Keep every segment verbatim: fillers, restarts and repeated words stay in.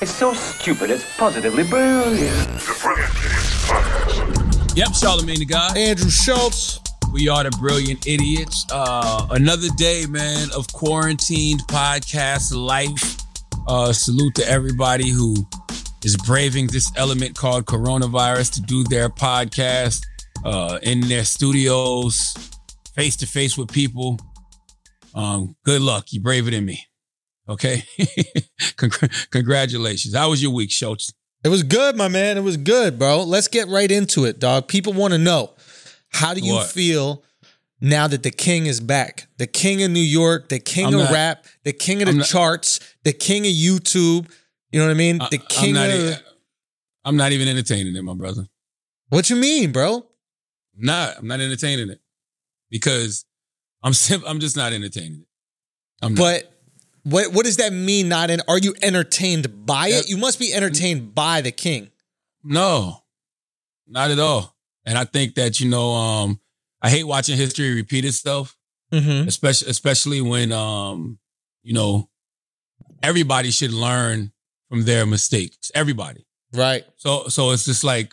It's so stupid, it's positively brilliant. The Brilliant Idiots Podcast. Yep, Charlamagne tha God. Andrew Schultz. We are the Brilliant Idiots. Uh, another day, man, of quarantined podcast life. Uh, salute to everybody who is braving this element called coronavirus to do their podcast uh, in their studios, face-to-face with people. Um, good luck. You're braver than me. Okay. Congr- congratulations. How was your week, Schultz? It was good, my man. It was good, bro. Let's get right into it, dog. People want to know, how do you what? feel now that the king is back? The king of New York, the king I'm of not, rap, the king of I'm the not, charts, the king of YouTube. You know what I mean? The I, king I'm not, of... I'm not even entertaining it, my brother. What you mean, bro? I'm not. I'm not entertaining it because I'm sim- I'm just not entertaining it. I'm not. But... What what does that mean? Not in? Are you entertained by it? You must be entertained by the king. No, not at all. And I think that, you know, um, I hate watching history repeat itself, mm-hmm. especially especially when um, you know, everybody should learn from their mistakes. Everybody, right? So so it's just like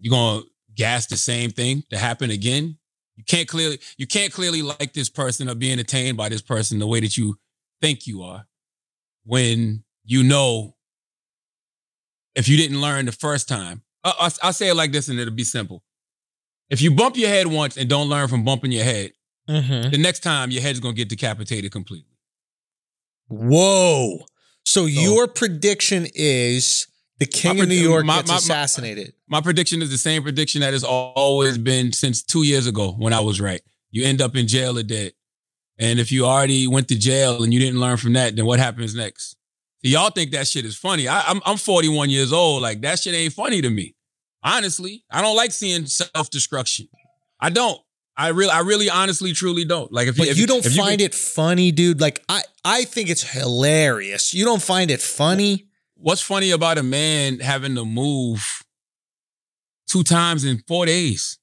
you're gonna gas the same thing to happen again. You can't clearly you can't clearly like this person or be entertained by this person the way that you think you are when you know if you didn't learn the first time. I'll, I'll say it like this and it'll be simple. If you bump your head once and don't learn from bumping your head, mm-hmm. the next time your head's going to get decapitated completely. Whoa. So, so your prediction is the king of New York my, gets my, assassinated. My, my prediction is the same prediction that has always been since two years ago when I was right. You end up in jail or dead. And if you already went to jail and you didn't learn from that, then what happens next? So y'all think that shit is funny. I, I'm, I'm forty-one years old. Like, that shit ain't funny to me. Honestly, I don't like seeing self-destruction. I don't. I really, I really, honestly, truly don't. Like, if you, if, you don't if find you, it funny, dude. Like, I, I think it's hilarious. You don't find it funny. What's funny about a man having to move two times in four days?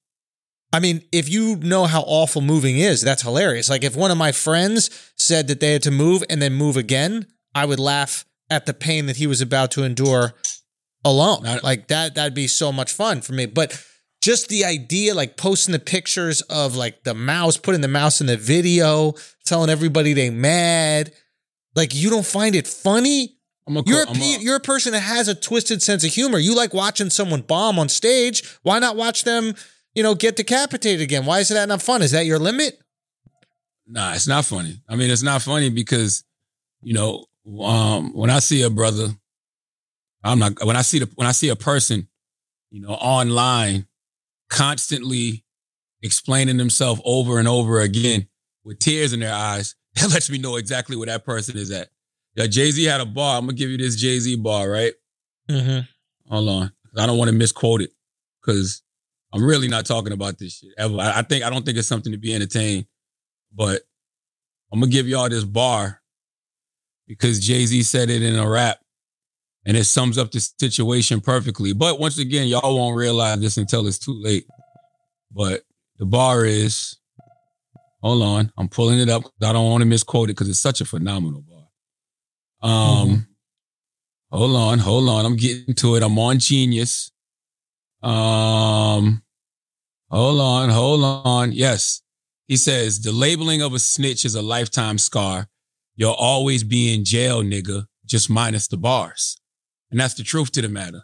I mean, if you know how awful moving is, that's hilarious. Like, if one of my friends said that they had to move and then move again, I would laugh at the pain that he was about to endure alone. Not, like, that, that'd be so much fun for me. But just the idea, like, posting the pictures of, like, the mouse, putting the mouse in the video, telling everybody they mad. Like, you don't find it funny? I'm a, you're, a, I'm a, you're a person that has a twisted sense of humor. You like watching someone bomb on stage. Why not watch them, you know, get decapitated again? Why is that not fun? Is that your limit? Nah, it's not funny. I mean, it's not funny because, you know, um, when I see a brother, I'm not. When I see the when I see a person, you know, online, constantly explaining themselves over and over again with tears in their eyes, that lets me know exactly where that person is at. Yeah, Jay-Z had a bar. I'm going to give you this Jay-Z bar, right? Mm-hmm. Hold on. I don't want to misquote it because I'm really not talking about this shit ever. I think I don't think it's something to be entertained, but I'm going to give y'all this bar because Jay-Z said it in a rap and it sums up the situation perfectly. But once again, y'all won't realize this until it's too late. But the bar is, hold on, I'm pulling it up. I don't want to misquote it because it's such a phenomenal bar. Um, mm-hmm. hold on, hold on. I'm getting to it. I'm on Genius. Um, hold on, hold on. Yes. He says, the labeling of a snitch is a lifetime scar. You'll always be in jail, nigga, just minus the bars. And that's the truth to the matter.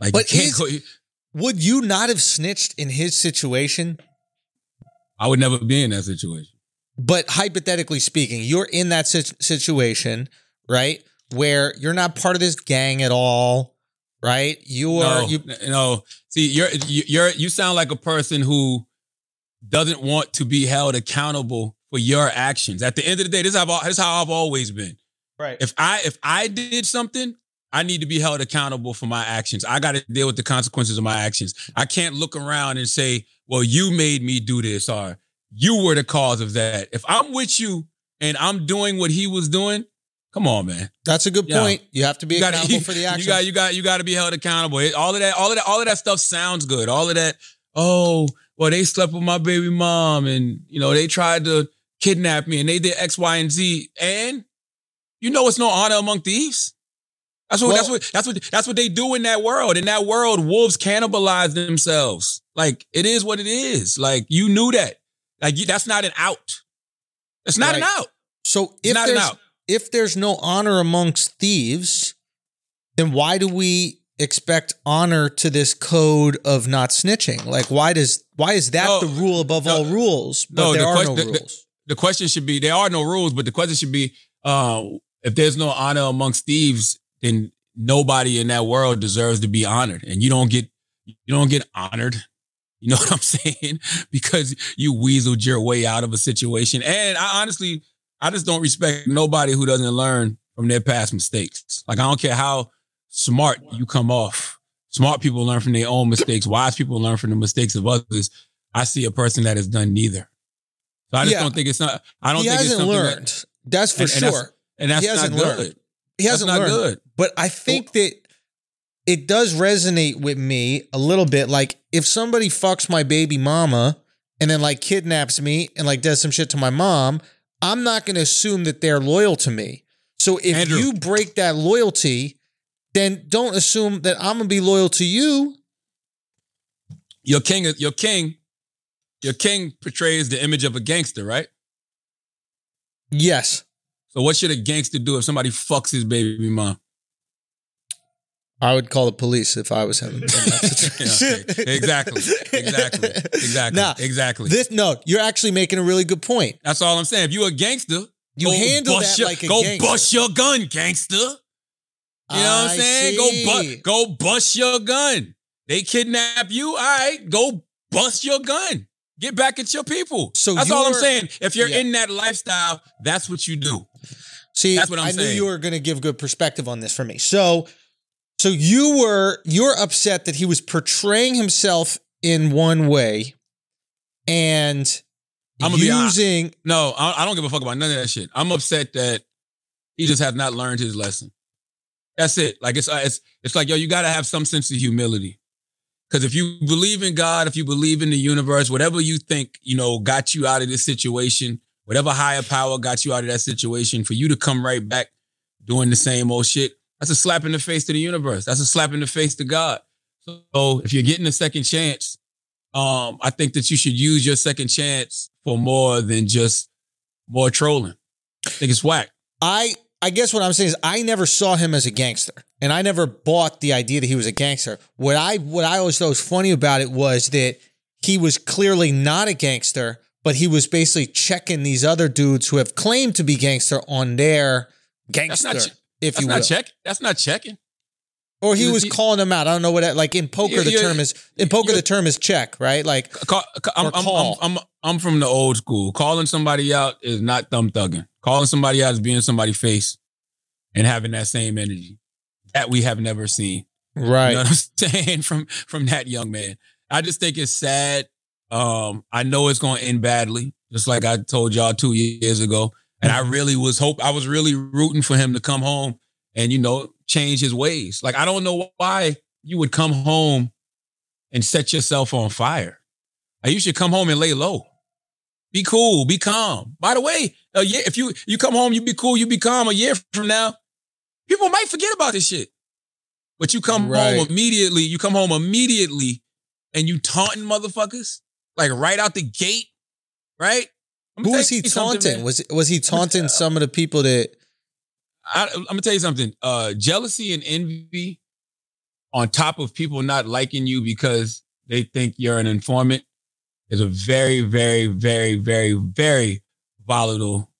Like, but you can't is, go- would you not have snitched in his situation? I would never be in that situation. But hypothetically speaking, you're in that situation, right? Where you're not part of this gang at all, right? You are. No, you no. See, you're you're you sound like a person who doesn't want to be held accountable for your actions. At the end of the day, this is how I've, this is how I've always been. Right. If I if I did something, I need to be held accountable for my actions. I got to deal with the consequences of my actions. I can't look around and say, "Well, you made me do this," or "You were the cause of that." If I'm with you and I'm doing what he was doing, come on, man. That's a good point. Yeah. You have to be gotta, accountable for the action. You got, you got, you got to be held accountable. It, all of that, all of that, all of that stuff sounds good. All of that. Oh, well, they slept with my baby mom, and you know they tried to kidnap me, and they did X, Y, and Z. And you know, it's no honor among thieves. That's what, well, that's what that's what that's what they do in that world. In that world, wolves cannibalize themselves. Like, it is what it is. Like, you knew that. Like, you, that's not an out. That's not right. an out. So if not there's, an out. If there's no honor amongst thieves, then why do we expect honor to this code of not snitching? Like, why does why is that no, the rule above no, all rules? But no, there the are question, no the, rules. The, the question should be there are no rules, but the question should be uh, if there's no honor amongst thieves, then nobody in that world deserves to be honored. And you don't get, you don't get honored. You know what I'm saying? Because you weaseled your way out of a situation. And I honestly, I just don't respect nobody who doesn't learn from their past mistakes. Like, I don't care how smart you come off. Smart people learn from their own mistakes. Wise people learn from the mistakes of others. I see a person that has done neither. So I just yeah. don't think it's not, I don't he think it's something. He hasn't learned. That, that's for and, sure. And that's, and that's he hasn't not good. Learned. He hasn't That's not learned, good. But I think that it does resonate with me a little bit. Like, if somebody fucks my baby mama and then like kidnaps me and like does some shit to my mom, I'm not going to assume that they're loyal to me. So if Andrew. you break that loyalty, then don't assume that I'm going to be loyal to you. Your king, your king, your king portrays the image of a gangster, right? Yes. So what should a gangster do if somebody fucks his baby mom? I would call the police if I was him. In that yeah, okay. Exactly. Exactly. Exactly. Nah, exactly. This, no, you're actually making a really good point. That's all I'm saying. If you're a gangster, you handle that your, like a go gangster. Go bust your gun, gangster. You know I what I'm saying? See. Go bu- go bust your gun. They kidnap you. All right, go bust your gun. Get back at your people. So that's all I'm saying. If you're yeah. in that lifestyle, that's what you do. See, that's what I'm I saying. I knew you were going to give good perspective on this for me. So, so you were you're upset that he was portraying himself in one way, and I'm gonna using. Be no, I don't give a fuck about none of that shit. I'm upset that he just has not learned his lesson. That's it. Like, it's it's it's like, yo, you got to have some sense of humility. Because if you believe in God, if you believe in the universe, whatever you think, you know, got you out of this situation, whatever higher power got you out of that situation, for you to come right back doing the same old shit, that's a slap in the face to the universe. That's a slap in the face to God. So if you're getting a second chance, um, I think that you should use your second chance for more than just more trolling. I think it's whack. I I guess what I'm saying is I never saw him as a gangster. And I never bought the idea that he was a gangster. What I what I always thought was funny about it was that he was clearly not a gangster, but he was basically checking these other dudes who have claimed to be gangster on their gangster, that's not, if that's you will. Not check, that's not checking. Or he, he was he, calling them out. I don't know what that, like in poker, the term is in poker the term is check, right? Like, call, I'm, or call. I'm, I'm, I'm, I'm from the old school. Calling somebody out is not thumb thugging. Calling somebody out is being somebody's face and having that same energy that we have never seen. Right. You know what I'm saying? From, from that young man. I just think it's sad. Um, I know it's going to end badly, just like I told y'all two years ago. And I really was hope I was really rooting for him to come home and, you know, change his ways. Like, I don't know why you would come home and set yourself on fire. Like, you should come home and lay low. Be cool. Be calm. By the way, a year, if you, you come home, you be cool, you be calm a year from now, people might forget about this shit. But you come right. home immediately, you come home immediately and you taunting motherfuckers, like right out the gate, right? I'm Who was he taunting? Was was he taunting some of the people that... I, I'm gonna tell you something. Uh, jealousy and envy on top of people not liking you because they think you're an informant is a very, very, very, very, very volatile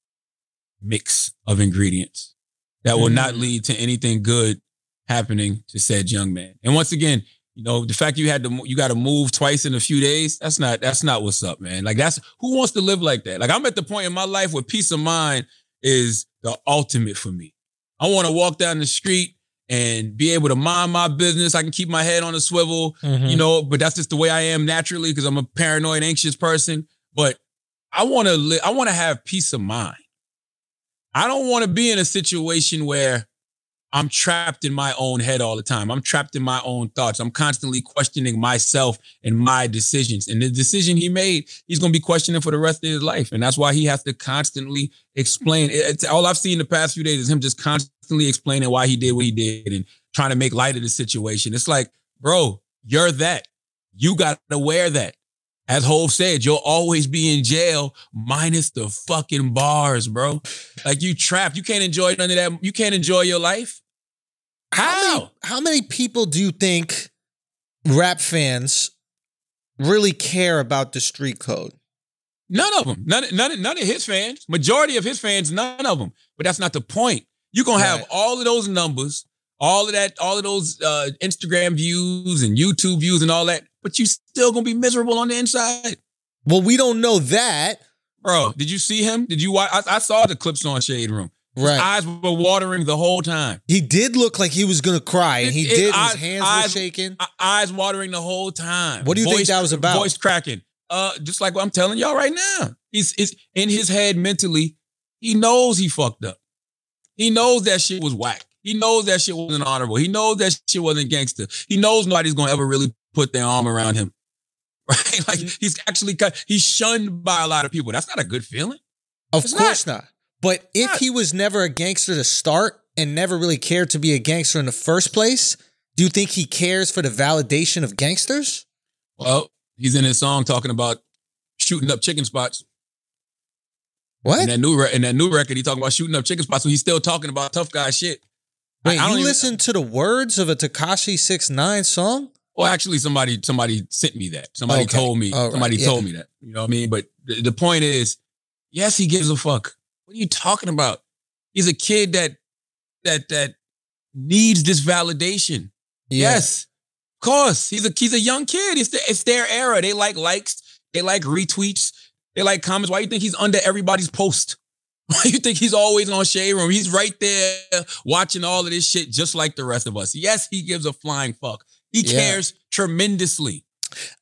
mix of ingredients that will not lead to anything good happening to said young man. And once again, you know, the fact you had to, you got to move twice in a few days, that's not, that's not what's up, man. Like, that's, who wants to live like that? Like, I'm at the point in my life where peace of mind is the ultimate for me. I want to walk down the street and be able to mind my business. I can keep my head on a swivel, mm-hmm. you know, but that's just the way I am naturally because I'm a paranoid, anxious person. But I want to live, I want to have peace of mind. I don't want to be in a situation where I'm trapped in my own head all the time. I'm trapped in my own thoughts. I'm constantly questioning myself and my decisions. And the decision he made, he's going to be questioning for the rest of his life. And that's why he has to constantly explain. It's, all I've seen the past few days is him just constantly explaining why he did what he did and trying to make light of the situation. It's like, bro, you're that. You got to wear that. As Hov said, you'll always be in jail minus the fucking bars, bro. Like, you trapped. You can't enjoy none of that. You can't enjoy your life. How? How many, how many people do you think rap fans really care about the street code? None of them. None, none, none of his fans. Majority of his fans, none of them. But that's not the point. You're going to have right. all of those numbers, all of that, all of those uh, Instagram views and YouTube views and all that. But you still gonna be miserable on the inside. Well, we don't know that, bro. Did you see him? Did you watch? I, I saw the clips on Shade Room. Right, his eyes were watering the whole time. He did look like he was gonna cry, and he it, did. It, his I, hands eyes, were shaking. I, eyes watering the whole time. What do you voice, think that was about? Voice cracking. Uh, just like what I'm telling y'all right now. He's it's in his head mentally. He knows he fucked up. He knows that shit was whack. He knows that shit wasn't honorable. He knows that shit wasn't gangster. He knows nobody's gonna ever really put their arm around him, right? Like, he's actually cut. He's shunned by a lot of people. That's not a good feeling. Of it's course not. not. But it's if not. he was never a gangster to start and never really cared to be a gangster in the first place, do you think he cares for the validation of gangsters? Well, he's in his song talking about shooting up chicken spots. What? In that new, re- in that new record, he's talking about shooting up chicken spots, so he's still talking about tough guy shit. Wait, I, I you even- listen to the words of a Tekashi six nine song? Well, actually, somebody somebody sent me that. Somebody okay. told me. Right. Somebody yeah. told me that. You know what I mean? But th- the point is, yes, he gives a fuck. What are you talking about? He's a kid that that that needs this validation. Yeah. Yes, of course. He's a he's a young kid. It's the, it's their era. They like likes. They like retweets. They like comments. Why do you think he's under everybody's post? Why do you think he's always on Shade Room? He's right there watching all of this shit, just like the rest of us. Yes, he gives a flying fuck. He cares yeah. tremendously.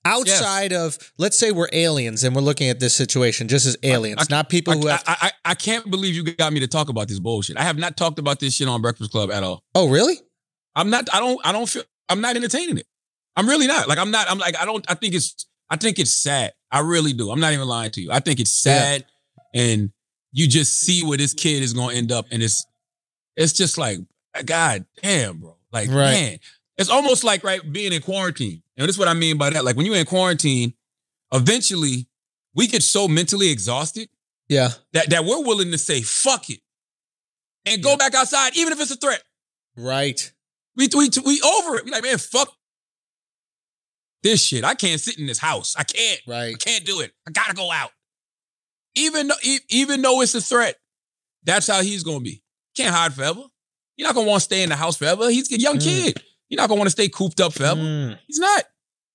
Outside yes. of, let's say we're aliens and we're looking at this situation just as aliens, I, I, not people I, who have... I, I, I can't believe you got me to talk about this bullshit. I have not talked about this shit on Breakfast Club at all. Oh, really? I'm not, I don't, I don't feel, I'm not entertaining it. I'm really not. Like, I'm not, I'm like, I don't, I think it's, I think it's sad. I really do. I'm not even lying to you. I think it's sad yeah. and you just see where this kid is going to end up and it's, it's just like, God damn, bro. Like, right. man. It's almost like, right, being in quarantine. And this is what I mean by that. Like, when you're in quarantine, eventually we get so mentally exhausted yeah. that, that we're willing to say, fuck it, and go yeah. back outside, even if it's a threat. Right. We, we, we over it. We're like, man, fuck this shit. I can't sit in this house. I can't. Right. I can't do it. I got to go out. Even though, even though it's a threat, that's how he's going to be. Can't hide forever. You're not going to want to stay in the house forever. He's a young mm. kid. You're not going to want to stay cooped up forever. Mm. He's not.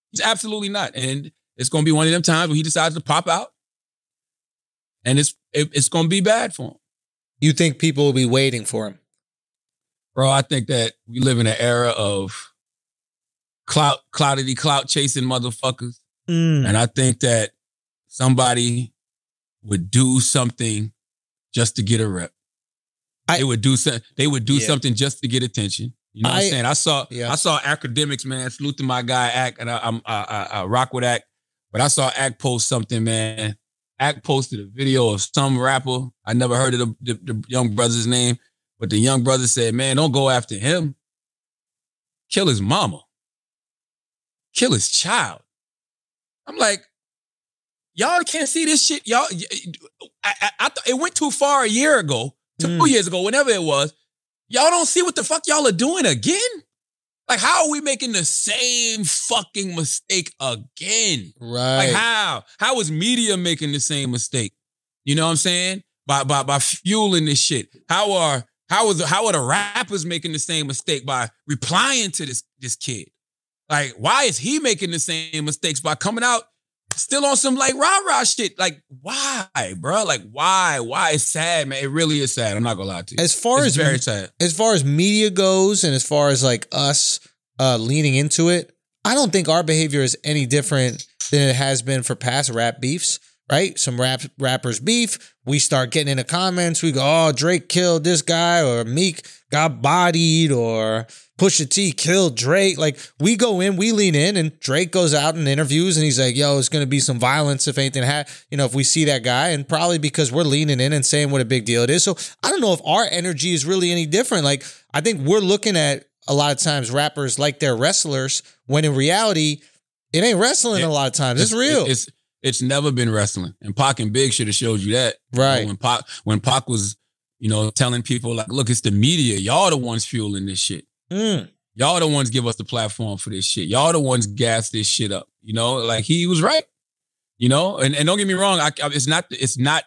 He's absolutely not. And it's going to be one of them times where he decides to pop out. And it's it, it's going to be bad for him. You think people will be waiting for him? Bro, I think that we live in an era of clout, cloutity, clout chasing motherfuckers. Mm. And I think that somebody would do something just to get a rep. I, they would do, so, they would do yeah. something just to get attention. You know what I, I'm saying? I saw yeah. I saw academics, man. Salute to my guy, Ack, and I, I, I, I rock with Ack. But I saw Ack post something, man. Ack posted a video of some rapper. I never heard of the, the, the young brother's name, but the young brother said, man, don't go after him. Kill his mama. Kill his child. I'm like, y'all can't see this shit. Y'all, I, I, I th- it went too far a year ago, two mm. years ago, whenever it was. Y'all don't see what the fuck y'all are doing again? Like, how are we making the same fucking mistake again? Right. Like, how? How is media making the same mistake? You know what I'm saying? By by by fueling this shit. How are how is how are the rappers making the same mistake by replying to this, this kid? Like, why is he making the same mistakes by coming out still on some, like, rah-rah shit? Like, why, bro? Like, why? Why? It's sad, man. It really is sad. I'm not gonna lie to you. As far it's as very sad. As far as media goes and as far as, like, us uh, leaning into it, I don't think our behavior is any different than it has been for past rap beefs, right? Some rap, rappers beef. We start getting in the comments. We go, oh, Drake killed this guy, or Meek got bodied, or Pusha T killed Drake. Like, we go in, we lean in, and Drake goes out in interviews and he's like, yo, it's going to be some violence if anything happens, you know, if we see that guy. And probably because we're leaning in and saying what a big deal it is. So I don't know if our energy is really any different. Like, I think we're looking at a lot of times rappers like they're wrestlers, when in reality, it ain't wrestling it, a lot of times. It's, it's real. It's, it's it's never been wrestling. And Pac and Big should have showed you that. Right. You know, when Pac when Pac was, you know, telling people like, look, it's the media. Y'all the ones fueling this shit. Mm. Y'all the ones give us the platform for this shit. Y'all the ones gas this shit up. You know, like he was right. You know, and, and don't get me wrong, I, I, it's not it's not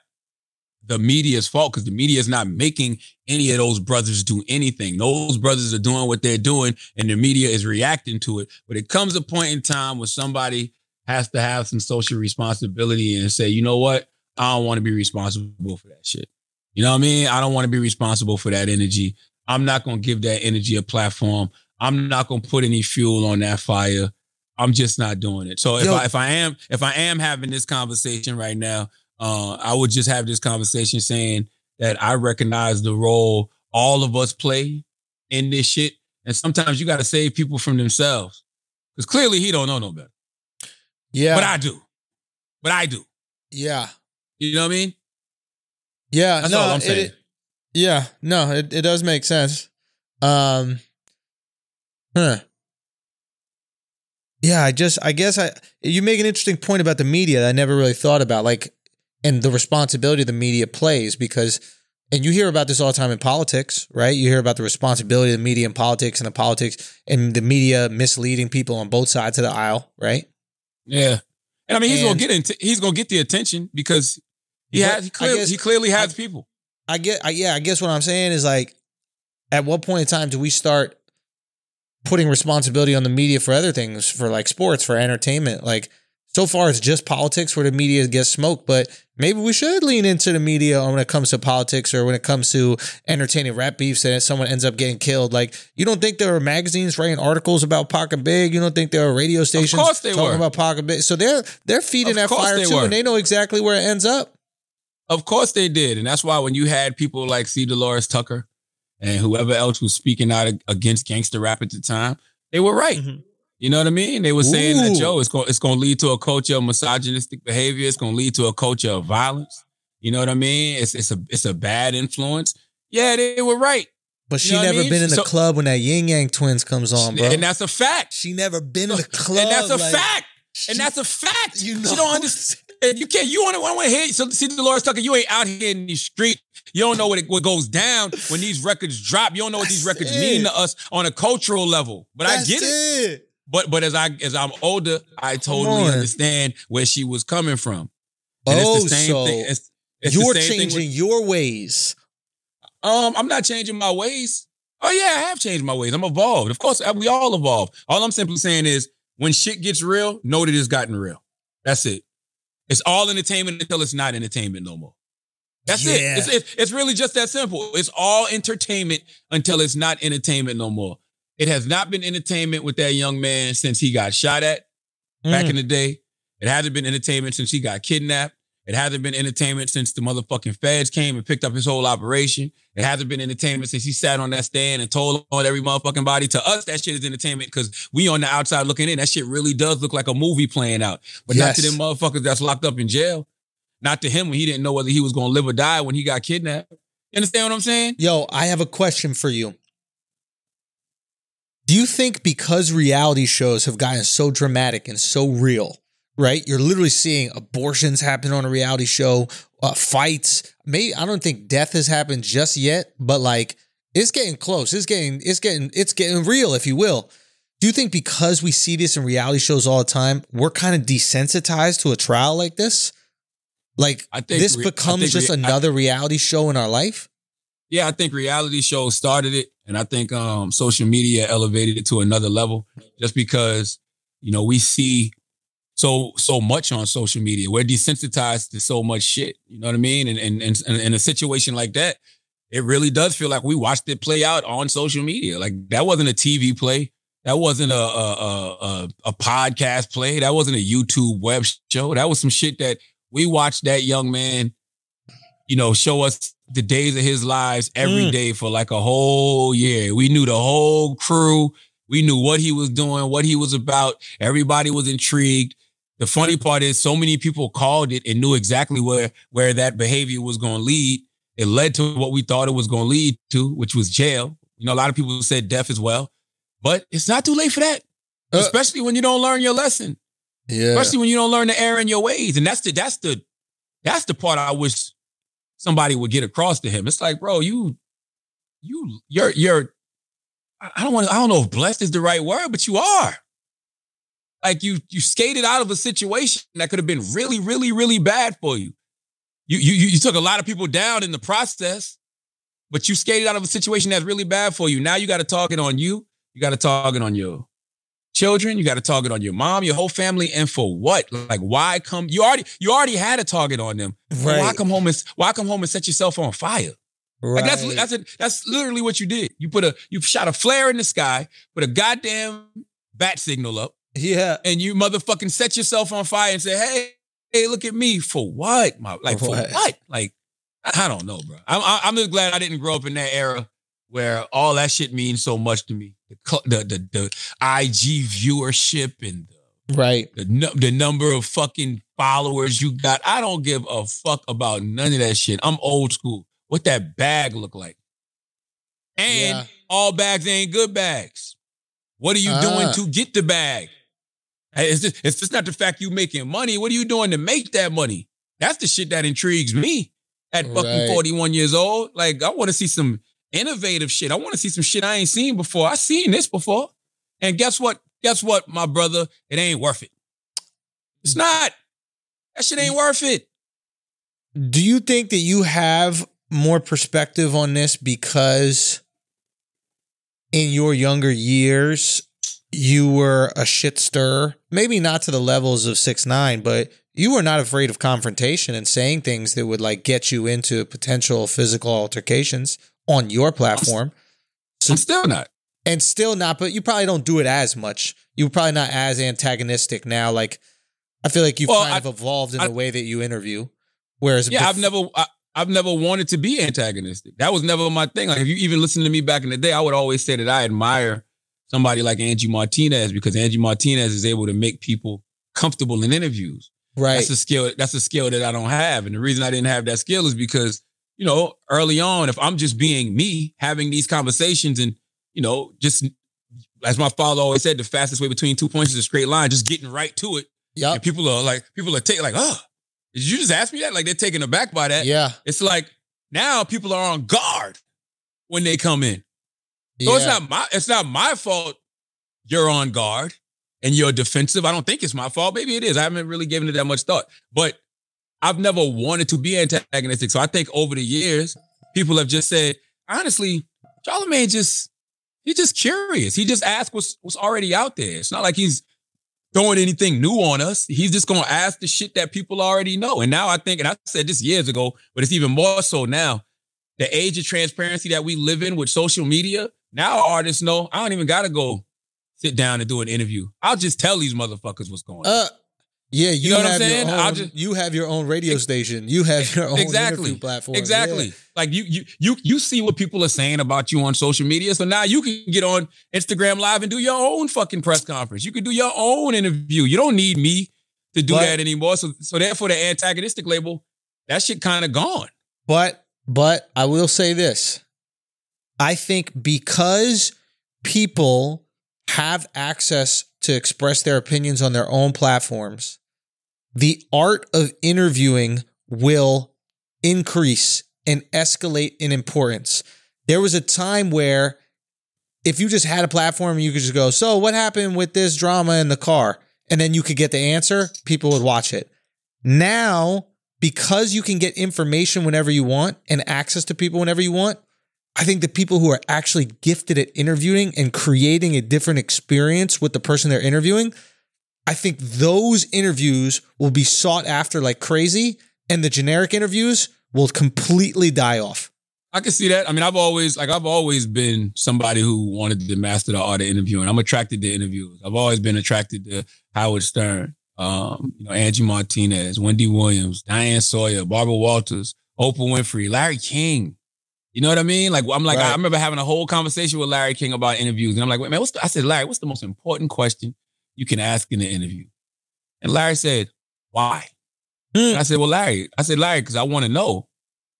the media's fault, because the media is not making any of those brothers do anything. Those brothers are doing what they're doing and the media is reacting to it. But it comes a point in time where somebody has to have some social responsibility and say, you know what? I don't want to be responsible for that shit. You know what I mean? I don't want to be responsible for that energy. I'm not going to give that energy a platform. I'm not going to put any fuel on that fire. I'm just not doing it. So if Yo. I, if I am, if I am having this conversation right now, Uh, I would just have this conversation saying that I recognize the role all of us play in this shit. And sometimes you got to save people from themselves, because clearly he don't know no better. Yeah. But I do. But I do. Yeah. You know what I mean? Yeah. That's no, all I'm saying. It, yeah. No, it, it does make sense. Um, huh. Yeah, I just, I guess I, you make an interesting point about the media that I never really thought about. Like, and the responsibility the media plays, because, and you hear about this all the time in politics, right? You hear about the responsibility of the media in politics and the politics and the media misleading people on both sides of the aisle, right? Yeah. And I mean, he's going to get into, he's going to get the attention because he has, he, clear, guess, he clearly has I, people. I get, I, yeah, I guess what I'm saying is, like, at what point in time do we start putting responsibility on the media for other things, for like sports, for entertainment? Like, so far, it's just politics where the media gets smoked, but maybe we should lean into the media when it comes to politics or when it comes to entertaining rap beefs and someone ends up getting killed. Like, you don't think there are magazines writing articles about Pac and Big? You don't think there are radio stations talking were. about Pac and Big? So they're, they're feeding that fire too, were. and they know exactly where it ends up. Of course they did. And that's why when you had people like C. Dolores Tucker and whoever else was speaking out against gangster rap at the time, they were right. Mm-hmm. You know what I mean? They were saying Ooh. that, yo, it's going it's going to lead to a culture of misogynistic behavior. It's going to lead to a culture of violence. You know what I mean? It's it's a it's a bad influence. Yeah, they were right. But you she never I mean? been in the so, club when that Yin Yang Twins comes on, bro. And that's a fact. She never been in the club. And that's a like, fact. She, and that's a fact. You know, she don't understand. You can't. You want to want to hear. So see, Dolores Tucker, you ain't out here in the street. You don't know what it, what goes down when these records drop. You don't know what that's these records it. mean to us on a cultural level. But that's I get it. it. But but as I as I'm older, I totally understand where she was coming from. And oh, it's the same so thing. It's, it's you're changing thing with, your ways. Um, I'm not changing my ways. Oh yeah, I have changed my ways. I'm evolved. Of course, we all evolve. All I'm simply saying is, when shit gets real, know that it's gotten real. That's it. It's all entertainment until it's not entertainment no more. That's yeah. it. It's, it's it's really just that simple. It's all entertainment until it's not entertainment no more. It has not been entertainment with that young man since he got shot at back mm. in the day. It hasn't been entertainment since he got kidnapped. It hasn't been entertainment since the motherfucking feds came and picked up his whole operation. It hasn't been entertainment since he sat on that stand and told on every motherfucking body. To us, that shit is entertainment because we on the outside looking in. That shit really does look like a movie playing out. But yes. not to them motherfuckers that's locked up in jail. Not to him when he didn't know whether he was going to live or die when he got kidnapped. You understand what I'm saying? Yo, I have a question for you. Do you think because reality shows have gotten so dramatic and so real, right? You're literally seeing abortions happen on a reality show, uh, fights. Maybe I don't think death has happened just yet, but like it's getting close. It's getting, it's getting, it's getting real, if you will. Do you think because we see this in reality shows all the time, we're kind of desensitized to a trial like this? Like I think this re- becomes think just re- another th- reality show in our life? Yeah, I think reality shows started it. And I think um, social media elevated it to another level just because, you know, we see so so much on social media. We're desensitized to so much shit. You know what I mean? And and, and, and in a situation like that, it really does feel like we watched it play out on social media. Like that wasn't a T V play. That wasn't a a, a, a podcast play. That wasn't a YouTube web show. That was some shit that we watched that young man, you know, show us the days of his lives every mm. day for like a whole year. We knew the whole crew. We knew what he was doing, what he was about. Everybody was intrigued. The funny part is so many people called it and knew exactly where, where that behavior was going to lead. It led to what we thought it was going to lead to, which was jail. You know, a lot of people said death as well, but it's not too late for that, uh, especially when you don't learn your lesson. Yeah. Especially when you don't learn to err in your ways. And that's the, that's the, that's the part I wish somebody would get across to him. It's like, bro, you, you, you're, you're, I don't want to, I don't know if blessed is the right word, but you are. Like you, you skated out of a situation that could have been really, really, really bad for you. You, you, you took a lot of people down in the process, but you skated out of a situation that's really bad for you. Now you got to target on you. You got to target on your children. You got to target on your mom, your whole family. And for what? Like, why come? You already, you already had a target on them. Right. Why come home and why come home and set yourself on fire? Right. Like that's that's a, that's literally what you did. You put a you shot a flare in the sky, put a goddamn bat signal up. Yeah. And you motherfucking set yourself on fire and say, hey, hey, look at me. For what? My, like, for what? for what? Like, I don't know, bro. I'm I'm just glad I didn't grow up in that era where all that shit means so much to me. The the the, the I G viewership and the, right. the the number of fucking followers you got. I don't give a fuck about none of that shit. I'm old school. What that bag look like? And yeah. all bags ain't good bags. What are you uh. doing to get the bag? It's just, it's just not the fact you making money. What are you doing to make that money? That's the shit that intrigues me at fucking right. forty-one years old. Like, I want to see some innovative shit. I want to see some shit I ain't seen before. I seen this before. And guess what? Guess what, my brother? It ain't worth it. It's not. That shit ain't worth it. Do you think that you have more perspective on this because in your younger years, you were a shit stirrer, maybe not to the levels of six nine, but you were not afraid of confrontation and saying things that would like get you into potential physical altercations on your platform. So, I'm still not. And still not, but you probably don't do it as much. You're probably not as antagonistic now. Like, I feel like you've well, kind I, of evolved in I, the way that you interview. Whereas, yeah, bef- I've never, I, I've never wanted to be antagonistic. That was never my thing. Like, if you even listen to me back in the day, I would always say that I admire somebody like Angie Martinez, because Angie Martinez is able to make people comfortable in interviews. Right. That's a skill. That's a skill that I don't have. And the reason I didn't have that skill is because, you know, early on, if I'm just being me, having these conversations and, you know, just as my father always said, the fastest way between two points is a straight line, just getting right to it. Yeah. And people are like, people are taking like, oh, did you just ask me that? Like, they're taken aback by that. Yeah. It's like now people are on guard when they come in. So yeah. it's not my it's not my fault you're on guard and you're defensive. I don't think it's my fault. Maybe it is. I haven't really given it that much thought. But I've never wanted to be antagonistic. So I think over the years, people have just said, honestly, Charlamagne just, he's just curious. He just asks what's, what's already out there. It's not like he's throwing anything new on us. He's just going to ask the shit that people already know. And now I think, and I said this years ago, but it's even more so now, the age of transparency that we live in with social media. Now artists know I don't even got to go sit down and do an interview. I'll just tell these motherfuckers what's going on. Uh, yeah, you, you know what I'm saying? Own, I'll just, you have your own radio station. You have your own exactly, interview platform. Exactly. Yeah. Like you, you, you, you see what people are saying about you on social media. So now you can get on Instagram Live and do your own fucking press conference. You can do your own interview. You don't need me to do but, that anymore. So, so therefore, the antagonistic label, that shit kind of gone. But, but I will say this. I think because people have access to express their opinions on their own platforms, the art of interviewing will increase and escalate in importance. There was a time where if you just had a platform, you could just go, so what happened with this drama in the car? And then you could get the answer. People would watch it. Now, because you can get information whenever you want and access to people whenever you want, I think the people who are actually gifted at interviewing and creating a different experience with the person they're interviewing, I think those interviews will be sought after like crazy, and the generic interviews will completely die off. I can see that. I mean, I've always like I've always been somebody who wanted to master the art of interviewing. I'm attracted to interviewers. I've always been attracted to Howard Stern. um, you know, Angie Martinez, Wendy Williams, Diane Sawyer, Barbara Walters, Oprah Winfrey, Larry King. You know what I mean? Like, I'm like, right. I remember having a whole conversation with Larry King about interviews. And I'm like, wait, man, what's the, I said, Larry, what's the most important question you can ask in an interview? And Larry said, why? Mm. I said, well, Larry, I said, Larry, because I want to know.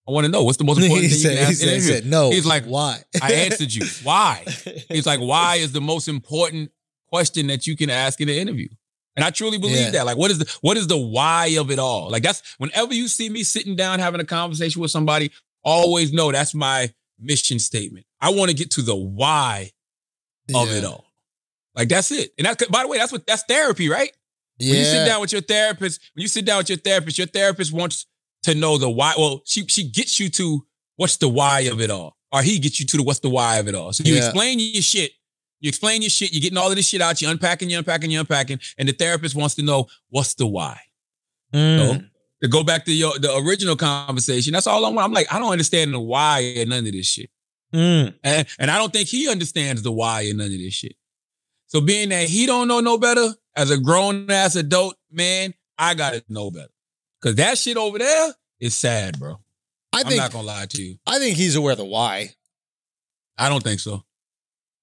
I want to know what's the most important he thing said, you can ask in an interview. He said, no. He's like, why? I answered you. Why? He's like, why is the most important question that you can ask in an interview? And I truly believe yeah. that. Like, what is the what is the why of it all? Like, that's whenever you see me sitting down having a conversation with somebody, always know that's my mission statement. I want to get to the why yeah. of it all. Like, that's it. And that's, by the way, that's what that's therapy, right? Yeah. When you sit down with your therapist, when you sit down with your therapist, your therapist wants to know the why. Well, she she gets you to what's the why of it all, or he gets you to the what's the why of it all. So you yeah. explain your shit. You explain your shit. You're getting all of this shit out. You're unpacking, you're unpacking, you're unpacking. And the therapist wants to know what's the why. Mm. So, to go back to your the original conversation, that's all I want. I'm like, I don't understand the why and none of this shit. Mm. And, and I don't think he understands the why and none of this shit. So being that he don't know no better, as a grown-ass adult, man, I got to know better. Because that shit over there is sad, bro. I think, I'm not going to lie to you. I think he's aware of the why. I don't think so.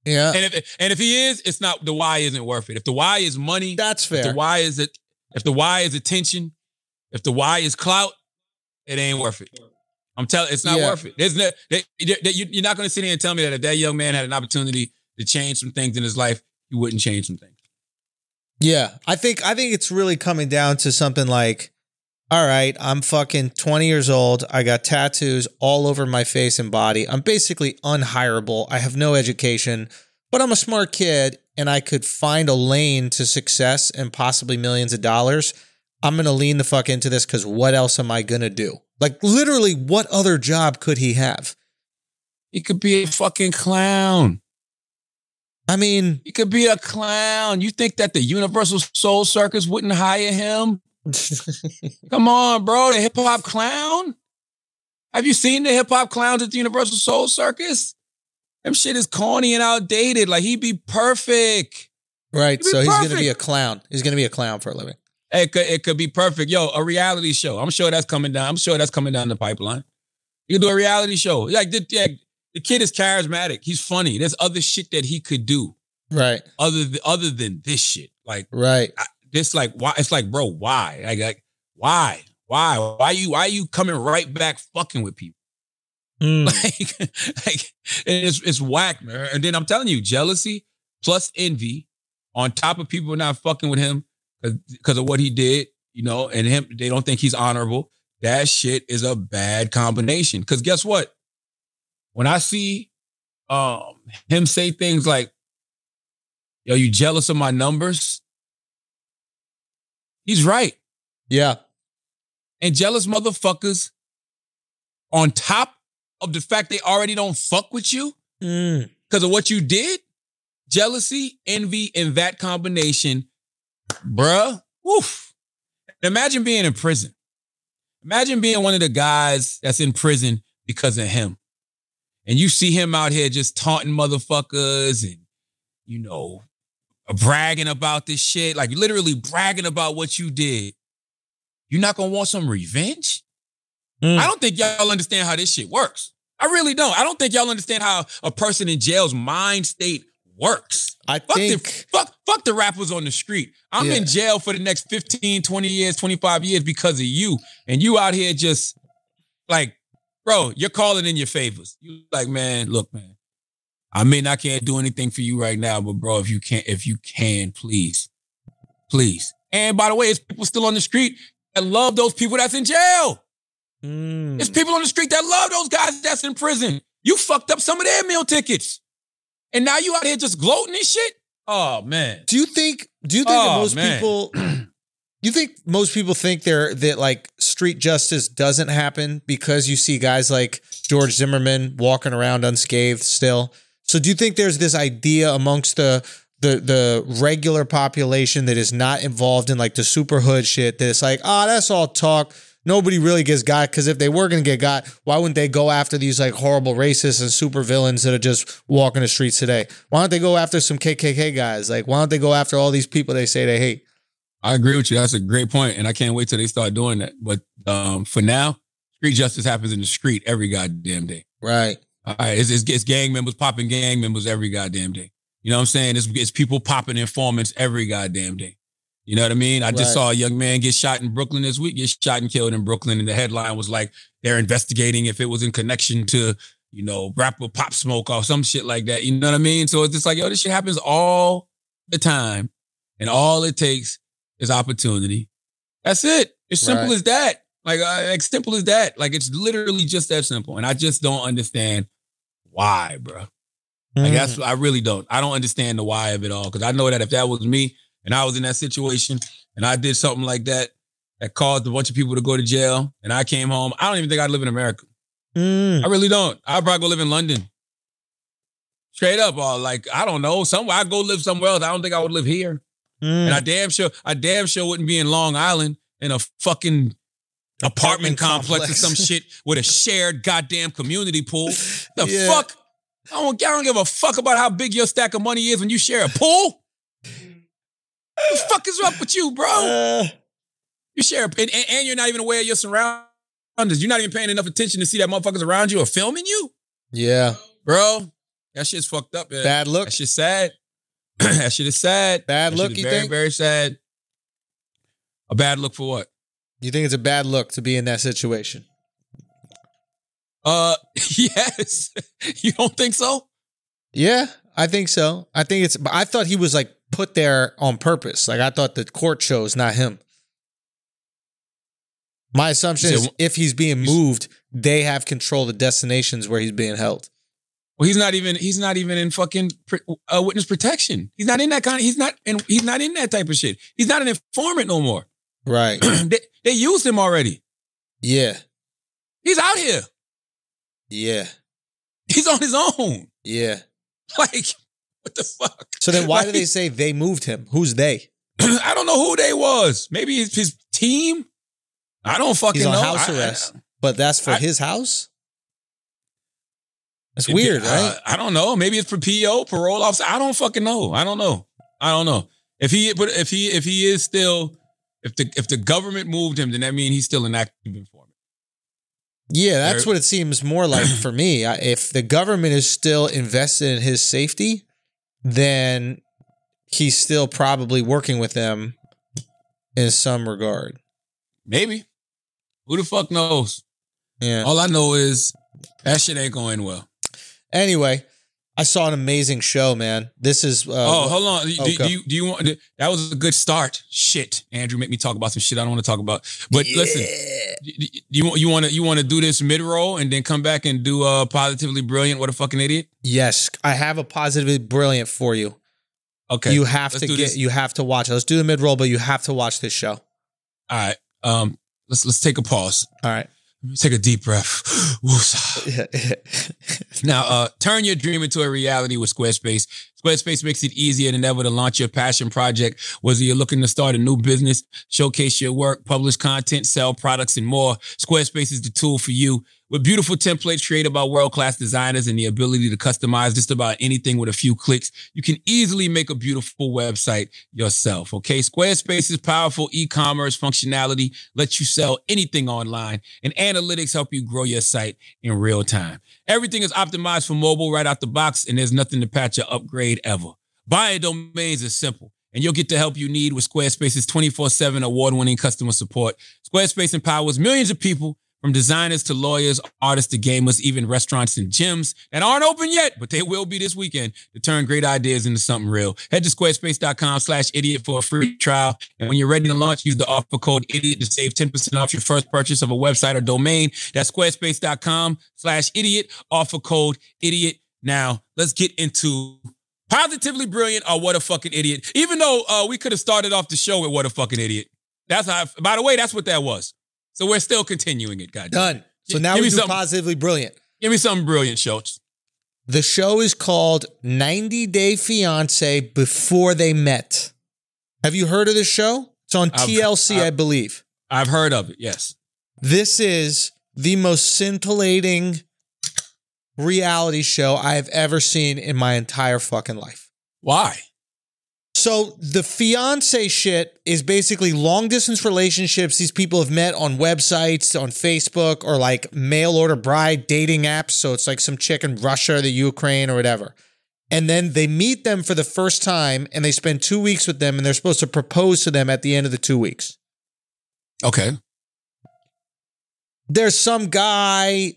Yeah. And if and if he is, it's not, the why isn't worth it. If the why is money, that's fair. If the why is it, if the why is attention, if the why is clout, it ain't worth it. I'm telling, it's not yeah. worth it. There's no, they, they, they, you're not going to sit here and tell me that if that young man had an opportunity to change some things in his life, he wouldn't change some things. Yeah, I think I think it's really coming down to something like, all right, I'm fucking twenty years old. I got tattoos all over my face and body. I'm basically unhireable. I have no education, but I'm a smart kid and I could find a lane to success and possibly millions of dollars. I'm going to lean the fuck into this because what else am I going to do? Like, literally, what other job could he have? He could be a fucking clown. I mean, he could be a clown. You think that the Universal Soul Circus wouldn't hire him? Come on, bro. The hip hop clown? Have you seen the hip hop clowns at the Universal Soul Circus? Them shit is corny and outdated. Like, he'd be perfect. Right. So perfect. He's going to be a clown. He's going to be a clown for a living. It could, it could be perfect. Yo, a reality show. I'm sure that's coming down. I'm sure that's coming down the pipeline. You can do a reality show. Like, the, yeah, the kid is charismatic. He's funny. There's other shit that he could do. Right. Other th- other than this shit. Like, right. I, this like, why? It's like, bro, why? Like, like why? Why? Why you, why you coming right back fucking with people? Mm. Like, like it's, it's whack, man. And then I'm telling you, jealousy plus envy on top of people not fucking with him because of what he did, you know, and him, they don't think he's honorable. That shit is a bad combination. Because guess what? When I see um, him say things like, yo, you jealous of my numbers? He's right. Yeah. And jealous motherfuckers, on top of the fact they already don't fuck with you because mm. of what you did, jealousy, envy, and that combination, bruh, woof. Imagine being in prison. Imagine being one of the guys that's in prison because of him. And you see him out here just taunting motherfuckers and, you know, bragging about this shit. Like, literally bragging about what you did. You're not going to want some revenge? Mm. I don't think y'all understand how this shit works. I really don't. I don't think y'all understand how a person in jail's mind state works. I fuck think... The, fuck, fuck the rappers on the street. I'm yeah. in jail for the next fifteen, twenty years, twenty-five years because of you. And you out here just like, bro, you're calling in your favors. You like, man, look, man, I mean, I can't do anything for you right now, but bro, if you can, if you can, please, please. And by the way, it's people still on the street that love those people that's in jail. Mm. It's people on the street that love those guys that's in prison. You fucked up some of their meal tickets. And now you out here just gloating and shit? Oh, man. Do you think, do you think oh, that most man. people... You think most people think there that like street justice doesn't happen because you see guys like George Zimmerman walking around unscathed still. So do you think there's this idea amongst the the the regular population that is not involved in like the super hood shit that's like, ah, oh, that's all talk. Nobody really gets got because if they were going to get got, why wouldn't they go after these like horrible racists and super villains that are just walking the streets today? Why don't they go after some K K K guys? Like, why don't they go after all these people they say they hate? I agree with you. That's a great point, and I can't wait till they start doing that. But um, for now, street justice happens in the street every goddamn day. Right. All right. It's, it's, it's gang members popping gang members every goddamn day. You know what I'm saying? It's, it's people popping informants every goddamn day. You know what I mean? I right. just saw a young man get shot in Brooklyn this week, get shot and killed in Brooklyn. And the headline was like, they're investigating if it was in connection to, you know, rapper Pop Smoke or some shit like that. You know what I mean? So it's just like, yo, this shit happens all the time. And all it takes is opportunity. That's it. It's simple right. as that. Like, uh, like, simple as that. Like, it's literally just that simple. And I just don't understand why, bro. Like, mm. that's, I really don't. I don't understand the why of it all. Because I know that if that was me and I was in that situation and I did something like that, that caused a bunch of people to go to jail and I came home, I don't even think I'd live in America. Mm. I really don't. I'd probably go live in London. Straight up. Or like, I don't know. Somewhere I'd go live somewhere else. I don't think I would live here. Mm. And I damn sure, I damn sure wouldn't be in Long Island in a fucking apartment, apartment complex or some shit with a shared goddamn community pool. The yeah. fuck? I don't, I don't give a fuck about how big your stack of money is when you share a pool. What the fuck is up with you, bro? Uh, you share a, and, and you're not even aware of your surroundings. You're not even paying enough attention to see that motherfuckers around you are filming you. Yeah. Bro, that shit's fucked up. Man. Bad look. That shit's sad. That shit is sad. Bad that look, you very, think? Very, very sad. A bad look for what? You think it's a bad look to be in that situation? Uh, yes. You don't think so? Yeah, I think so. I think it's, but I thought he was like put there on purpose. Like I thought the court chose, not him. My assumption is if he's being moved, they have control of the destinations where he's being held. Well, he's not even, he's not even in fucking uh, witness protection. He's not in that kind of, he's not, and he's not in that type of shit. He's not an informant no more. Right. they, they used him already. Yeah. He's out here. Yeah. He's on his own. Yeah. Like, what the fuck? So then why like, do they say they moved him? Who's they? I don't know who they was. Maybe his, his team? I don't fucking know. He's on know. house I, arrest. I, but that's for I, his house? That's it, weird, uh, right? I don't know. Maybe it's for P O, parole officer. I don't fucking know. I don't know. I don't know. If he but if he if he is still if the if the government moved him, then that means he's still an active informant. Yeah, that's what it seems more like for me. If the government is still invested in his safety, then he's still probably working with them in some regard. Maybe. Who the fuck knows? Yeah. All I know is that shit ain't going well. Anyway, I saw an amazing show, man. This is uh, oh, hold on. Do, okay. do you do you want? That was a good start. Shit, Andrew, make me talk about some shit I don't want to talk about. But yeah. listen, do you want you want to you want to do this mid roll and then come back and do uh, Positively Brilliant? What a fucking idiot! Yes, I have a Positively Brilliant for you. Okay, you have let's to get this. You have to watch it. Let's do the mid roll, but you have to watch this show. All right, um, let's let's take a pause. All right. Take a deep breath. Now, uh, turn your dream into a reality with Squarespace. Squarespace makes it easier than ever to launch your passion project. Whether you're looking to start a new business, showcase your work, publish content, sell products, and more, Squarespace is the tool for you. With beautiful templates created by world-class designers and the ability to customize just about anything with a few clicks, you can easily make a beautiful website yourself, okay? Squarespace's powerful e-commerce functionality lets you sell anything online, and analytics help you grow your site in real time. Everything is optimized for mobile right out the box, and there's nothing to patch or upgrade ever. Buying domains is simple. And you'll get the help you need with Squarespace's twenty-four seven award-winning customer support. Squarespace empowers millions of people, from designers to lawyers, artists to gamers, even restaurants and gyms that aren't open yet, but they will be this weekend, to turn great ideas into something real. Head to squarespace.com slash idiot for a free trial. And when you're ready to launch, use the offer code idiot to save ten percent off your first purchase of a website or domain. That's squarespace.com slash idiot, offer code idiot. Now, let's get into Positively Brilliant or What a Fucking Idiot. Even though uh, we could have started off the show with What a Fucking Idiot. That's how, I, by the way, that's what that was. So we're still continuing it, goddamn. Done. So now we do Positively Brilliant. Give me something brilliant, Schultz. The show is called ninety Day Fiance Before They Met. Have you heard of this show? It's on I've, T L C, I've, I believe. I've heard of it, yes. This is the most scintillating reality show I have ever seen in my entire fucking life. Why? So the fiance shit is basically long distance relationships these people have met on websites, on Facebook, or like mail order bride dating apps. So it's like some chick in Russia, the Ukraine, or whatever. And then they meet them for the first time and they spend two weeks with them and they're supposed to propose to them at the end of the two weeks. Okay. There's some guy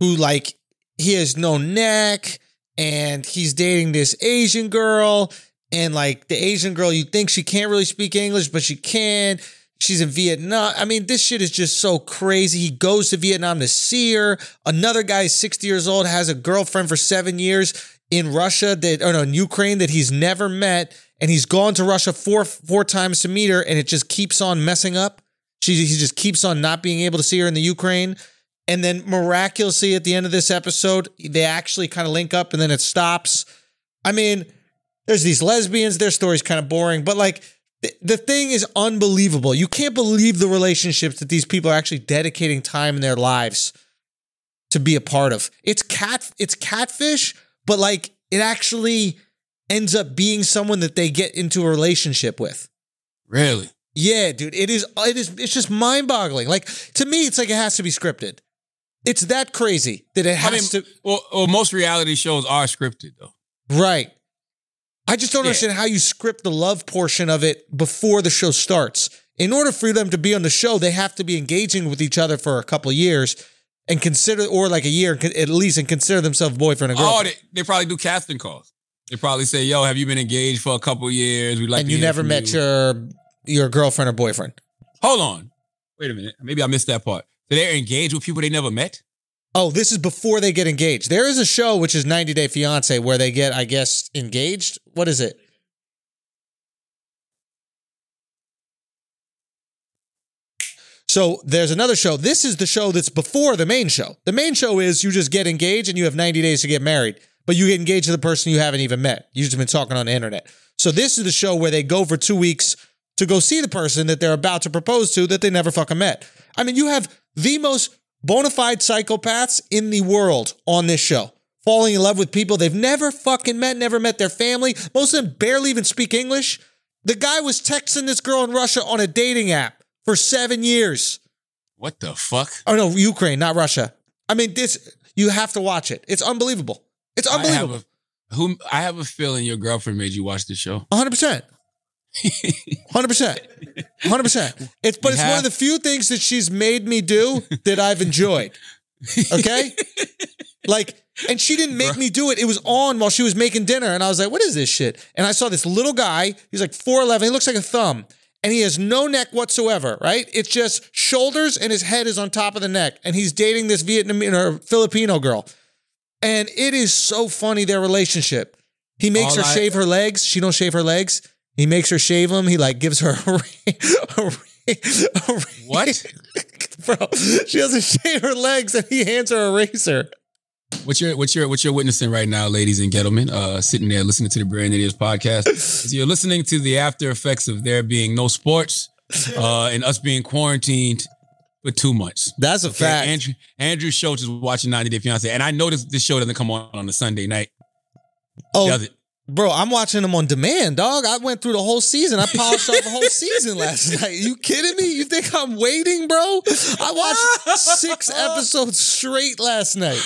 who like, he has no neck and he's dating this Asian girl. And like the Asian girl, you think she can't really speak English, but she can. She's in Vietnam. I mean, this shit is just so crazy. He goes to Vietnam to see her. Another guy is sixty years old, has a girlfriend for seven years in Russia that, or no, in Ukraine that he's never met. And he's gone to Russia four, four times to meet her. And it just keeps on messing up. She, he just keeps on not being able to see her in the Ukraine. And then miraculously at the end of this episode, they actually kind of link up and then it stops. I mean, there's these lesbians. Their story's kind of boring, but like th- the thing is unbelievable. You can't believe the relationships that these people are actually dedicating time in their lives to be a part of. It's cat, it's catfish, but like it actually ends up being someone that they get into a relationship with. Really? Yeah, dude. It is. It is. It's just mind boggling. Like to me, it's like it has to be scripted. It's that crazy that it has I mean, to. Well, well, most reality shows are scripted, though. Right. I just don't yeah. understand how you script the love portion of it before the show starts. In order for them to be on the show, they have to be engaging with each other for a couple of years and consider, or like a year at least, and consider themselves boyfriend and girlfriend. Oh, they, they probably do casting calls. They probably say, yo, have you been engaged for a couple of years? We'd like and to you never met you. your your girlfriend or boyfriend. Hold on. Wait a minute. Maybe I missed that part. So they're engaged with people they never met? Oh, this is before they get engaged. There is a show, which is ninety Day Fiance, where they get, I guess, engaged. What is it? So there's another show. This is the show that's before the main show. The main show is you just get engaged and you have ninety days to get married, but you get engaged to the person you haven't even met. You've just been talking on the internet. So this is the show where they go for two weeks to go see the person that they're about to propose to that they never fucking met. I mean, you have the most bonafide psychopaths in the world on this show, falling in love with people they've never fucking met, never met their family. Most of them barely even speak English. The guy was texting this girl in Russia on a dating app for seven years. What the fuck? Oh no, Ukraine, not Russia. I mean, this, you have to watch it. It's unbelievable. It's unbelievable. I have a, who, I have a feeling your girlfriend made you watch this show. one hundred percent. one hundred percent. one hundred percent. It's, but it's one of the few things that she's made me do that I've enjoyed. Okay? Like, and she didn't make Bro. me do it. It was on while she was making dinner. And I was like, what is this shit? And I saw this little guy. He's like four eleven. He looks like a thumb. And he has no neck whatsoever, right? It's just shoulders and his head is on top of the neck. And he's dating this Vietnamese or Filipino girl. And it is so funny, their relationship. He makes All her I- shave her legs. She don't shave her legs. He makes her shave him. He like gives her a ring. A ring, a ring. What? Bro, she doesn't shave her legs and he hands her a razor. What you're, what you're, what you're witnessing right now, ladies and gentlemen, uh, sitting there listening to the Brand Idiots podcast, is you're listening to the after effects of there being no sports uh, and us being quarantined for two months. That's a okay? fact. Andrew, Andrew Schultz is watching ninety Day Fiance. And I noticed this show doesn't come on on a Sunday night. Oh. Does it? Bro, I'm watching them on demand, dog. I went through the whole season. I polished off the whole season last night. You kidding me? You think I'm waiting, bro? I watched six episodes straight last night.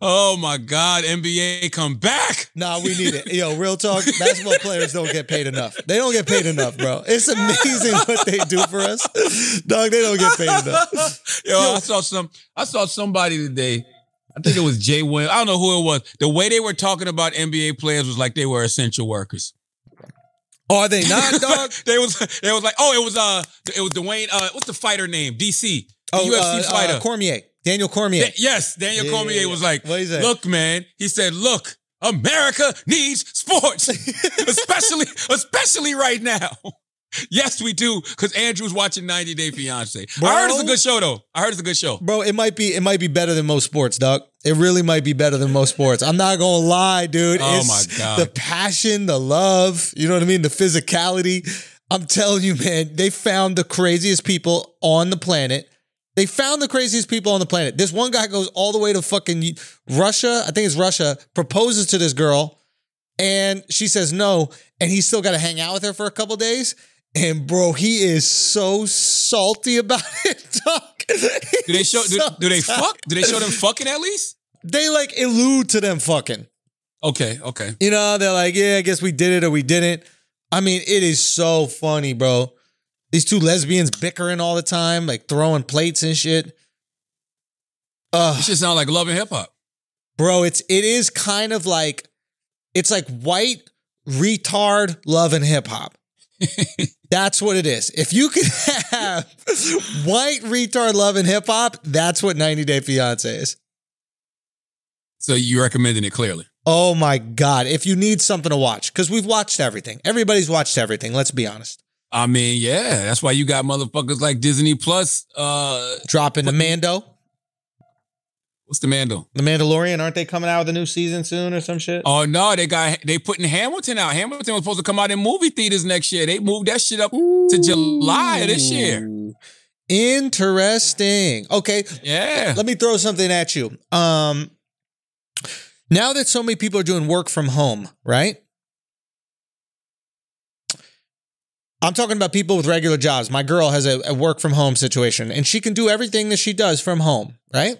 Oh, my God. N B A, come back. Nah, we need it. Yo, real talk, basketball players don't get paid enough. They don't get paid enough, bro. It's amazing what they do for us. Dog, they don't get paid enough. Yo, Yo I saw some. I saw somebody today. I think it was Jay Williams. I don't know who it was. The way they were talking about N B A players was like they were essential workers. Are they not, dog? they was they was like, oh, it was uh, it was Dwayne. Uh, what's the fighter name? D C, the oh, U F C uh, fighter, uh, Cormier, Daniel Cormier. Da- yes, Daniel yeah, Cormier yeah, yeah. was like, look, man. He said, look, America needs sports, especially especially right now. Yes, we do, because Andrew's watching ninety Day Fiance. Bro, I heard it's a good show, though. I heard it's a good show. Bro, it might be it might be better than most sports, dog. It really might be better than most sports. I'm not going to lie, dude. Oh, it's my God. The passion, the love, you know what I mean? The physicality. I'm telling you, man, they found the craziest people on the planet. They found the craziest people on the planet. This one guy goes all the way to fucking Russia. I think it's Russia. Proposes to this girl. And she says no. And he's still got to hang out with her for a couple days. And bro, he is so salty about it, Doc. Do they show? Do, do they fuck? Do they show them fucking at least? They like allude to them fucking. Okay, okay. You know, they're like, yeah, I guess we did it or we didn't. I mean, it is so funny, bro. These two lesbians bickering all the time, like throwing plates and shit. Uh, this shit sound like Love and Hip Hop, bro. It's it is kind of like it's like white retard Love and Hip Hop. That's what it is. If you could have white retard Love and Hip Hop, that's what ninety Day Fiance is. So you're recommending it clearly. Oh my God. If you need something to watch, because we've watched everything. Everybody's watched everything. Let's be honest. I mean, yeah. That's why you got motherfuckers like Disney Plus. Uh, Dropping what, the Mando. What's the Mando? The Mandalorian. Aren't they coming out with a new season soon or some shit? Oh, no. They got they putting Hamilton out. Hamilton was supposed to come out in movie theaters next year. They moved that shit up Ooh. to July of this year. Interesting. Okay. Yeah. Let me throw something at you. Um... Now that so many people are doing work from home, right? I'm talking about people with regular jobs. My girl has a, a work from home situation and she can do everything that she does from home, right?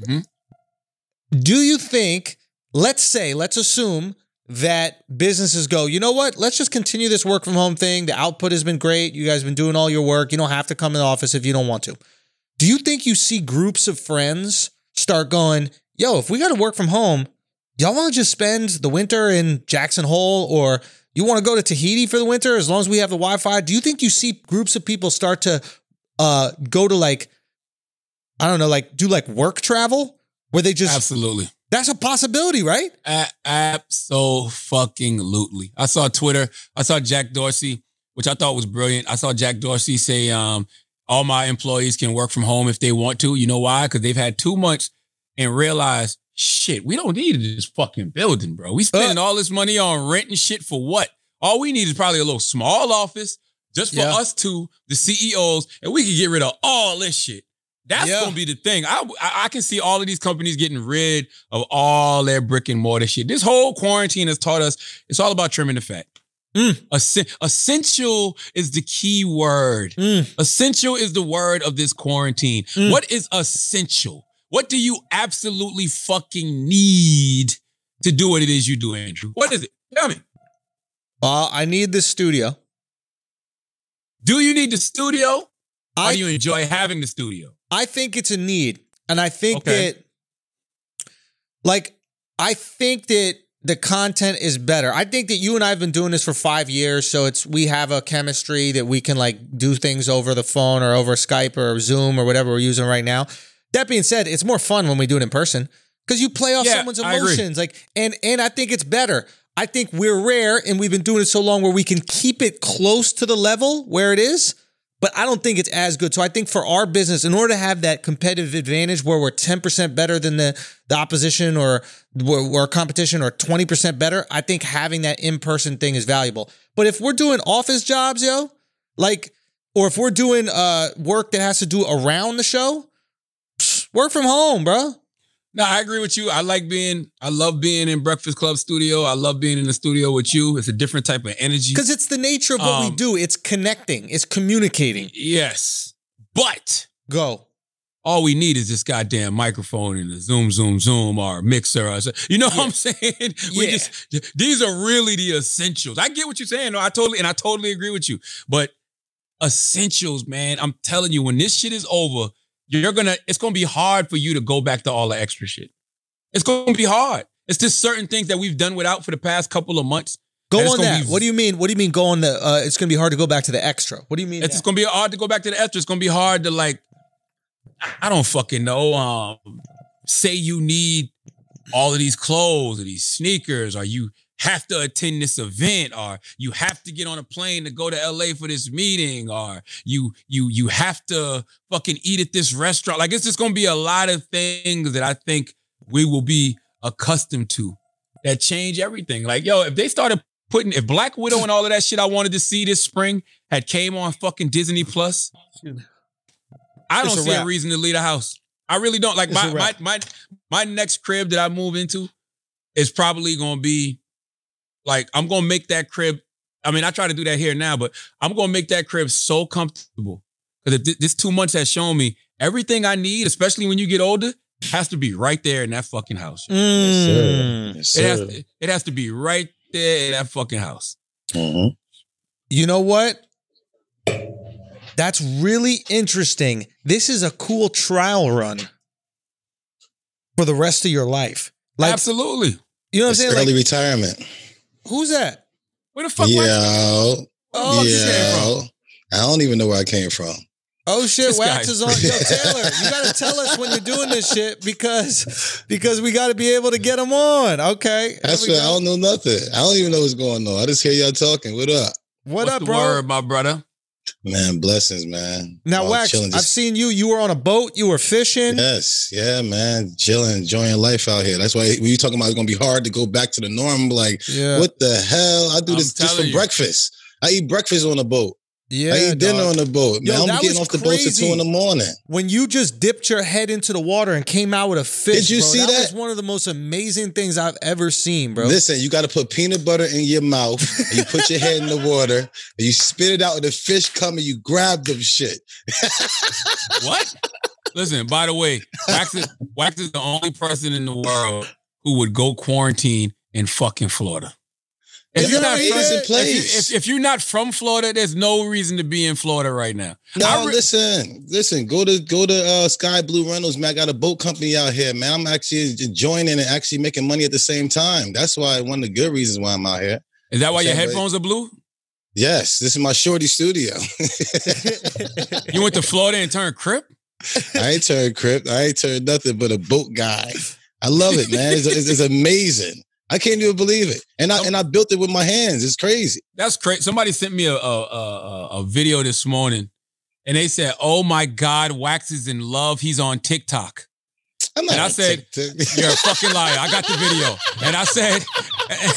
Mm-hmm. Do you think, let's say, let's assume that businesses go, you know what? Let's just continue this work from home thing. The output has been great. You guys have been doing all your work. You don't have to come in the office if you don't want to. Do you think you see groups of friends start going, yo, if we got to work from home, y'all want to just spend the winter in Jackson Hole or you want to go to Tahiti for the winter as long as we have the Wi-Fi? Do you think you see groups of people start to uh, go to like, I don't know, like do like work travel where they just... Absolutely. That's a possibility, right? Uh, Abso-fucking-lutely. I saw Twitter. I saw Jack Dorsey, which I thought was brilliant. I saw Jack Dorsey say um, all my employees can work from home if they want to. You know why? Because they've had two months and realize, shit, we don't need this fucking building, bro. We spending uh, all this money on rent and shit for what? All we need is probably a little small office just for yeah. us two, the C E Os, and we can get rid of all this shit. That's yeah. going to be the thing. I, I I can see all of these companies getting rid of all their brick and mortar shit. This whole quarantine has taught us it's all about trimming the fat. Mm. Es- essential is the key word. Mm. Essential is the word of this quarantine. Mm. What is essential? What do you absolutely fucking need to do what it is you do, Andrew? What is it? Tell me. Uh, I need the studio. Do you need the studio? I, or do you enjoy having the studio? I think it's a need. And I think okay. that, like, I think that the content is better. I think that you and I have been doing this for five years. So it's, we have a chemistry that we can, like, do things over the phone or over Skype or Zoom or whatever we're using right now. That being said, it's more fun when we do it in person because you play off yeah, someone's emotions. Like, and and I think it's better. I think we're rare and we've been doing it so long where we can keep it close to the level where it is, but I don't think it's as good. So I think for our business, in order to have that competitive advantage where we're ten percent better than the, the opposition or, or competition or twenty percent better, I think having that in-person thing is valuable. But if we're doing office jobs, yo, like, or if we're doing uh, work that has to do around the show, work from home, bro. No, I agree with you. I like being, I love being in Breakfast Club studio. I love being in the studio with you. It's a different type of energy. Because it's the nature of what um, we do. It's connecting. It's communicating. Yes. But. Go. All we need is this goddamn microphone and a Zoom, Zoom, Zoom or a mixer. Or you know yeah. what I'm saying? We yeah. just, these are really the essentials. I get what you're saying. No, I totally, and I totally agree with you. But essentials, man, I'm telling you, when this shit is over, You're gonna. It's gonna be hard for you to go back to all the extra shit. It's gonna be hard. It's just certain things that we've done without for the past couple of months. Go on that. Be, what do you mean? What do you mean? Go on the. Uh, it's gonna be hard to go back to the extra. What do you mean? It's just gonna be hard to go back to the extra. It's gonna be hard to like. I don't fucking know. Um, say you need all of these clothes or these sneakers, or you have to attend this event, or you have to get on a plane to go to L A for this meeting, or you you you have to fucking eat at this restaurant. Like, it's just going to be a lot of things that I think we will be accustomed to that change everything. Like, yo, if they started putting, if Black Widow and all of that shit I wanted to see this spring had came on fucking Disney Plus, I don't see a reason to leave the house. I really don't. Like, my my my my next crib that I move into is probably going to be Like, I'm going to make that crib. I mean, I try to do that here now, but I'm going to make that crib so comfortable. Because th- this two months has shown me everything I need, especially when you get older, has to be right there in that fucking house. Mm. Yes, sir. Yes, sir. It, has to, it has to be right there in that fucking house. Mm-hmm. You know what? That's really interesting. This is a cool trial run for the rest of your life. Like, absolutely. You know what it's I'm saying? Early like, retirement. Who's that? Where the fuck yo, was you? Oh, yo, shit, bro. I don't even know where I came from. Oh shit, this Wax guy. Is on. Yo, Taylor, you gotta tell us when you're doing this shit because because we gotta be able to get them on. Okay. That's right. I don't know nothing. I don't even know what's going on. I just hear y'all talking. What up? What What's up, the bro? Word, my brother? Man, blessings, man. Now, oh, Wax, I've seen you. You were on a boat. You were fishing. Yes. Yeah, man. Chilling, enjoying life out here. That's why when you talking about it's going to be hard to go back to the norm, like, yeah. What the hell? I do I'm this just for you. Breakfast. I eat breakfast on a boat. Yeah, I eat dinner dog. on the boat. Man, yo, I'm getting off the crazy. boat at two in the morning. When you just dipped your head into the water and came out with a fish, Did you bro, see that? That was one of the most amazing things I've ever seen, bro. Listen, you got to put peanut butter in your mouth, and you put your head in the water, and you spit it out, and the fish come, and you grab them shit. What? Listen, by the way, Wax is, Wax is the only person in the world who would go quarantine in fucking Florida. If you're, not from, if, you, if, if you're not from Florida, there's no reason to be in Florida right now. No, re- listen, listen. Go to go to uh, Sky Blue Rentals, man. I got a boat company out here, man. I'm actually joining and actually making money at the same time. That's why one of the good reasons why I'm out here. Is that why your headphones way. are blue? Yes, this is my shorty studio. You went to Florida and turned crip? I ain't turned crip. I ain't turned nothing but a boat guy. I love it, man. It's, it's, it's amazing. I can't even believe it, and I and I built it with my hands. It's crazy. That's crazy. Somebody sent me a a, a a video this morning, and they said, "Oh my God, Wax is in love. He's on TikTok." I'm not and on I said, TikTok. "You're a fucking liar." I got the video, and I said,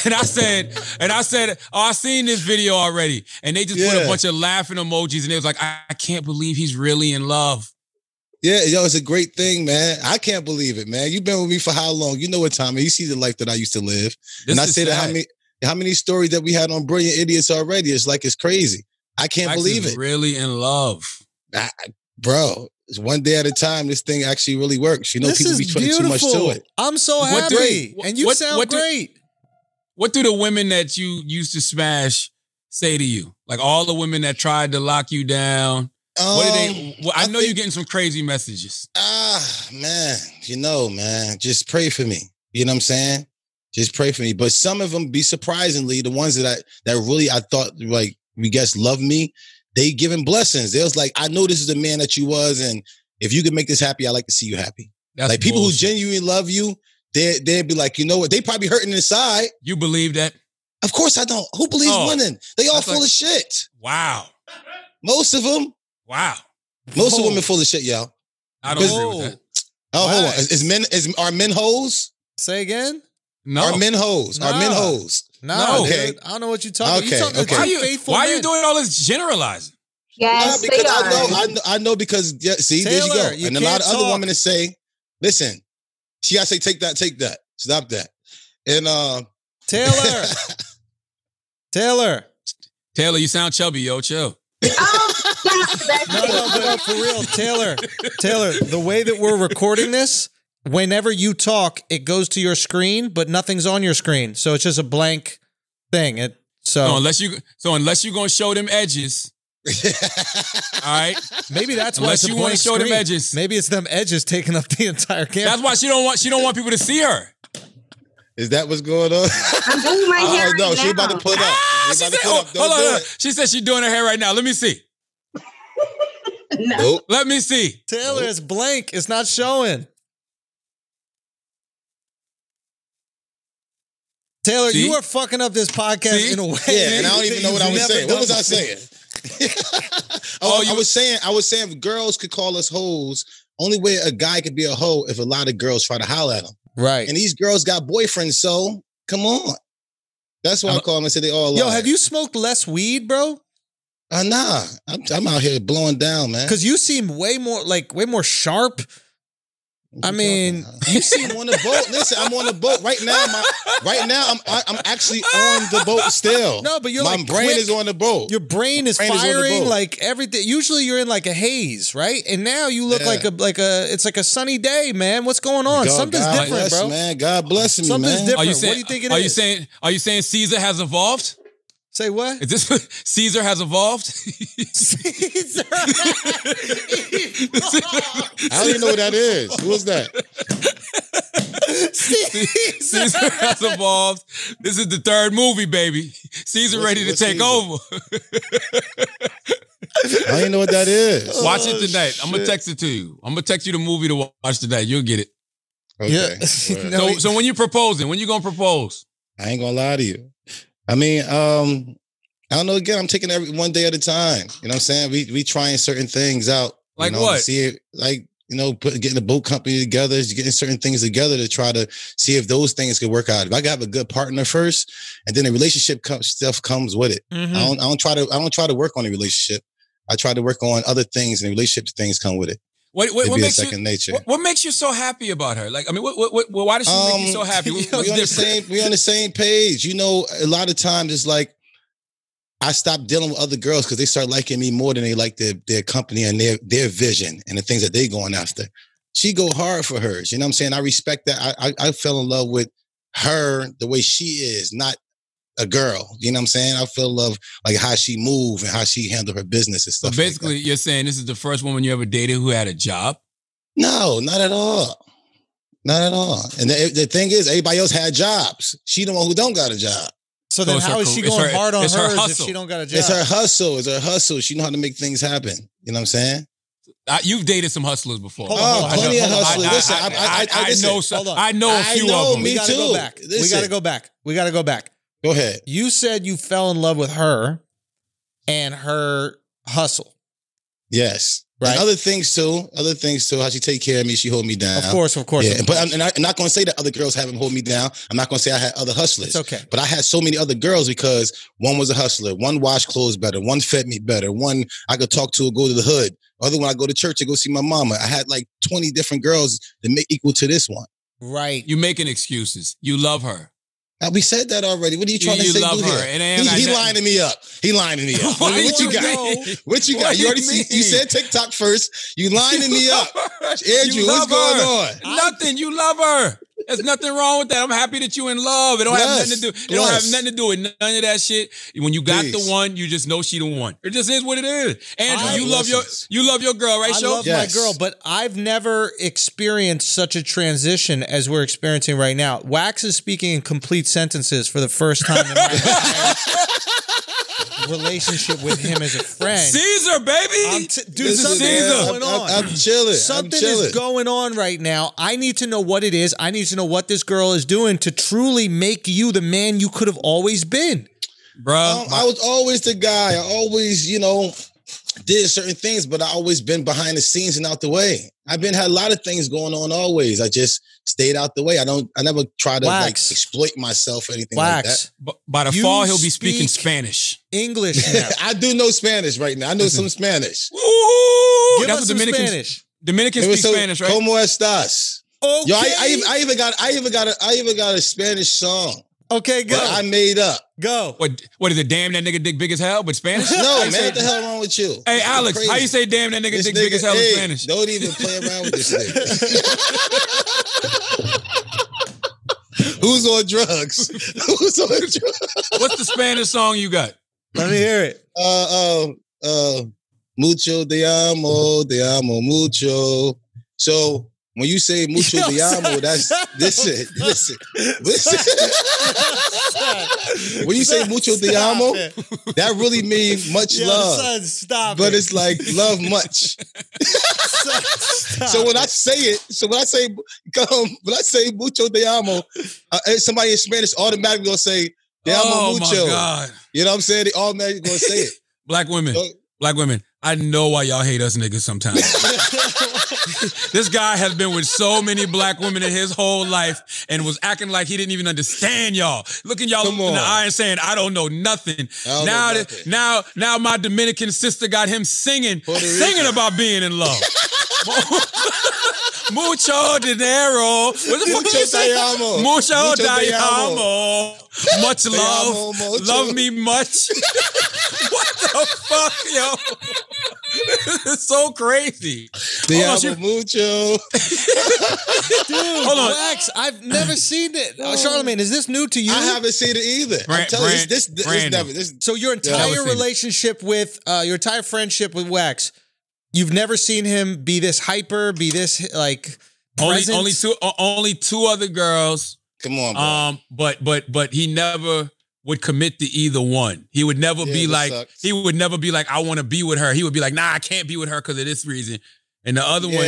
and I said, and I said, "Oh, I seen this video already." And they just yeah. put a bunch of laughing emojis, and it was like, I, "I can't believe he's really in love." Yeah, yo, it's a great thing, man. I can't believe it, man. You've been with me for how long? You know what time. You see the life that I used to live. This and I say sad. that how many how many stories that we had on Brilliant Idiots already. It's like, it's crazy. I can't Max believe is it. really in love. I, bro, it's one day at a time. This thing actually really works. You know, this people be trying beautiful. too much to it. I'm so what happy. They, and you what, sound what great. Do, what do the women that you used to smash say to you? Like all the women that tried to lock you down. Um, what they, well, I, I know think, you're getting some crazy messages. Ah, man. You know, man. Just pray for me. You know what I'm saying? Just pray for me. But some of them be surprisingly, the ones that I that really I thought, like, we guess love me, they giving blessings. They was like, I know this is the man that you was, and if you can make this happy, I like to see you happy. That's like bullshit. People who genuinely love you, they, they'd be like, you know what? They probably hurting inside. You believe that? Of course I don't. Who believes oh, winning? They all full like, of shit. Wow. Most of them. Wow. Most Whoa. of women full of shit, y'all. I don't agree with that. Oh, wow. Hold on. Is, is men is are men hoes? Say again? No. Are men hoes? No. Are men hoes? No. Okay. I don't know what you're talking okay. about. You talking okay. Why, you, why are you doing all this generalizing? Yes, yeah, because they I, know, I know I know because yeah, see, Taylor, there you go. And a lot of talk. other women that say, listen, she gotta say, take that, take that. Stop that. And uh Taylor. Taylor. Taylor, you sound chubby, yo, chill. No, no, but for real, Taylor, Taylor, the way that we're recording this, whenever you talk, it goes to your screen, but nothing's on your screen. So it's just a blank thing. It, so. so unless you, so unless you're going to show them edges. All right. Maybe that's unless why you want to show screen. them edges. Maybe it's them edges taking up the entire camera. That's why she don't want, she don't want people to see her. Is that what's going on? I'm doing my hair oh, right no, now. She about to put up. Ah, she about said, to put oh, up. Hold on, hold on. She said she's doing her hair right now. Let me see. No. Nope. Let me see. Taylor, nope. It's blank. It's not showing. Taylor, see? You are fucking up this podcast see? in a way. Yeah, and I don't even know what I was saying. What was I saying? oh, I, I was saying, I was saying girls could call us hoes. Only way a guy could be a hoe if a lot of girls try to holler at him. Right. And these girls got boyfriends, so come on. That's why I'm, I call them and say they all Yo, lying. Have you smoked less weed, bro? Uh, nah, I'm, I'm out here blowing down, man. Because you seem way more like way more sharp. I mean, you see him on the boat. Listen, I'm on the boat right now. My, right now, I'm I, I'm actually on the boat still. No, but you're my like brain quick. Is on the boat. Your brain is brain firing is like everything. Usually, you're in like a haze, right? And now you look yeah. like a like a. It's like a sunny day, man. What's going on? God, Something's God different, bless, bro. Man, God bless me, Something's man. Different. Are you saying, what do you think it are is? Are you saying? Are you saying Caesar has evolved? Say what? Is this Caesar has evolved? Caesar evolved. I don't even know what that is. Who is that? Caesar. Caesar has evolved. This is the third movie, baby. Caesar what's, ready to take Caesar? Over. I don't even know what that is. Watch oh, it tonight. Shit. I'm gonna text it to you. I'm gonna text you the movie to watch tonight. You'll get it. Okay. Yeah. So, we, so when you proposing, when you gonna propose? I ain't gonna lie to you. I mean, um, I don't know. Again, I'm taking every one day at a time. You know what I'm saying? We we trying certain things out. Like you know, what? See it, like, you know, put, getting the boat company together, getting certain things together to try to see if those things could work out. If I got a good partner first, and then the relationship co- stuff comes with it. Mm-hmm. I don't I don't try to I don't try to work on the relationship. I try to work on other things, and the relationship things come with it. What, what, what makes second you? Nature. What, what makes you so happy about her? Like, I mean, what? What? what why does she um, make you so happy? What's we on different? the same. We on the same page. You know, a lot of times it's like I stop dealing with other girls because they start liking me more than they like their their company and their their vision and the things that they going after. She go hard for hers. You know what I'm saying? I respect that. I I, I fell in love with her the way she is, not a girl. You know what I'm saying? I feel love like how she move and how she handle her business and stuff. So basically, like you're saying this is the first woman you ever dated who had a job? No, not at all. Not at all. And the, the thing is, everybody else had jobs. She the one who don't got a job. So then so how her, is she going her, hard on hers her if she don't got a job? It's her hustle. It's her hustle. She know how to make things happen. You know what I'm saying? I, you've dated some hustlers before. Hold on, hold on. Oh, plenty of hustlers. Listen, I, I, I, I, I, I know some, I know a few know, of them. Me we gotta too. go back. Listen. We got to go back. We got to go back. Go ahead. You said you fell in love with her and her hustle. Yes. Right. And other things too. Other things too. How she take care of me. She hold me down. Of course, of course. Yeah. Of course. But I'm, and I, I'm not going to say that other girls haven't hold me down. I'm not going to say I had other hustlers. It's okay. But I had so many other girls because one was a hustler. One washed clothes better. One fed me better. One I could talk to or go to the hood. Other one I go to church and go see my mama. I had like twenty different girls that make equal to this one. Right. You're making excuses. You love her. Now, we said that already. What are you trying you to say? Love her. And he he lining me up. He lining me up. What, what, you, got? what you got? What you got? You already mean? You said TikTok first. You lining me up. Andrew, what's going on? Nothing. You love her. There's nothing wrong with that. I'm happy that you in love. It don't yes. have nothing to do. It yes. don't have nothing to do with none of that shit. When you got Please. the one, you just know she the one. It just is what it is. Andrew, I you love your this. you love your girl, right? I Show? love yes. my girl, but I've never experienced such a transition as we're experiencing right now. Wax is speaking in complete sentences for the first time in my life. Relationship with him as a friend. Caesar, baby. I'm t- dude, this something is Caesar. Going on. I'm, I'm chilling. Something I'm chilling. is going on right now. I need to know what it is. I need to know what this girl is doing to truly make you the man you could have always been. Bro. Um, I was always the guy. I always, you know, did certain things, but I always been behind the scenes and out the way. I've been had a lot of things going on always. I just stayed out the way. I don't, I never try to Wax. like exploit myself or anything Wax. like that. B- by the you fall, he'll be speaking Spanish. English now. I do know Spanish right now. I know Listen. some Spanish. Ooh, Give that's us what Dominican, Spanish. Dominicans speak so, Spanish, right? Como estas? Okay. Yo, I, I, even, I even got, I even got, a, I even got a Spanish song. Okay, go. That I made up. Go. What? What is it? Damn that nigga dick big as hell, but Spanish? No, man. What the hell wrong with you? Hey, Alex, how you say damn that nigga this dick nigga, big as hell hey, in Spanish? Don't even play around with this nigga. Who's on drugs? Who's on drugs? What's the Spanish song you got? Let me hear it. Uh, uh, uh, mucho te amo, te amo mucho. So. When you say mucho Yo, de amo, that's listen, listen, listen. When you say mucho de amo, that really means much Yo, love. Son, stop but it. it's like love much. Son, so when I say it, so when I say um, when I say mucho de amo, uh, somebody in Spanish automatically gonna say de amo oh mucho. My God. You know what I'm saying? They automatically gonna say it. Black women, so, black women. I know why y'all hate us niggas sometimes. This guy has been with so many black women in his whole life and was acting like he didn't even understand y'all. Looking y'all in the eye and saying, I don't know nothing. Don't now, know nothing. now, now my Dominican sister got him singing, singing about being in love. Mucho dinero. What the fuck mucho is Mucho, mucho te amo. Much love. Amo, mucho. Love me much. What the fuck, yo? This is so crazy. Te amo on, mucho. Dude, hold on. Wax, I've never seen it. Oh, Charlamagne, is this new to you? I haven't seen it either. Brand, I'm telling you, this, this, this never. This, so your entire relationship with, uh, your entire friendship with Wax, you've never seen him be this hyper, be this like present? Only, only two, only two other girls. Come on, bro. Um, but but but he never would commit to either one. He would never yeah, be like sucks. he would never be like I want to be with her. He would be like, nah, I can't be with her because of this reason. And the other yeah, one,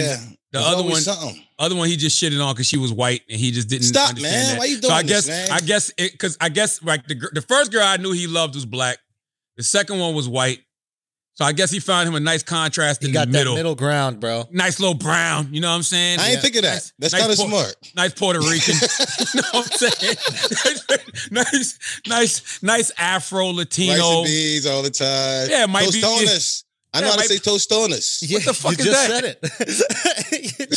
the other one, something. other one, he just shitted on because she was white and he just didn't Stop, understand man. That. Why you doing so I guess this, man? I guess because I guess like the the first girl I knew he loved was black. The second one was white. So I guess he found him a nice contrast he in the middle. He got that middle ground, bro. Nice little brown. You know what I'm saying? I yeah. ain't think of that. Nice, That's nice kind of po- smart. Nice Puerto Rican. You know what I'm saying? nice, nice, nice Afro-Latino. Rice and beans all the time. Yeah, it might Tostones. be. Tostones. I know yeah, how to say tostones. Yeah, what the fuck you is just that?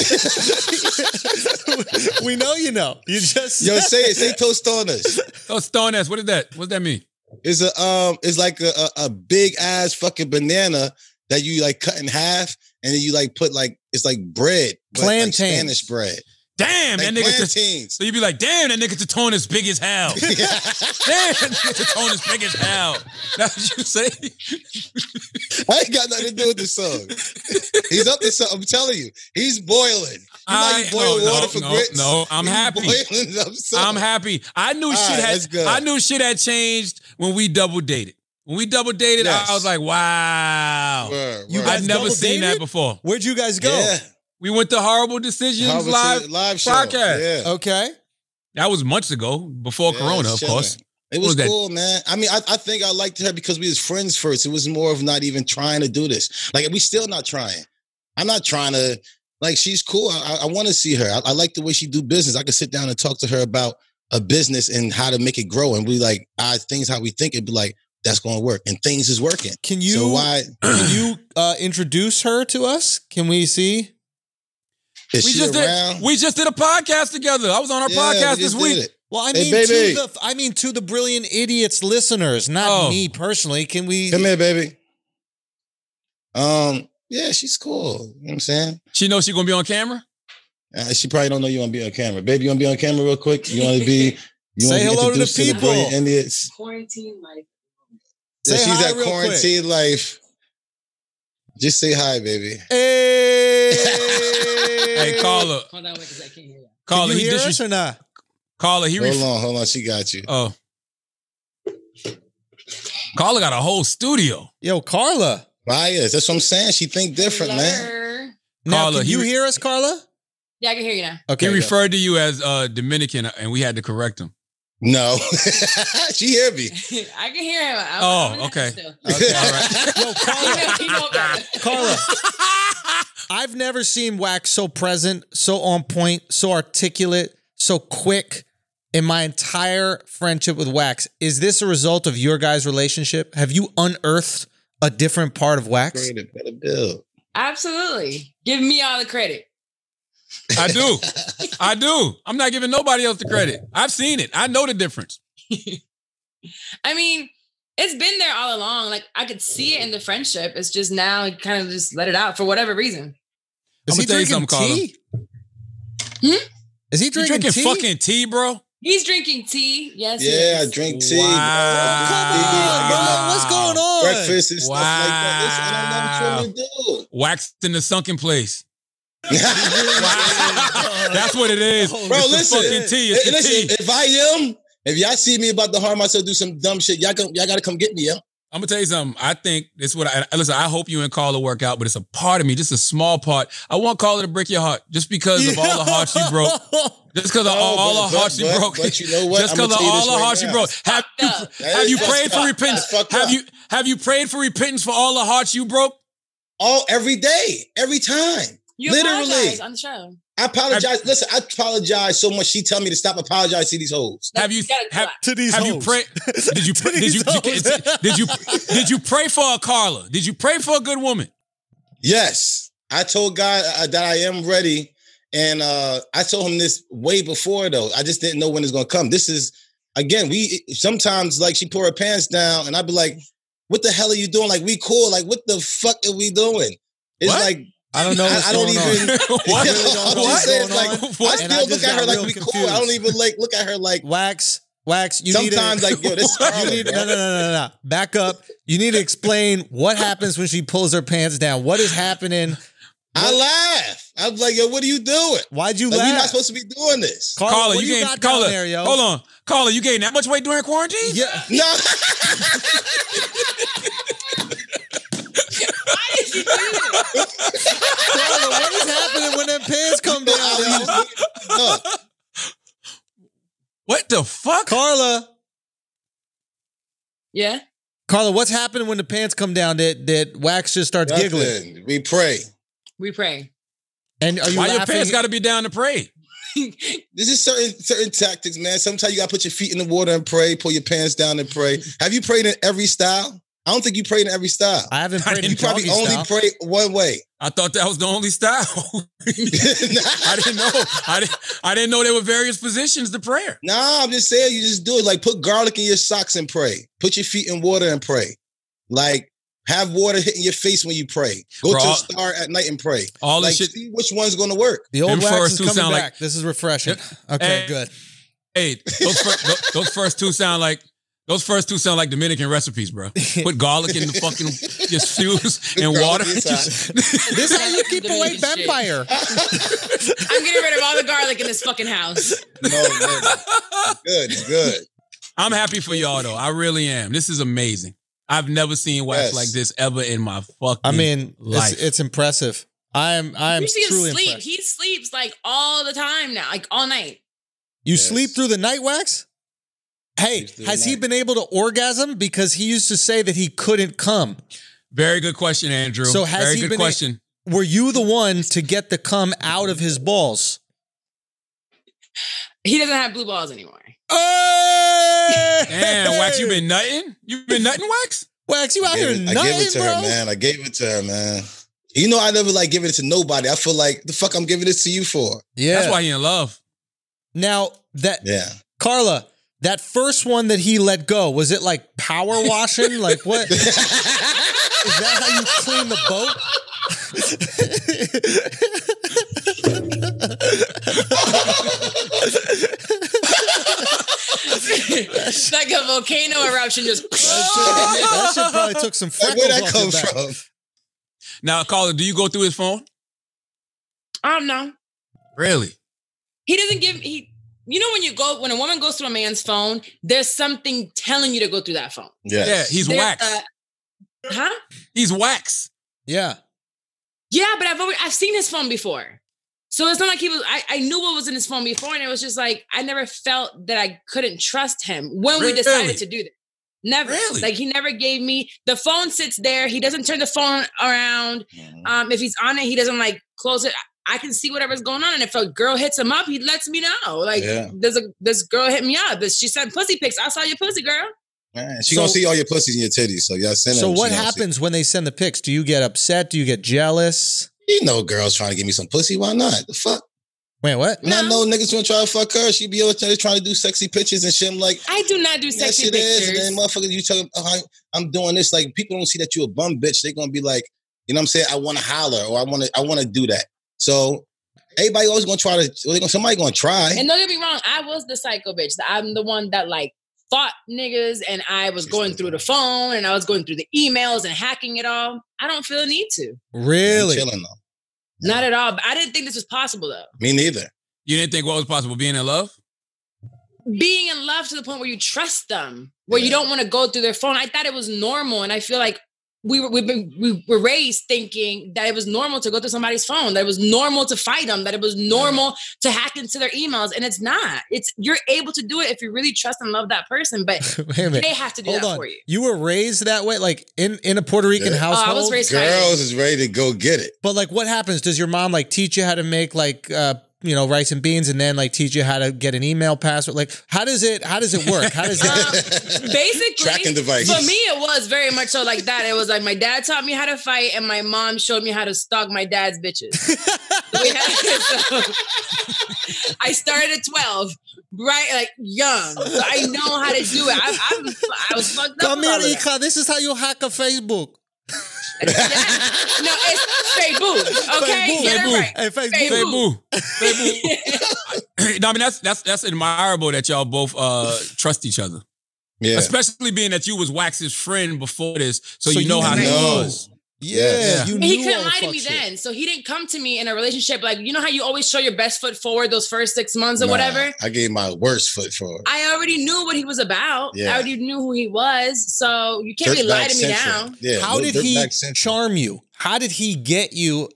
Said it. We know you know. You just Yo, said say it. Say tostones. Tostones. What is that? What does that mean? It's a um, it's like a, a, a big ass fucking banana that you like cut in half and then you like put like it's like bread, plantain, like Spanish bread. Damn, like that nigga. T- so you be like, damn, that nigga Tatone is big as hell. Damn, that nigga Tatone is big as hell. That's what you say. I ain't got nothing to do with this song. He's up to something. I'm telling you, he's boiling. You I, like you boil no, water no, for no, grits. No, I'm he's happy. I'm happy. I knew All shit right, had. I knew shit had changed when we double dated. When we double dated, yes. I was like, wow, word, word. I've never seen dated? that before. Where'd you guys go? Yeah. We went to Horrible Decisions Horrible live, live show. podcast. Yeah. Okay. That was months ago, before yeah, Corona, of course. It was, was cool, that? man. I mean, I, I think I liked her because we was friends first. It was more of not even trying to do this. Like, we still not trying. I'm not trying to, like, she's cool. I, I want to see her. I, I like the way she do business. I could sit down and talk to her about a business and how to make it grow. And we like, I things how we think it'd be like, that's going to work. And things is working. Can you, so why- can you uh, introduce her to us? Can we see? Is we just around? did. We just did a podcast together. I was on our yeah, podcast we this week. Well, I mean, hey, to the I mean to the Brilliant Idiots listeners, not oh. me personally. Can we come here, baby? Um, yeah, she's cool. You know what I'm saying? She knows she's gonna be on camera. Uh, she probably don't know you want to be on camera, baby. You want to be on camera real quick? You want to be? You Say hello to the people. To the Brilliant Idiots. Quarantine life. Yeah, say she's hi at real quarantine quick. life. Just say hi, baby. Hey, hey Carla. Hold on, because I can't hear you. Carla, Can you he hear us you... or not? Carla, he. Hold ref- on, hold on. She got you. Oh, Carla got a whole studio. Yo, Carla. Bias. That's what I'm saying. She think different, Hello. man. Now, Carla, can you he... hear us, Carla? Yeah, I can hear you now. Okay. He go. referred to you as uh, Dominican, and we had to correct him. No, she hear me. I can hear him. I'm, oh, I'm okay. okay. All right. Yo, Carla, Carla, I've never seen Wax so present, so on point, so articulate, so quick in my entire friendship with Wax. Is this a result of your guys' relationship? Have you unearthed a different part of Wax? Absolutely. Give me all the credit. I do. I do. I'm not giving nobody else the credit. I've seen it. I know the difference. I mean, it's been there all along. Like, I could see it in the friendship. It's just now it kind of just let it out for whatever reason. Is I'm he drinking tea? Hmm? Is he drinking, drinking tea? fucking tea, bro? He's drinking tea. Yes. Yeah, I drink tea. Wow. Wow. Come on, bro. What's going on? Breakfast and wow. stuff like that. That's what I'm trying to do. Waxed in the sunken place. Wow. That's what it is, bro. It's listen, fucking tea. It's listen tea. If I am, if y'all see me about to harm myself, do some dumb shit, y'all, come, y'all gotta come get me, yo. I'm gonna tell you something. I think it's what I listen. I hope you and Carla work out, but it's a part of me, just a small part. I want Carla to break your heart just because of all the hearts you broke. Just because of no, all, all but, the hearts but, you broke. But you know what? Just because of all the right hearts now. you broke. Have you, have you prayed for repentance? Have you have you prayed for repentance for all the hearts you broke? All every day, every time. You Literally, on the show. I apologize. Have, Listen, I apologize so much. She tell me to stop apologizing to these hoes. Have you have, to these? Have hoes. you prayed? Did you pray? did, you, did you did you pray for a Carla? Did you pray for a good woman? Yes, I told God uh, that I am ready, And uh, I told him this way before, though. I just didn't know when it's going to come. This is, again, we sometimes, like, she pull her pants down, and I'd be like, what the hell are you doing? Like, we cool. Like, what the fuck are we doing? It's what? Like, I don't know. I, I don't even. What? I'm just saying, like, what? I still I look at her like we confused. Cool. I don't even, like, look at her like. Wax, Wax, you sometimes need to, like, yo, this Carla, you need, no, no, no, no, no. Back up. You need to explain what happens when she pulls her pants down. What is happening? What? I laugh. I was like, yo, what are you doing? Why'd you like, laugh? We're not supposed to be doing this. Carla, Carla you, you gained, Carla, there, yo? Hold on. Carla, you gained that much weight during quarantine? Yeah. No. Why did you do that? Carla, what is happening when them pants come down? No. What the fuck? Carla. Yeah? Carla, what's happening when the pants come down that, that Wax just starts Nothing. giggling? We pray. We pray. And are you Why laughing? Your pants got to be down to pray? This is certain certain tactics, man. Sometimes you got to put your feet in the water and pray, pull your pants down and pray. Have you prayed in every style? I don't think you prayed in every style. I haven't prayed in every style. You probably only prayed one way. I thought that was the only style. I didn't know. I didn't, I didn't know there were various positions to prayer. Nah, I'm just saying you just do it. Like, put garlic in your socks and pray. Put your feet in water and pray. Like, have water hitting your face when you pray. Go Bro, to a star at night and pray. All like, shit. See which one's going to work. The old wax is coming back. Like, this is refreshing. Yep. Okay, hey, good. Hey, those, first, those first two sound like those first two sound like Dominican recipes, bro. Put garlic in the fucking your shoes and water. Just, this is how you keep away vampire. I'm getting rid of all the garlic in this fucking house. No, no, no. Good, good. I'm happy for y'all though. I really am. This is amazing. I've never seen wax yes. like this ever in my fucking. I mean, life. It's, it's impressive. I am. I am you see truly him sleep. impressed. He sleeps like all the time now, like all night. You yes. sleep through the night, Wax? Hey, has he been able to orgasm? Because he used to say that he couldn't come. Very good question, Andrew. So has Very he good been question. A, were you the one to get the cum out of his balls? He doesn't have blue balls anymore. Hey! Damn, Wax, you been nutting? You been nutting, Wax? Wax, you out here nutting, bro? I gave it to her, man. I gave it to her, man. You know I never, like, give it to nobody. I feel like, the fuck I'm giving this to you for? Yeah. That's why he in love. Now, that... Yeah. Carla, that first one that he let go, was it, like, power washing? Like, what? Is that how you clean the boat? Like a volcano eruption, just that shit, that shit probably took some freckles. Where'd that come from? Now, Carla, do you go through his phone? I don't know. Really? He doesn't give he. You know when you go when a woman goes through a man's phone, there's something telling you to go through that phone. Yes. Yeah, he's there's, wax. Uh, huh? He's wax. Yeah. Yeah, but I've always, I've seen his phone before. So it's not like he was, I, I knew what was in his phone before, and it was just like, I never felt that I couldn't trust him when really? we decided to do this. Never. Really? Like, he never gave me, the phone sits there. He doesn't turn the phone around. Um, if he's on it, he doesn't, like, close it. I can see whatever's going on, and if a girl hits him up, he lets me know. Like, yeah. there's a this girl hit me up. She sent pussy pics. I saw your pussy, girl. Man, she so, gonna see all your pussies and your titties, so y'all send So them, what happens when they send the pics? Do you get upset? Do you get jealous? You know, girls trying to give me some pussy. Why not? The fuck? Wait, what? Not no niggas gonna try to fuck her. She be over there trying to do sexy pictures and shit. I'm like, I do not do sexy pictures. Is. And then motherfuckers, you tell them, oh, I'm doing this. Like, people don't see that you a bum bitch. They gonna be like, you know what I'm saying? I want to holler or I want to, I want to do that. So everybody always gonna try to. Somebody gonna try. And don't get me wrong, I was the psycho bitch. I'm the one that like. Fought niggas, and I was going through the phone, and I was going through the emails and hacking it all. I don't feel a need to. Really? I'm chilling though. Not yeah. at all. But I didn't think this was possible though. Me neither. You didn't think what was possible? Being in love? Being in love to the point where you trust them, where yeah. you don't want to go through their phone. I thought it was normal, and I feel like we were we've been we were raised thinking that it was normal to go through somebody's phone, that it was normal to fight them, that it was normal mm. to hack into their emails, and it's not. It's you're able to do it if you really trust and love that person, but they have to do Hold that on. for you. You were raised that way, like in, in a Puerto Rican yeah. household. Oh, I was raised Girls right. is ready to go get it. But like, what happens? Does your mom like teach you how to make like uh, you know, rice and beans, and then like teach you how to get an email password? Like, how does it, how does it work? How does it um, basically tracking device? For me, it was very much so like that. It was like my dad taught me how to fight, and my mom showed me how to stalk my dad's bitches. So we had, so, I started at twelve, right, like young. So I know how to do it. I, I'm, I was fucked up. Come here, Ika. This is how you hack a Facebook. Yeah. No, it's Facebook. Okay, Facebook, get it right. Hey, Facebook. Facebook. Facebook. No, I mean that's that's that's admirable that y'all both uh, trust each other. Yeah, especially being that you was Wax's friend before this, so, so you know you how he was. Yeah, yeah. You knew he couldn't lie to me shit. then, so he didn't come to me in a relationship like, you know how you always show your best foot forward those first six months or nah, whatever. I gave my worst foot forward. I already knew what he was about. Yeah. I already knew who he was, so you can't really lie to me now. Yeah, how did he charm you? How did he get you?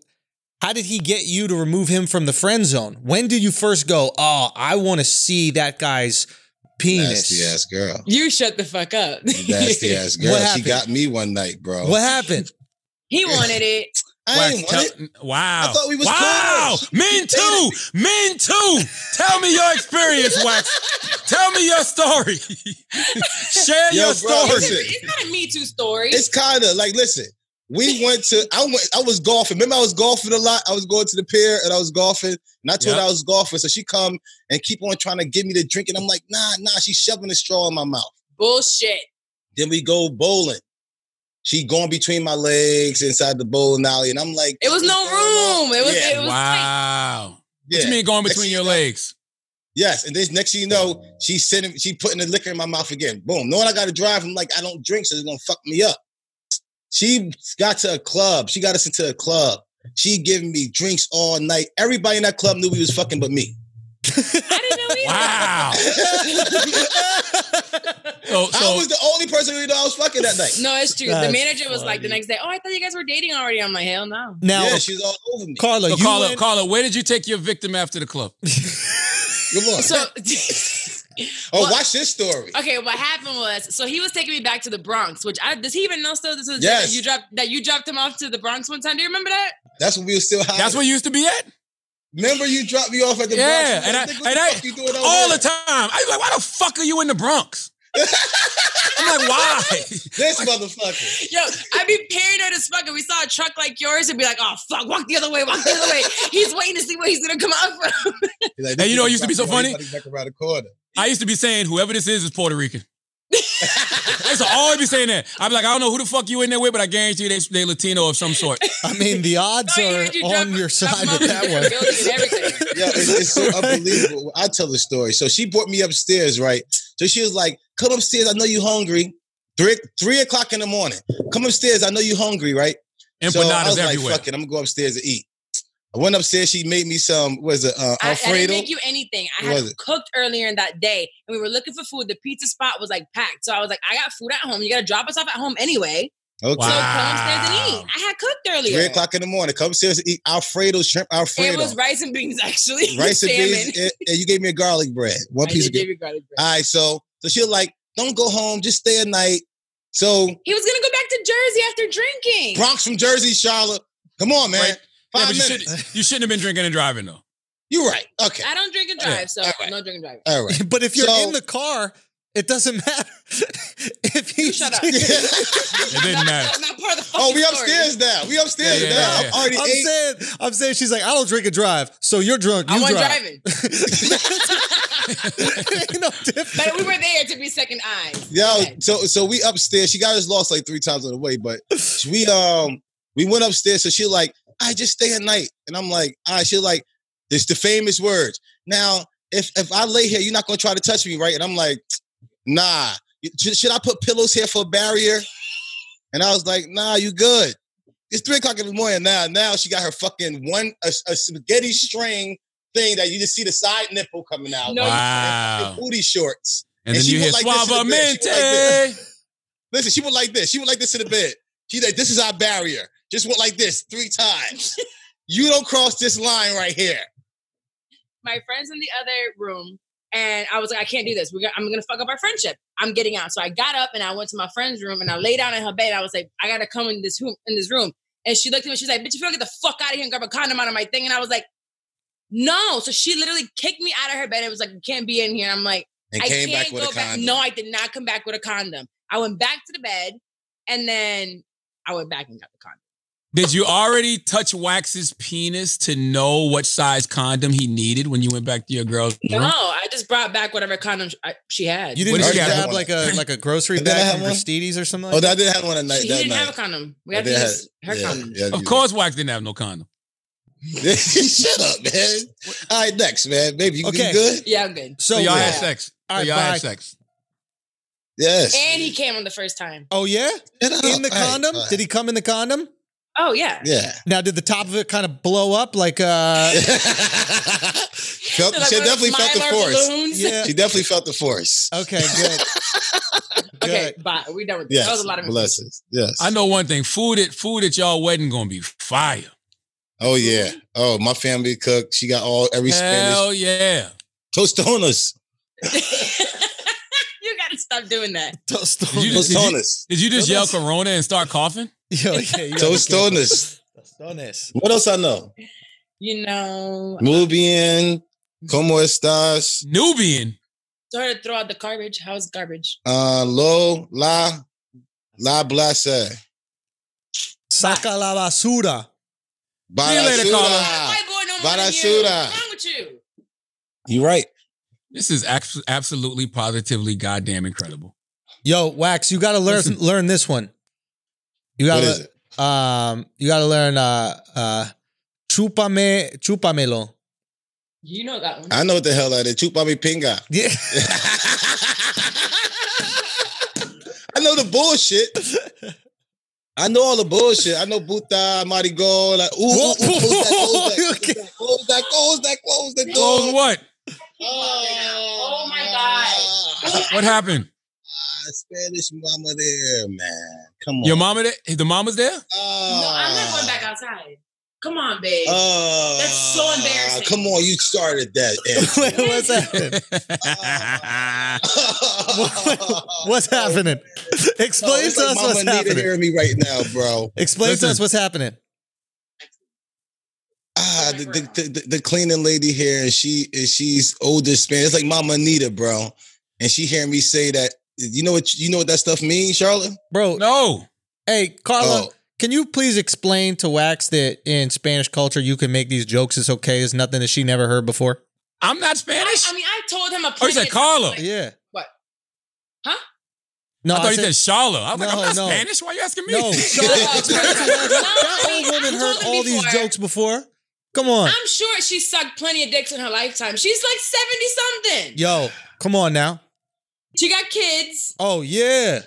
How did he get you to remove him from the friend zone? When did you first go, oh, I want to see that guy's penis? Nasty ass girl. You shut the fuck up. Nasty ass girl. She got me one night, bro. What happened? He wanted it. I didn't want it. Wow. I thought we was Wow. close. Men too. Men too. Tell me your experience, Wax. Tell me your story. Share Yo, your bro, story. It's, it's not a Me Too story. It's kind of like, listen, we went to, I went, I was golfing. Remember, I was golfing a lot. I was going to the pier and I was golfing. And I told yep. her I was golfing. So she come and keep on trying to give me the drink. And I'm like, nah, nah. She's shoving a straw in my mouth. Bullshit. Then we go bowling. She going between my legs inside the bowling alley, and I'm like, it was no room. It was, yeah. it was wow. Tight. Yeah. What you mean going between your know, legs? Yes, and this next thing you know, she's sitting, she putting the liquor in my mouth again. Boom. Knowing I got to drive, I'm like, I don't drink, so it's gonna fuck me up. She got to a club. She got us into a club. She giving me drinks all night. Everybody in that club knew we was fucking, but me. I didn't know either. Wow. so, so. I was the only person who knew I was fucking that night. No, it's true. That's the manager was funny. Like the next day, oh, I thought you guys were dating already. I'm like, hell no. Now, yeah, she's all over me. Carla, so you Carla, went- Carla, where did you take your victim after the club? Come on. So, oh, well, watch this story. Okay, what happened was, so he was taking me back to the Bronx, which I, does he even know still? This was yes. that you dropped that you dropped him off to the Bronx one time. Do you remember that? That's when we were still high. That's where you used to be at? Remember you dropped me off at the yeah, Bronx? Yeah, and I, think, and the I you doing all there? the time. I was like, why the fuck are you in the Bronx? I'm like, why? This like, motherfucker. Yo, I'd be paranoid as fuck if we saw a truck like yours and be like, oh, fuck, walk the other way, walk the other way. He's waiting to see what he's going to come out from. Like, and you know what used to be so funny? Back around the corner. I used to be saying, whoever this is is Puerto Rican. I used to always be saying that. I'd be like, I don't know who the fuck you in there with, but I guarantee you they, they Latino of some sort. I mean, the odds no, are you on your side with that one. Yeah, it's, it's so unbelievable. I tell the story. So she brought me upstairs, right? So she was like, come upstairs. I know you hungry. Three, three o'clock in the morning. Come upstairs. I know you hungry, right? Empanadas so I was everywhere. Like, fuck it. I'm going to go upstairs and eat. I went upstairs. She made me some, what is it, uh, Alfredo? I, I didn't make you anything. I what had cooked earlier in that day, and we were looking for food. The pizza spot was, like, packed. So I was like, I got food at home. You got to drop us off at home anyway. Okay. Wow. So come upstairs and eat. I had cooked earlier. Three o'clock in the morning. Come upstairs and eat Alfredo, shrimp Alfredo. It was rice and beans, actually. Rice and beans. And, and you gave me a garlic bread. One I piece of bread. I gave you garlic bread. All right, so, so she was like, don't go home. Just stay a night. So. He was going to go back to Jersey after drinking. Bronx from Jersey, Charlotte. Come on, man. Right. Yeah, but you, should, you shouldn't have been drinking and driving, though. You're right. Okay. I don't drink and drive, yeah. so right. no drink and drive. All right. But if you're so, in the car, it doesn't matter. If he shut up. It didn't matter. That's not part of the oh, we upstairs story. now. We upstairs yeah, yeah, now. Yeah, yeah. I'm already I'm eight. saying, I'm saying she's like, I don't drink and drive, so you're drunk. You I want drive. driving. Ain't no difference. But we were there to be second eyes. Yo, okay. so so we upstairs. She got us lost like three times on the way, but we um we went upstairs. So she like. I just stay at night. And I'm like, all right, she's like, this the famous words. Now, if if I lay here, you're not going to try to touch me, right? And I'm like, nah. Should I put pillows here for a barrier? And I was like, nah, you good. It's three o'clock in the morning now. Now she got her fucking one, a, a spaghetti string thing that you just see the side nipple coming out. No. Wow. And booty shorts. And, and then she you hear like Suavemente. Like Listen, she went like this. She went like this in the bed. She's like, this is our barrier. Just went like this three times. You don't cross this line right here. My friend's in the other room, and I was like, I can't do this. We're gonna, I'm going to fuck up our friendship. I'm getting out. So I got up, and I went to my friend's room, and I lay down in her bed. I was like, I got to come in this room. In this room. And she looked at me. She's like, bitch, if you don't get the fuck out of here and grab a condom out of my thing. And I was like, No. So she literally kicked me out of her bed. It was like, you can't be in here. I'm like, and I came can't back with go a back. Condom. No, I did not come back with a condom. I went back to the bed and then I went back and got the condom. Did you already touch Wax's penis to know what size condom he needed when you went back to your girl's room? No, I just brought back whatever condom I, she had. You didn't did grab like a like a grocery bag from Aristides or something like that? Oh, I did have one at night. She didn't night. have a condom. We had to use her yeah, condom. Yeah, of course, Wax didn't have no condom. Shut up, man. All right, next, man. Baby, you, okay. you good? Yeah, I'm good. So, so y'all yeah. had sex. All right, so y'all bye. had sex. Yes. And he came on the first time. Oh, yeah? In the condom? Right. Did he come in the condom? Oh, yeah. Yeah. Now, did the top of it kind of blow up? Like, uh... felt, like she definitely felt the force. Yeah. She definitely felt the force. Okay, good. good. Okay, bye. We're done with this. Yes. That was a lot of blessings. Yes. I know one thing. Food at, food at y'all wedding going to be fire. Oh, yeah. Oh, my family cooked. She got all, every Spanish. Hell, yeah. Tostones. You got to stop doing that. Tostones. Did you just, did you, did you just yell Corona and start coughing? Yo, okay, Tostones. Tostones. What else I know? You know. Muy bien. ¿Cómo estás? Nubian. Sorry to throw out the garbage. How's garbage? Uh, lo, la, la blase. Saca la basura. Barasura. Barasura. What's wrong with you? You're right. This is absolutely, positively, goddamn incredible. Yo, Wax, you got to learn learn this one. You gotta, what is it? Um, you gotta learn uh, uh, Chúpame, Chúpamelo. You know that one. I know what the hell that is. Chúpame pinga. Yeah. I know the bullshit. I know all the bullshit. I know Buta, Marigo. Like, ooh, ooh, ooh, close that, close that, close that, close what? Oh, oh my God. What happened? Spanish mama there, man. Come on. Your mama there? The mama's there? Oh. No, I'm not going back outside. Come on, babe. Oh. That's so embarrassing. Come on, you started that. Wait, what's happening? uh. What's happening? Explain no, to like us what's happening. Mama need to hear me right now, bro. Explain Listen. to us what's happening. Ah, the, the, the, the cleaning lady here, and she and she's older Spanish. It's like Mama Anita, bro. And she hearing me say that. You know what you know what that stuff means, Charlotte? Bro, no. Hey, Carla, oh. can you please explain to Wax that in Spanish culture you can make these jokes? It's okay. It's nothing that she never heard before. I'm not Spanish. I, I mean, I told him a. Oh, you said Carla? Like, yeah. What? Huh? No, I thought I said, you said Charlotte. I was no, like, I'm not no. Spanish. Why are you asking me? No, Charlotte. That old woman heard all before. these jokes before. Come on. I'm sure she sucked plenty of dicks in her lifetime. She's like seventy something. Yo, come on now. She got kids. Oh, yeah.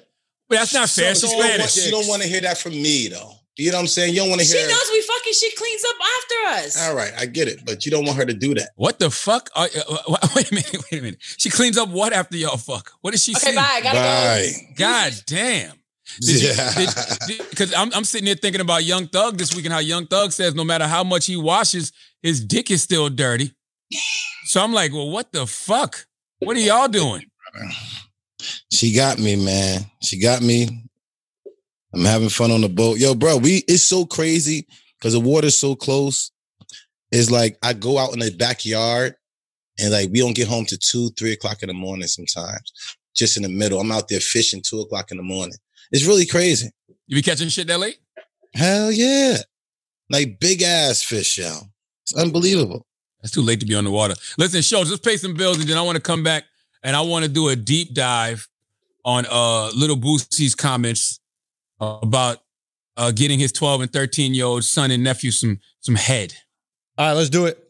But that's not fair. So, She's Spanish. You don't want to hear that from me, though. You know what I'm saying? You don't want to hear She knows we fucking, she cleans up after us. All right, I get it. But you don't want her to do that. What the fuck? Are, uh, wait a minute, wait a minute. She cleans up what after y'all fuck? What did she say? Okay, bye. I gotta bye. go. God damn. Did yeah. you, did, did, Cause I'm, I'm sitting here thinking about Young Thug this week and how Young Thug says no matter how much he washes, his dick is still dirty. So I'm like, well, what the fuck? What are y'all doing? She got me, man. She got me. I'm having fun on the boat. Yo, bro, we it's so crazy because the water's so close. It's like I go out in the backyard and like we don't get home to two, three o'clock in the morning sometimes. Just in the middle. I'm out there fishing two o'clock in the morning. It's really crazy. You be catching shit that late? Hell yeah. Like big ass fish, yo. It's unbelievable. It's too late to be on the water. Listen, Schultz, let's pay some bills and then I want to come back. And I want to do a deep dive on uh, Lil Boosie's comments uh, about uh, getting his twelve and thirteen-year-old son and nephew some some head. All right, let's do it.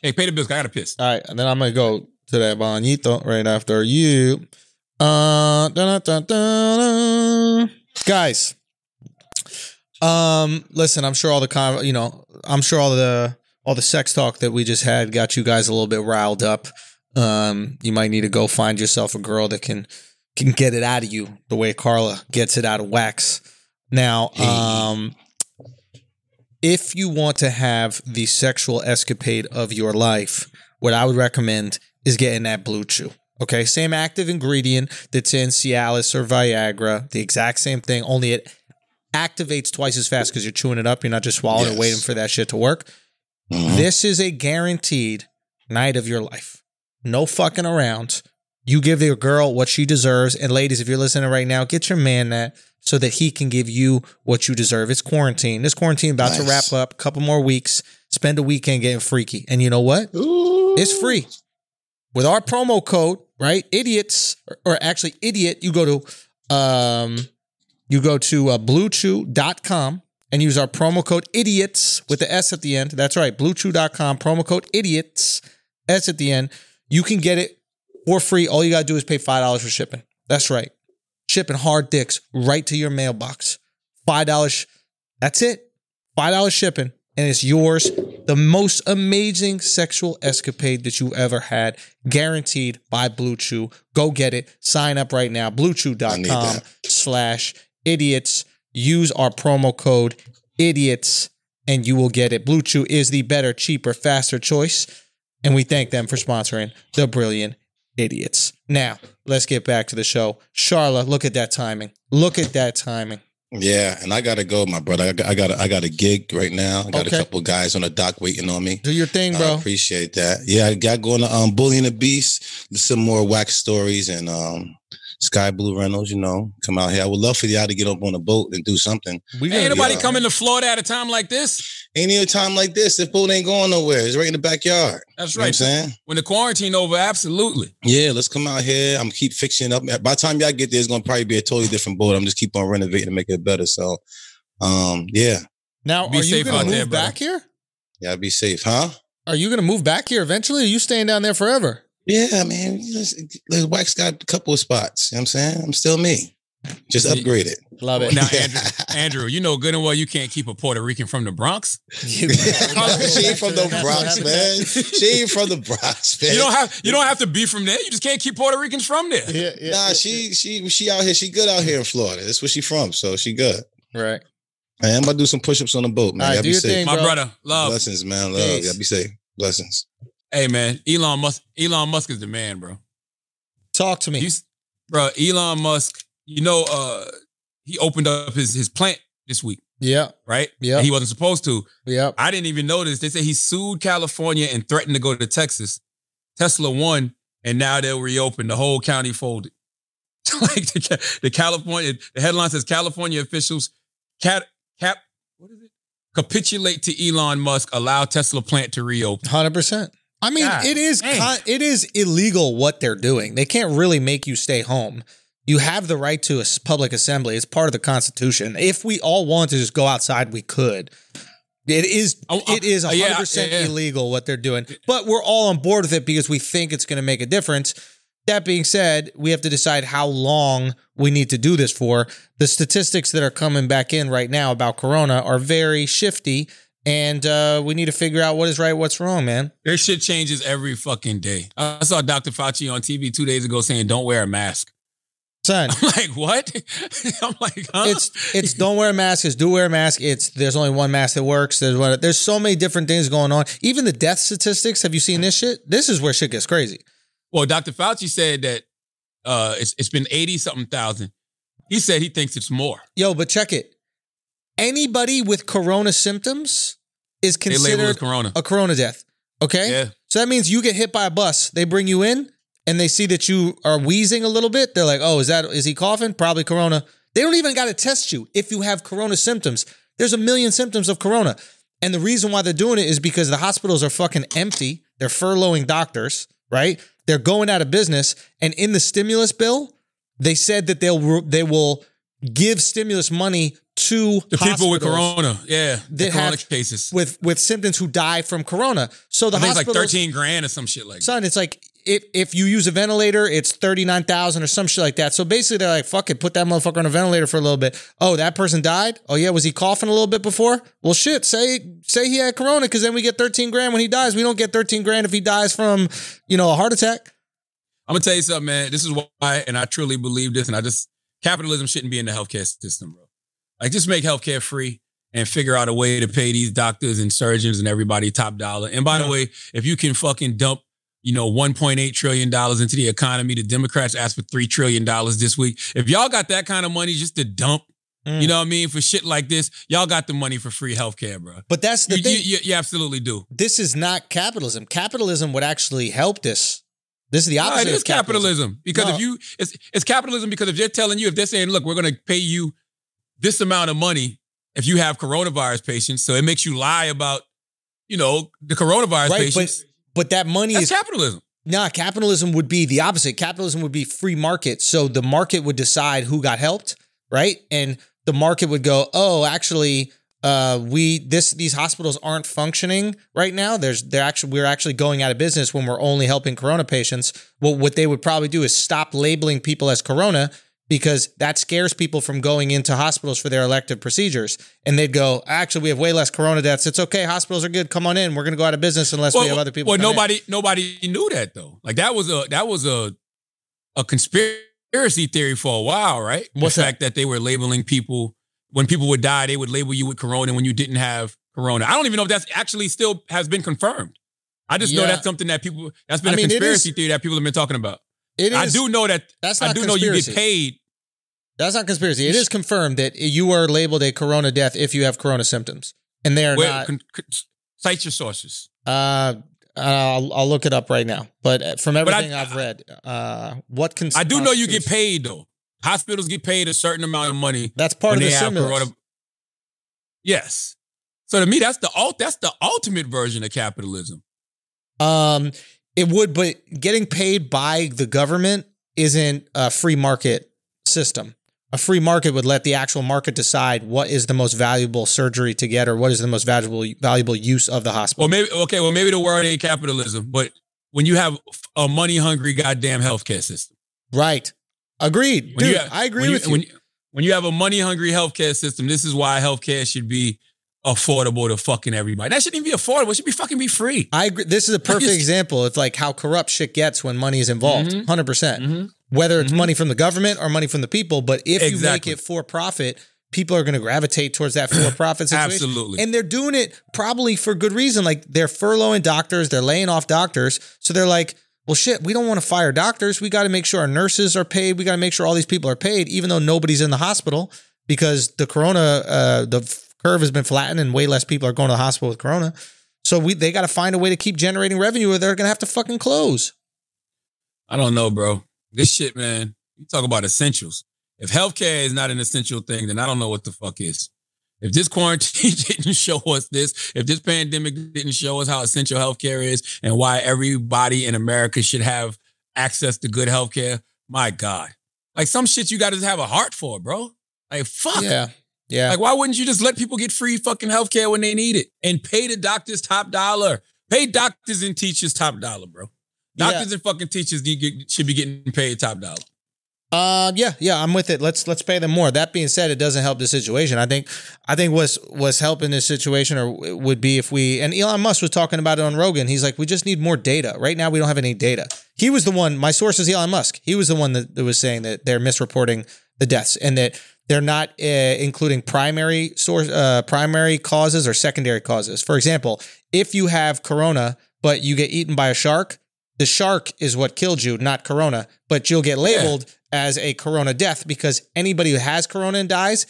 Hey, pay the bills. I got to piss. All right, and then I'm going to go to that bañito right after you. Uh, da, da, da, da, da. Guys, um, listen, I'm sure all the con- you know, I'm sure all the all the sex talk that we just had got you guys a little bit riled up. Um, you might need to go find yourself a girl that can can get it out of you the way Carla gets it out of Wax. Now, um, if you want to have the sexual escapade of your life, what I would recommend is getting that Blue Chew. Okay, same active ingredient that's in Cialis or Viagra, the exact same thing, only it activates twice as fast because you're chewing it up. You're not just swallowing yes. it, waiting for that shit to work. Mm-hmm. This is a guaranteed night of your life. No fucking around. You give your girl what she deserves. And ladies, if you're listening right now, get your man that so that he can give you what you deserve. It's quarantine. This quarantine about nice. to wrap up. A couple more weeks. Spend a weekend getting freaky. And you know what? Ooh. It's free. With our promo code, right? Idiots, or, or actually idiot, you go to um, you go to uh, blue chew dot com and use our promo code idiots with the S at the end. That's right. blue chew dot com, promo code idiots, S at the end. You can get it for free. All you got to do is pay five dollars for shipping. That's right. Shipping hard dicks right to your mailbox. five dollars. That's it. five dollars shipping. And it's yours. The most amazing sexual escapade that you ever had. Guaranteed by Blue Chew. Go get it. Sign up right now. blue chew dot com slash idiots. Use our promo code idiots and you will get it. Blue Chew is the better, cheaper, faster choice. And we thank them for sponsoring the Brilliant Idiots. Now, let's get back to the show. Charla, look at that timing. Look at that timing. Yeah, and I gotta go, my brother. I got, I got, a, I got a gig right now. I got okay. a couple guys on the dock waiting on me. Do your thing, bro. I appreciate that. Yeah, I got going to um, Bully and the Beast. Some more Wax stories and um, Sky Blue Reynolds. You know, come out here. I would love for y'all to get up on a boat and do something. We ain't nobody out. coming to Florida at a time like this. Ain't no time like this. The boat ain't going nowhere. It's right in the backyard. That's right. You know what I'm saying, when the quarantine over, absolutely. Yeah, let's come out here. I'm keep fixing up. By the time y'all get there, it's gonna probably be a totally different boat. I'm just keep on renovating to make it better. So, um, yeah. Now, be are you gonna move there, back brother. here? Yeah, be safe, huh? Are you gonna move back here eventually? Or are you staying down there forever? Yeah, man. The Wax got a couple of spots. You know what I'm saying? I'm still me. Just upgrade it. Love it. Now, Andrew, Andrew, you know good and well you can't keep a Puerto Rican from the Bronx. she ain't from the Bronx, man. She ain't from the Bronx, man. You don't have you don't have to be from there. You just can't keep Puerto Ricans from there. Yeah, yeah, nah, yeah, she she she out here. She good out here in Florida. That's where she from, so she good. Right. I am about to do some push-ups on the boat, man. All right, do be your safe. Thing, bro. My brother, love. Blessings, man. Love. Peace. Y'all be safe. Blessings. Hey, man. Elon Musk. Elon Musk is the man, bro. Talk to me, you, bro. Elon Musk. You know, uh, he opened up his, his plant this week. Yeah. Right? Yeah. He wasn't supposed to. Yeah. I didn't even notice. They said he sued California and threatened to go to Texas. Tesla won, and now they'll reopen. The whole county folded. Like the, the California, the headline says California officials cat, cap, what is it? capitulate to Elon Musk, allow Tesla plant to reopen. one hundred percent. I mean, God, it is con- it is illegal what they're doing. They can't really make you stay home. You have the right to a public assembly. It's part of the Constitution. If we all want to just go outside, we could. It is oh, oh, it is one hundred percent yeah, yeah, yeah. illegal what they're doing. But we're all on board with it because we think it's going to make a difference. That being said, we have to decide how long we need to do this for. The statistics that are coming back in right now about corona are very shifty, and uh, we need to figure out what is right, what's wrong, man. Their shit changes every fucking day. I saw Doctor Fauci on T V two days ago saying, don't wear a mask. Son. I'm like, what? I'm like, huh? It's it's don't wear a mask. It's do wear a mask. It's there's only one mask that works. There's one. There's so many different things going on. Even the death statistics. Have you seen this shit? This is where shit gets crazy. Well, Doctor Fauci said that uh, it's it's been eighty something thousand. He said he thinks it's more. Yo, but check it. Anybody with corona symptoms is considered corona. a corona death. Okay, yeah. So that means you get hit by a bus. They bring you in. And they see that you are wheezing a little bit. They're like, oh, is that is he coughing? Probably corona. They don't even got to test you if you have corona symptoms. There's a million symptoms of corona. And the reason why they're doing it is because the hospitals are fucking empty. They're furloughing doctors, right? They're going out of business. And in the stimulus bill, they said that they'll they will give stimulus money to the people with corona, yeah, the corona cases with with symptoms who die from corona. So the hospitals, it's like thirteen grand or some shit like that. Son, it's like. If if you use a ventilator, it's thirty-nine thousand or some shit like that. So basically, they're like, fuck it, put that motherfucker on a ventilator for a little bit. Oh, that person died? Oh, yeah, was he coughing a little bit before? Well, shit, say say he had corona because then we get thirteen grand when he dies. We don't get thirteen grand if he dies from, you know, a heart attack. I'm going to tell you something, man. This is why, and I truly believe this, and I just, capitalism shouldn't be in the healthcare system, bro. Like, just make healthcare free and figure out a way to pay these doctors and surgeons and everybody top dollar. And by yeah. the way, if you can fucking dump you know, one point eight trillion dollars into the economy. The Democrats asked for three trillion dollars this week. If y'all got that kind of money just to dump Mm. You know what I mean? For shit like this, y'all got the money for free healthcare, bro. But that's the you, thing. You, you, you absolutely do. This is not capitalism. Capitalism would actually help this. This is the opposite. No, it is of capitalism. capitalism because no. if you, it's, it's capitalism because if they're telling you, if they're saying, look, we're going to pay you this amount of money if you have coronavirus patients, so it makes you lie about, you know, the coronavirus right, patients. But, but that money That's is capitalism. Nah, capitalism would be the opposite. Capitalism would be free market. So the market would decide who got helped, right? And the market would go, oh, actually, uh, we this these hospitals aren't functioning right now. There's they're actually we're actually going out of business when we're only helping corona patients. Well, what they would probably do is stop labeling people as corona because that scares people from going into hospitals for their elective procedures. And they'd go, actually, we have way less corona deaths. It's okay. Hospitals are good. Come on in. We're going to go out of business unless well, we have other people. Well, nobody in. nobody knew that, though. Like that was a that was a a conspiracy theory for a while, right? What's the that? fact that they were labeling people when people would die, they would label you with corona when you didn't have corona. I don't even know if that's actually still has been confirmed. I just yeah. know that's something that people that's been I a mean, conspiracy theory that people have been talking about. It is, I do know that that's not I do conspiracy. know you get paid. That's not conspiracy. It is confirmed that you are labeled a corona death if you have corona symptoms, and they are Wait, not. Con, con, cite your sources. Uh, I'll, I'll look it up right now. But from everything but I, I've read, uh, what cons- I do know you get paid though. Hospitals get paid a certain amount of money. That's part of the stimulus. Corona. Yes. So to me, that's the that's the ultimate version of capitalism. Um. It would, but getting paid by the government isn't a free market system. A free market would let the actual market decide what is the most valuable surgery to get or what is the most valuable valuable use of the hospital. Well, maybe okay. Well, maybe the world ain't capitalism, but when you have a money hungry goddamn healthcare system, right? Agreed, when dude. Have, I agree with you. When, when you have a money hungry healthcare system, this is why healthcare should be affordable to fucking everybody. That shouldn't even be affordable. It should be fucking be free. I agree. This is a perfect just, example of like how corrupt shit gets when money is involved. Mm-hmm, one hundred percent. Mm-hmm, whether it's mm-hmm. money from the government or money from the people, but if exactly. you make it for profit, people are going to gravitate towards that for profit situation. Absolutely. And they're doing it probably for good reason. Like they're furloughing doctors, they're laying off doctors. So they're like, well, shit, we don't want to fire doctors. We got to make sure our nurses are paid. We got to make sure all these people are paid, even though nobody's in the hospital because the corona, uh, the curve has been flattened and way less people are going to the hospital with corona. So we they got to find a way to keep generating revenue or they're going to have to fucking close. I don't know, bro. This shit, man, you talk about essentials. If healthcare is not an essential thing, then I don't know what the fuck is. If this quarantine didn't show us this, if this pandemic didn't show us how essential healthcare is and why everybody in America should have access to good healthcare, my God. Like some shit you got to have a heart for, bro. Like, fuck. Yeah. Yeah. Like, why wouldn't you just let people get free fucking healthcare when they need it and pay the doctors top dollar? Pay doctors and teachers top dollar, bro. Doctors yeah. and fucking teachers should be getting paid top dollar. Uh, yeah, yeah, I'm with it. Let's let's pay them more. That being said, it doesn't help the situation. I think I think what's what's helping this situation or would be if we and Elon Musk was talking about it on Rogan. He's like, we just need more data. Right now, we don't have any data. He was the one. My source is Elon Musk. He was the one that, that was saying that they're misreporting the deaths and that they're not uh, including primary source, uh, primary causes or secondary causes. For example, if you have corona, but you get eaten by a shark, the shark is what killed you, not corona, but you'll get labeled yeah. as a corona death because anybody who has corona and dies,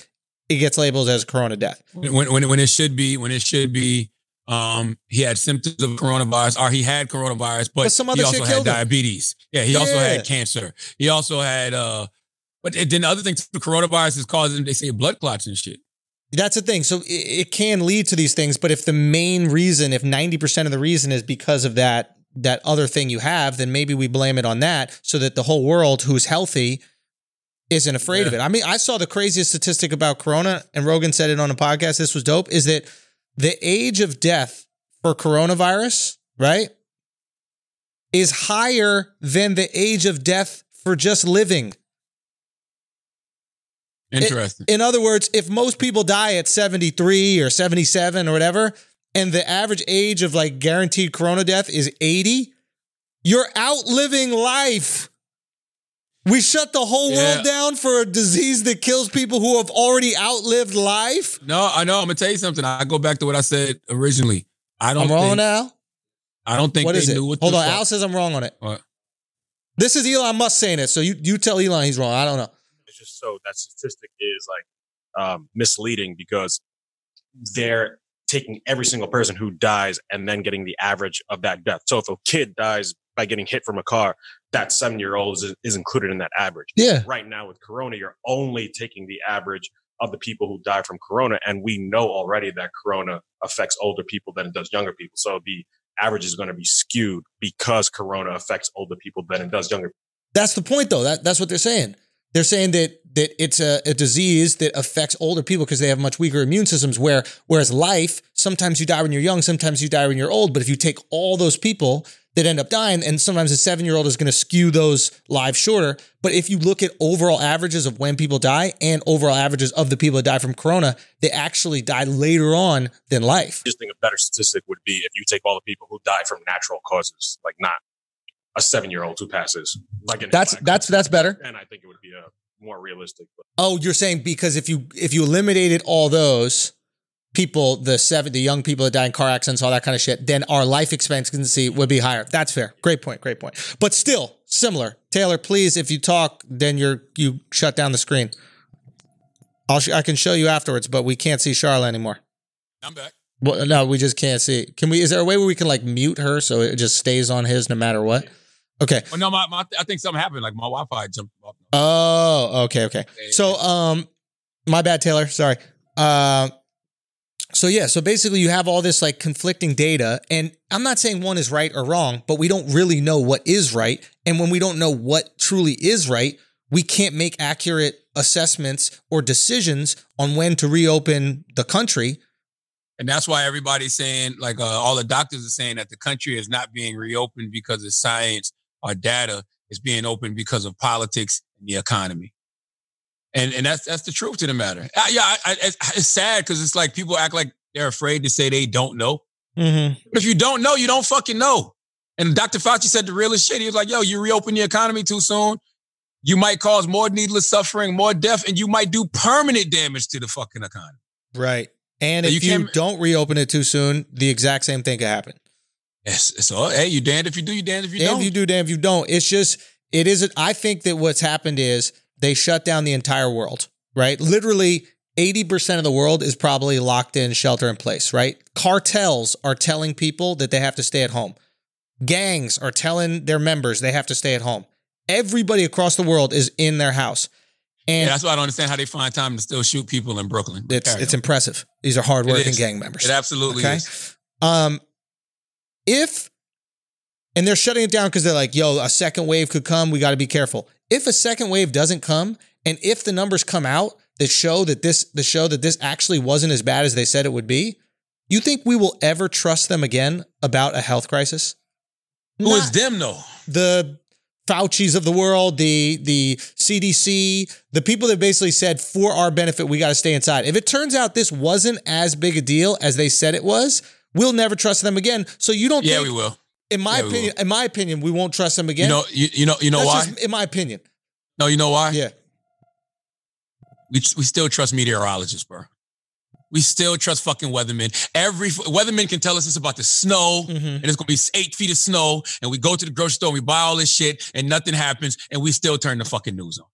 it gets labeled as a corona death. When, when, when it should be, when it should be, um, he had symptoms of coronavirus or he had coronavirus, but, but some other he also had diabetes. Him. Yeah. He yeah. also had cancer. He also had, uh, But then the other thing, the coronavirus is causing, they say, blood clots and shit. That's the thing. So it, it can lead to these things. But if the main reason, if ninety percent of the reason is because of that, that other thing you have, then maybe we blame it on that so that the whole world who's healthy isn't afraid yeah. of it. I mean, I saw the craziest statistic about corona, and Rogan said it on a podcast. This was dope, is that the age of death for coronavirus, right, is higher than the age of death for just living. Interesting. It, in other words, if most people die at seventy-three or seventy-seven or whatever, and the average age of like guaranteed corona death is eighty, you're outliving life. We shut the whole yeah. world down for a disease that kills people who have already outlived life. No, I know. I'm going to tell you something. I go back to what I said originally. I don't I'm wrong think, now. I don't think what they is it? knew what Hold on. Fuck. Al says I'm wrong on it. What? This is Elon Musk saying it. So you, you tell Elon he's wrong. I don't know. Just so that statistic is like um, misleading because they're taking every single person who dies and then getting the average of that death. So if a kid dies by getting hit from a car, that seven-year-old is, is included in that average. Yeah. Right now with Corona, you're only taking the average of the people who die from Corona. And we know already that Corona affects older people than it does younger people. So the average is going to be skewed because Corona affects older people than it does younger people. That's the point, though. That, that's what they're saying. They're saying that that it's a, a disease that affects older people because they have much weaker immune systems, where whereas life, sometimes you die when you're young, sometimes you die when you're old. But if you take all those people that end up dying, and sometimes a seven-year-old is going to skew those lives shorter. But if you look at overall averages of when people die and overall averages of the people that die from Corona, they actually die later on than life. I just think a better statistic would be if you take all the people who die from natural causes, like not a seven-year-old who passes. Like that's that's that's better. And I think it would be a more realistic. But. Oh, you're saying because if you if you eliminated all those people, the seven, the young people that die in car accidents, all that kind of shit, then our life expectancy would be higher. That's fair. Great point. Great point. But still similar. Taylor, please, if you talk, then you're you shut down the screen. I'll sh- I can show you afterwards, but we can't see Charla anymore. I'm back. Well, no, we just can't see. Can we? Is there a way where we can like mute her so it just stays on his no matter what? Yeah. Okay. Well, no, my, my I think something happened. Like my Wi-Fi jumped off. Oh, okay, okay. So, um, my bad, Taylor. Sorry. Uh, so yeah. So basically, you have all this like conflicting data, and I'm not saying one is right or wrong, but we don't really know what is right, and when we don't know what truly is right, we can't make accurate assessments or decisions on when to reopen the country. And that's why everybody's saying, like, uh, all the doctors are saying that the country is not being reopened because of science. Our data is being opened because of politics and the economy. And and that's that's the truth to the matter. I, yeah, I, I, it's sad because it's like people act like they're afraid to say they don't know. Mm-hmm. But if you don't know, you don't fucking know. And Doctor Fauci said the realest shit. He was like, yo, you reopen the economy too soon, you might cause more needless suffering, more death, and you might do permanent damage to the fucking economy. Right. And so if you, you don't reopen it too soon, the exact same thing could happen. Yes. So, hey, you damned if you do, you damned if you damn don't. Damned if you do, damned if you don't. It's just, it isn't, I think that what's happened is they shut down the entire world, right? Literally eighty percent of the world is probably locked in shelter in place, right? Cartels are telling people that they have to stay at home. Gangs are telling their members they have to stay at home. Everybody across the world is in their house. And yeah, that's why I don't understand how they find time to still shoot people in Brooklyn. It's Carry it's on. Impressive. These are hardworking gang members. It absolutely okay? is. Um, if, and they're shutting it down because they're like, yo, a second wave could come. We got to be careful. If a second wave doesn't come, and if the numbers come out that show that this, that show that this actually wasn't as bad as they said it would be, you think we will ever trust them again about a health crisis? Who Not is them though? The Fauci's of the world, the the C D C, the people that basically said for our benefit, we got to stay inside. If it turns out this wasn't as big a deal as they said it was, we'll never trust them again. So you don't. Yeah, think, we will. In my yeah, opinion, in my opinion, we won't trust them again. You know, you, you know, you know That's why? Just, in my opinion. No, you know why? Yeah. We we still trust meteorologists, bro. We still trust fucking weathermen. Every weatherman can tell us it's about the snow, mm-hmm. and it's going to be eight feet of snow, and we go to the grocery store, and we buy all this shit, and nothing happens, and we still turn the fucking news on.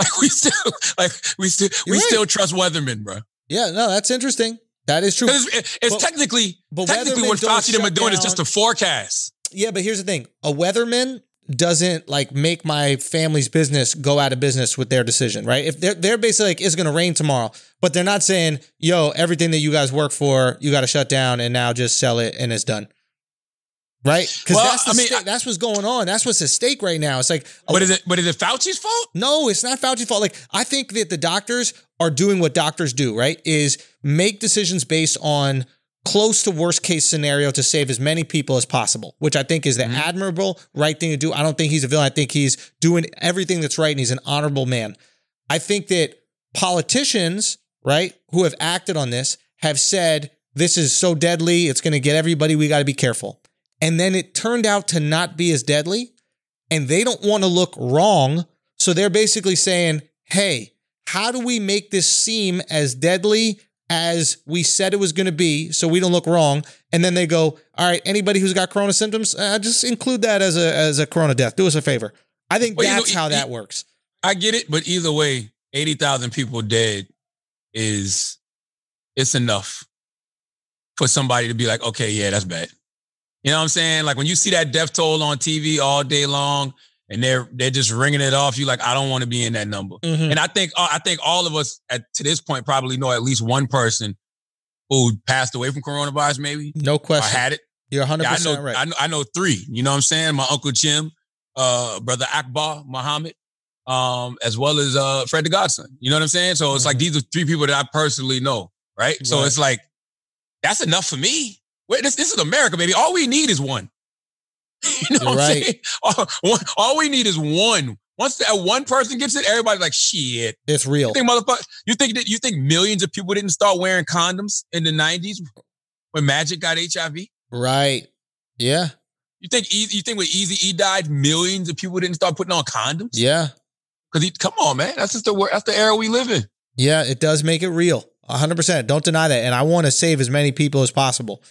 Like we still, like we still, You're we right. still trust weathermen, bro. Yeah, no, that's interesting. That is true. It's, it's but, technically, but technically, what Fauci them are doing down. is just a forecast. Yeah, but here's the thing: a weatherman doesn't like make my family's business go out of business with their decision, right? If they're, they're basically like, it's going to rain tomorrow, but they're not saying, yo, everything that you guys work for, you got to shut down and now just sell it and it's done. Right? Because well, that's, I mean, sta- that's what's going on. That's what's at stake right now. It's like, but is it, but is it Fauci's fault? No, it's not Fauci's fault. Like, I think that the doctors are doing what doctors do, right? Is make decisions based on close to worst case scenario to save as many people as possible, which I think is the mm-hmm. admirable right thing to do. I don't think he's a villain. I think he's doing everything that's right. And he's an honorable man. I think that politicians, right, who have acted on this have said, this is so deadly. It's going to get everybody. We got to be careful. And then it turned out to not be as deadly, and they don't want to look wrong. So they're basically saying, hey, how do we make this seem as deadly as we said it was going to be, so we don't look wrong? And then they go, all right, anybody who's got corona symptoms, uh, just include that as a as a corona death. Do us a favor. I think well, that's you know, how e- that works. I get it, but either way, eighty thousand people dead is it's enough for somebody to be like, okay, yeah, that's bad. You know what I'm saying? Like when you see that death toll on T V all day long and they're they're just ringing it off, you like, I don't want to be in that number. Mm-hmm. And I think I think all of us at to this point probably know at least one person who passed away from coronavirus, maybe. No question. I had it. You're one hundred percent yeah, I know, right. I know, I know three. You know what I'm saying? My Uncle Jim, uh, Brother Akbar, Muhammad, um, as well as uh, Fred the Godson. You know what I'm saying? So it's mm-hmm. like these are three people that I personally know, right? right? So it's like, that's enough for me. Wait, this this is America, baby. All we need is one. You know You're what right. I'm saying? All, one, all we need is one. Once that one person gets it, everybody's like, shit. It's real. You think, motherfucker, you think that you think millions of people didn't start wearing condoms in the nineties when Magic got H I V? Right. Yeah. You think easy, you think when Eazy-E died, millions of people didn't start putting on condoms? Yeah. Cause he, come on, man. That's just the that's the era we live in. Yeah, it does make it real. A hundred percent. Don't deny that. And I want to save as many people as possible.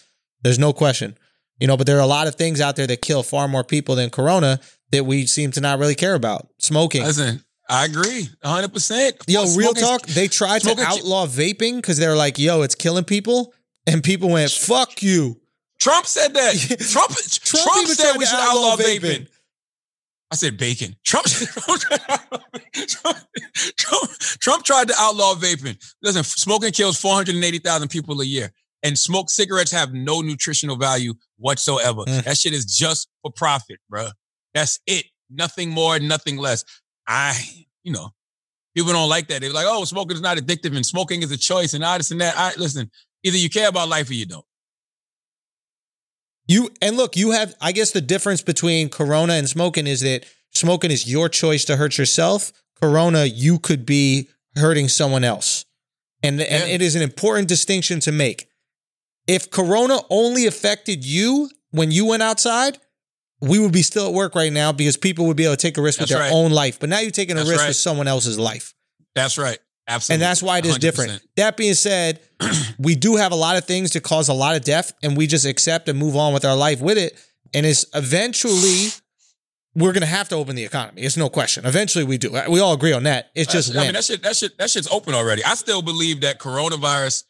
There's no question. You know, but there are a lot of things out there that kill far more people than corona that we seem to not really care about. Smoking. Listen, I agree. A hundred percent. Yo, smoking, real talk. They tried to outlaw vaping because they're like, yo, it's killing people. And people went, fuck you. Trump said that. Trump, Trump, Trump said we should outlaw vaping. vaping. I said bacon. Trump, Trump, Trump, Trump tried to outlaw vaping. Listen, smoking kills four hundred eighty thousand people a year. And smoked cigarettes have no nutritional value whatsoever. Mm. That shit is just for profit, bro. That's it. Nothing more, nothing less. I, you know, people don't like that. They're like, oh, smoking is not addictive and smoking is a choice and all this and that. I, listen, either you care about life or you don't. You and look, you have, I guess the difference between corona and smoking is that smoking is your choice to hurt yourself. Corona, you could be hurting someone else. And, yeah. and it is an important distinction to make. If corona only affected you when you went outside, we would be still at work right now because people would be able to take a risk that's with their right. own life. But now you're taking a that's risk right. with someone else's life. That's right. Absolutely. And that's why it is one hundred percent different. That being said, we do have a lot of things to cause a lot of death and we just accept and move on with our life with it. And it's eventually we're going to have to open the economy. It's no question. Eventually we do. We all agree on that. It's that's, just when. I mean, that shit, that shit, that shit's open already. I still believe that coronavirus,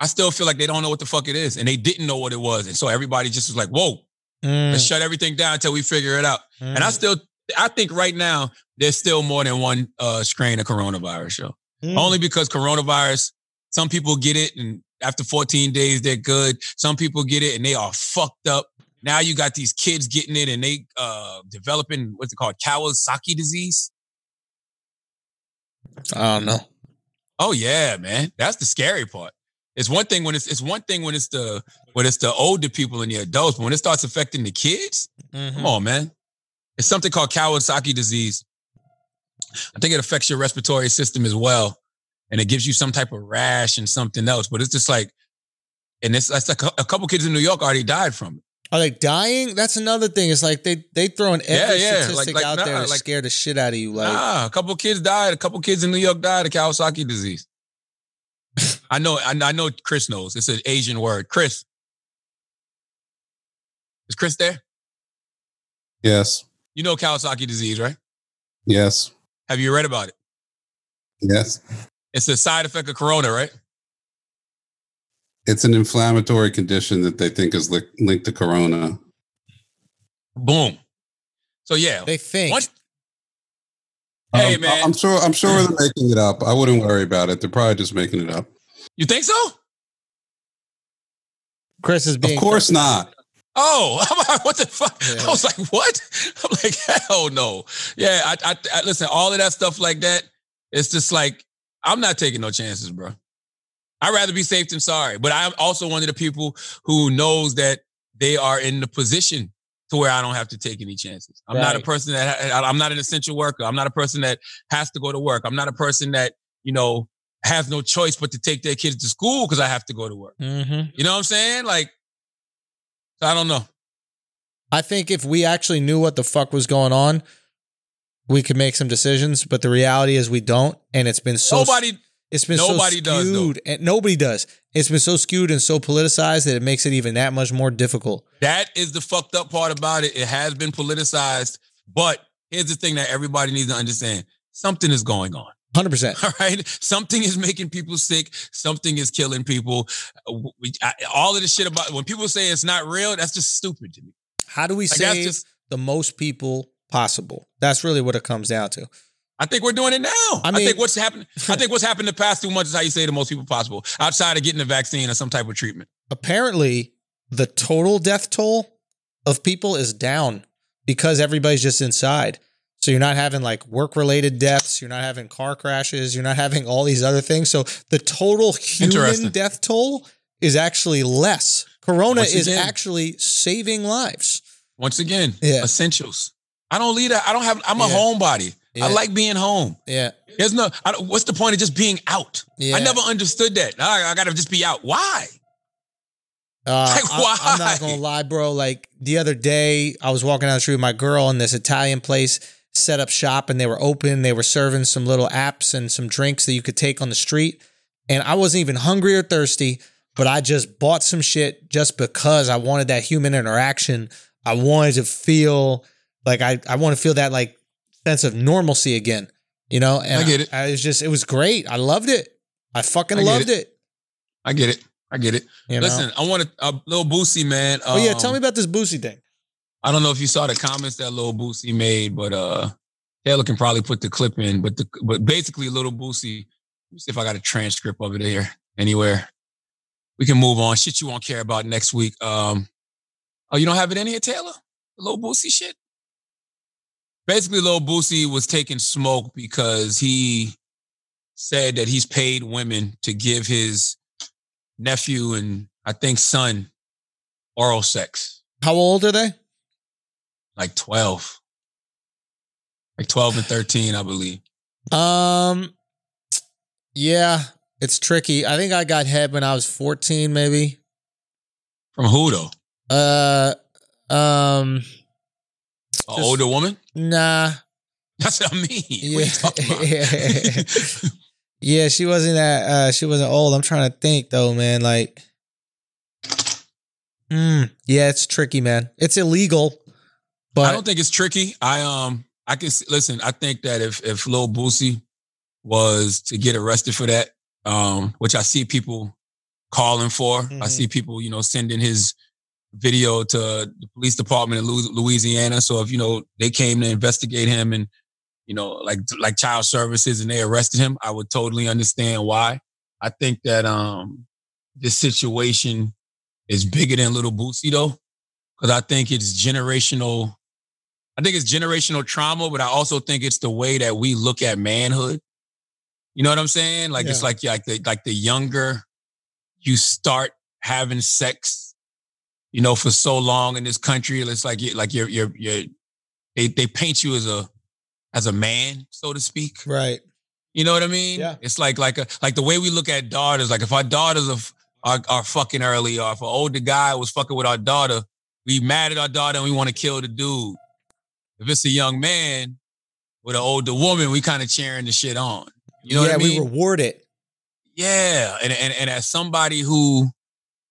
I still feel like they don't know what the fuck it is. And they didn't know what it was. And so everybody just was like, whoa, mm. let's shut everything down until we figure it out. Mm. And I still, I think right now, there's still more than one uh, strain of coronavirus, yo. Mm. Only because coronavirus, some people get it and after fourteen days, they're good. Some people get it and they are fucked up. Now you got these kids getting it and they uh, developing, what's it called? Kawasaki disease? I don't know. Oh, yeah, man. That's the scary part. It's one thing when it's it's one thing when it's the when it's the older people and the adults, but when it starts affecting the kids, mm-hmm. come on, man. It's something called Kawasaki disease. I think it affects your respiratory system as well, and it gives you some type of rash and something else. But it's just like, and it's, it's like a couple kids in New York already died from it. Are they dying? That's another thing. It's like they they throwing every yeah, yeah. statistic like, like, out nah, there to like, scare the shit out of you. Like, nah, a couple kids died. A couple kids in New York died of Kawasaki disease. I know, I know Chris knows. It's an Asian word. Chris. Is Chris there? Yes. You know Kawasaki disease, right? Yes. Have you read about it? Yes. It's a side effect of corona, right? It's an inflammatory condition that they think is li- linked to corona. Boom. So, yeah. They think. Once- Hey, man. I'm sure I'm sure they're making it up. I wouldn't worry about it. They're probably just making it up. You think so? Chris is being Of course not. Oh, what the fuck? Yeah. I was like, what? I'm like, hell no. Yeah, I, I, I listen, all of that stuff like that, it's just like, I'm not taking no chances, bro. I'd rather be safe than sorry. But I'm also one of the people who knows that they are in the position to where I don't have to take any chances. I'm right. not a person that, I'm not an essential worker. I'm not a person that has to go to work. I'm not a person that, you know, has no choice but to take their kids to school because I have to go to work. Mm-hmm. You know what I'm saying? Like, I don't know. I think if we actually knew what the fuck was going on, we could make some decisions, but the reality is we don't. And it's been so- Nobody- It's been nobody so skewed, does, and nobody does. It's been so skewed and so politicized that it makes it even that much more difficult. That is the fucked up part about it. It has been politicized, but here's the thing that everybody needs to understand: something is going on. one hundred percent. All right. Something is making people sick. Something is killing people. We, I, all of this shit about when people say it's not real, that's just stupid to me. How do we like save just, the most people possible? That's really what it comes down to. I think we're doing it now. I mean, I think what's happened. I think what's happened the past two months is how you save the most people possible outside of getting a vaccine or some type of treatment. Apparently, the total death toll of people is down because everybody's just inside. So you're not having like work-related deaths. You're not having car crashes. You're not having all these other things. So the total human death toll is actually less. Corona Once is again. actually saving lives. Once again, yeah. essentials. I don't lead. A, I don't have. I'm a yeah. homebody. Yeah. I like being home. Yeah. There's no. I don't, what's the point of just being out? Yeah. I never understood that. I, I got to just be out. Why? Uh, like, why? I, I'm not gonna lie, bro. Like the other day, I was walking down the street with my girl in this Italian place. Set up shop and they were open. They were serving some little apps and some drinks that you could take on the street. And I wasn't even hungry or thirsty, but I just bought some shit just because I wanted that human interaction. I wanted to feel like I, I want to feel that like sense of normalcy again, you know? And I get it. I, I was just, it was great. I loved it. I fucking I loved it. it. I get it. I get it. You Listen, know? I want a, a Lil Boosie, man. Um, oh yeah. Tell me about this Boosie thing. I don't know if you saw the comments that Lil Boosie made, but uh, Taylor can probably put the clip in. But the, but basically, Lil Boosie, let me see if I got a transcript of it here anywhere. We can move on. Shit you won't care about next week. Um, oh, you don't have it in here, Taylor? The Lil Boosie shit? Basically, Lil Boosie was taking smoke because he said that he's paid women to give his nephew and I think son oral sex. How old are they? Like twelve. Like twelve and thirteen, I believe. Um, yeah, it's tricky. I think I got head when I was fourteen, maybe. From who, though? Uh, um... An just, older woman? Nah. That's what I mean. Yeah. What are you talking about? Yeah, she wasn't that... Uh, she wasn't old. I'm trying to think, though, man. Like... Mm, yeah, it's tricky, man. It's illegal. But I don't think it's tricky. I um, I can listen. I think that if if Lil Boosie was to get arrested for that, um, which I see people calling for, mm-hmm. I see people, you know, sending his video to the police department in Louisiana. So if you know they came to investigate him and you know like like child services and they arrested him, I would totally understand why. I think that um, this situation is bigger than Lil Boosie though, because I think it's generational. I think it's generational trauma, but I also think it's the way that we look at manhood. You know what I'm saying? Like, yeah. It's like, like the, like the younger you start having sex, you know, for so long in this country, it's like, like you're, you're, you're, they, they paint you as a, as a man, so to speak. Right. You know what I mean? Yeah. It's like, like, a, like the way we look at daughters, like if our daughters are, are, are fucking early or if an older guy was fucking with our daughter, we mad at our daughter and we want to kill the dude. If it's a young man with an older woman, we kind of cheering the shit on. You know yeah, what I mean? Yeah, we reward it. Yeah. And, and and as somebody who,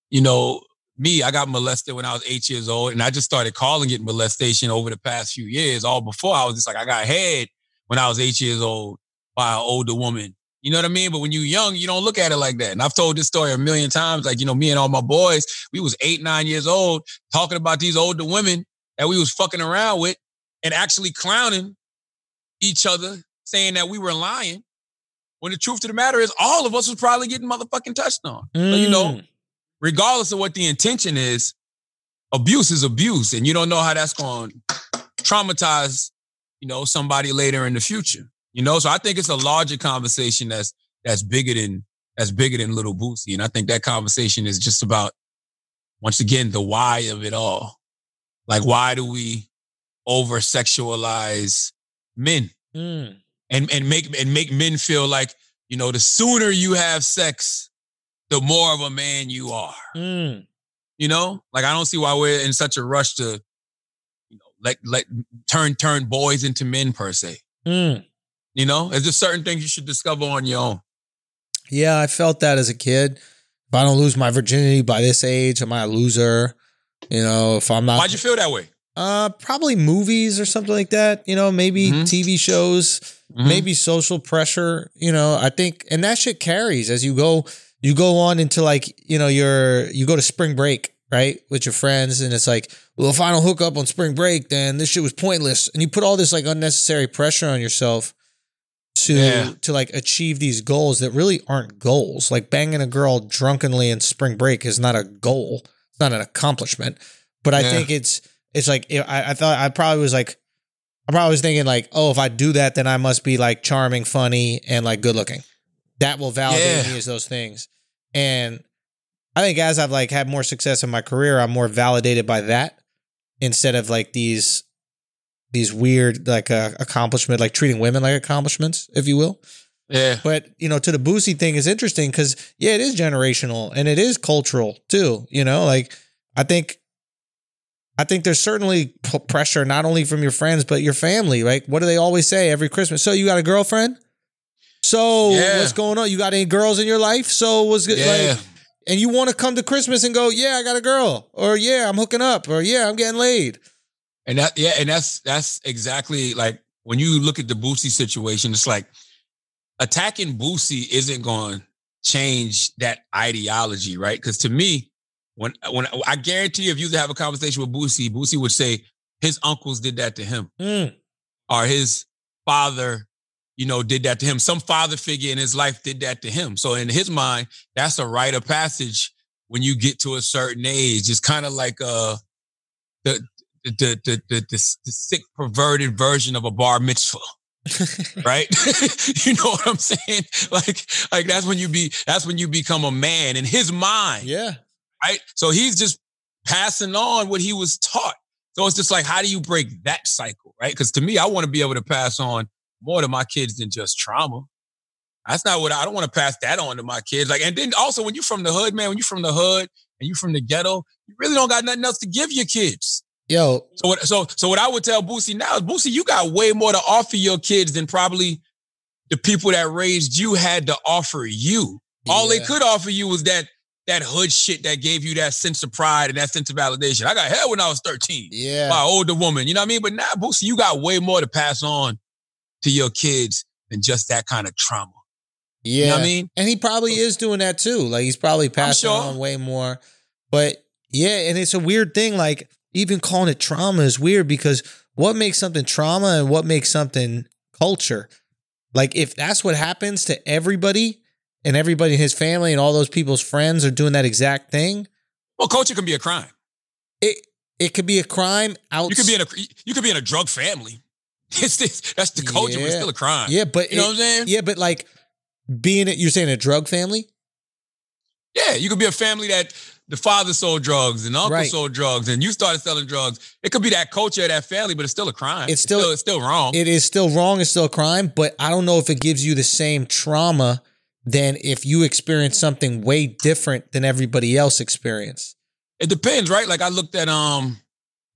you know, me, I got molested when I was eight years old and I just started calling it molestation over the past few years. All before, I was just like, I got head when I was eight years old by an older woman. You know what I mean? But when you're young, you don't look at it like that. And I've told this story a million times. Like, you know, me and all my boys, we was eight, nine years old talking about these older women that we was fucking around with and actually clowning each other, saying that we were lying. When the truth of the matter is, all of us was probably getting motherfucking touched on. Mm. So, you know, regardless of what the intention is, abuse is abuse. And you don't know how that's going to traumatize, you know, somebody later in the future. You know, so I think it's a larger conversation that's that's bigger than that's bigger than Lil Boosie. And I think that conversation is just about, once again, the why of it all. Like, why do we over sexualize men mm. and and make and make men feel like, you know, the sooner you have sex, the more of a man you are. Mm. You know, like I don't see why we're in such a rush to, you know, let let turn turn boys into men per se. Mm. You know, there's just certain things you should discover on your own. Yeah, I felt that as a kid. If I don't lose my virginity by this age, am I a loser? You know, if I'm not. Why'd you feel that way? Uh, probably movies or something like that. You know, maybe mm-hmm. T V shows, mm-hmm. maybe social pressure. You know, I think, and that shit carries as you go. You go on into like, you know, your you go to spring break, right, with your friends, and it's like, well, if I don't hook up on spring break, then this shit was pointless. And you put all this like unnecessary pressure on yourself to yeah. to like achieve these goals that really aren't goals. Like banging a girl drunkenly in spring break is not a goal. It's not an accomplishment. But I yeah. think it's. It's like, I, I thought I probably was like, I probably was thinking like, oh, if I do that, then I must be like charming, funny, and like good looking. That will validate yeah. me as those things. And I think as I've like had more success in my career, I'm more validated by that instead of like these, these weird, like uh, accomplishment, like treating women like accomplishments, if you will. Yeah. But you know, to the Boosie thing is interesting because yeah, it is generational and it is cultural too. You know, like I think, I think there's certainly p- pressure, not only from your friends, but your family. Like, what do they always say every Christmas? So you got a girlfriend? So yeah. what's going on? You got any girls in your life? So what's good? Yeah. Like, and you want to come to Christmas and go, yeah, I got a girl, or yeah, I'm hooking up, or yeah, I'm getting laid. And that, yeah. And that's, that's exactly like when you look at the Boosie situation, it's like attacking Boosie isn't going to change that ideology. Right. Cause to me, When when I guarantee if you have a conversation with Boosie, Boosie would say his uncles did that to him mm. or his father, you know, did that to him. Some father figure in his life did that to him. So in his mind, that's a rite of passage when you get to a certain age. It's kind of like uh, the, the, the, the, the, the, the sick, perverted version of a bar mitzvah. Right? You know what I'm saying? Like, like that's when you be that's when you become a man in his mind. Yeah. Right? So he's just passing on what he was taught. So it's just like, how do you break that cycle? Right? Because to me, I want to be able to pass on more to my kids than just trauma. That's not what I, I don't want to pass that on to my kids. Like, and then also when you're from the hood, man, when you're from the hood and you're from the ghetto, you really don't got nothing else to give your kids. Yo. So what, so, so what I would tell Boosie now is, Boosie, you got way more to offer your kids than probably the people that raised you had to offer you. Yeah. All they could offer you was that That hood shit that gave you that sense of pride and that sense of validation. I got hell when I was thirteen. Yeah. By an older woman. You know what I mean? But now, nah, Boosie, you got way more to pass on to your kids than just that kind of trauma. Yeah. You know what I mean? And he probably is doing that too. Like, he's probably passing sure. on way more. But yeah, and it's a weird thing. Like, even calling it trauma is weird because what makes something trauma and what makes something culture? Like, if that's what happens to everybody, and everybody in his family and all those people's friends are doing that exact thing. Well, culture can be a crime. It it could be a crime. Out you could be in a you could be in a drug family. It's this, that's the culture, yeah. but it's still a crime. Yeah, but you it, know what I'm saying. Yeah, but like being it, you're saying a drug family. Yeah, you could be a family that the father sold drugs and the uncle right. sold drugs, and you started selling drugs. It could be that culture of that family, but it's still a crime. It's still it's still, it's still wrong. It is still wrong. It's still a crime. But I don't know if it gives you the same trauma than if you experience something way different than everybody else experienced. It depends, right? Like I looked at, um,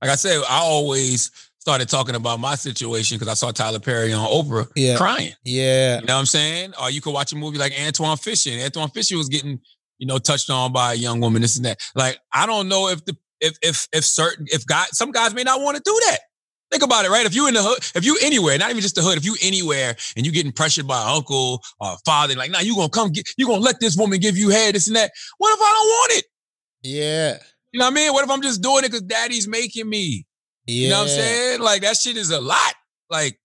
like I said, I always started talking about my situation because I saw Tyler Perry on Oprah yeah. crying. Yeah. You know what I'm saying? Or you could watch a movie like Antoine Fisher. And Antoine Fisher was getting, you know, touched on by a young woman, this and that. Like, I don't know if the, if, if, if certain, if God, some guys may not want to do that. Think about it, right? If you in the hood, if you anywhere, not even just the hood, if you anywhere and you getting pressured by an uncle or a father, like, nah, you gonna come get, you gonna let this woman give you head, this and that. What if I don't want it? Yeah. You know what I mean? What if I'm just doing it because daddy's making me? Yeah. You know what I'm saying? Like, that shit is a lot. Like,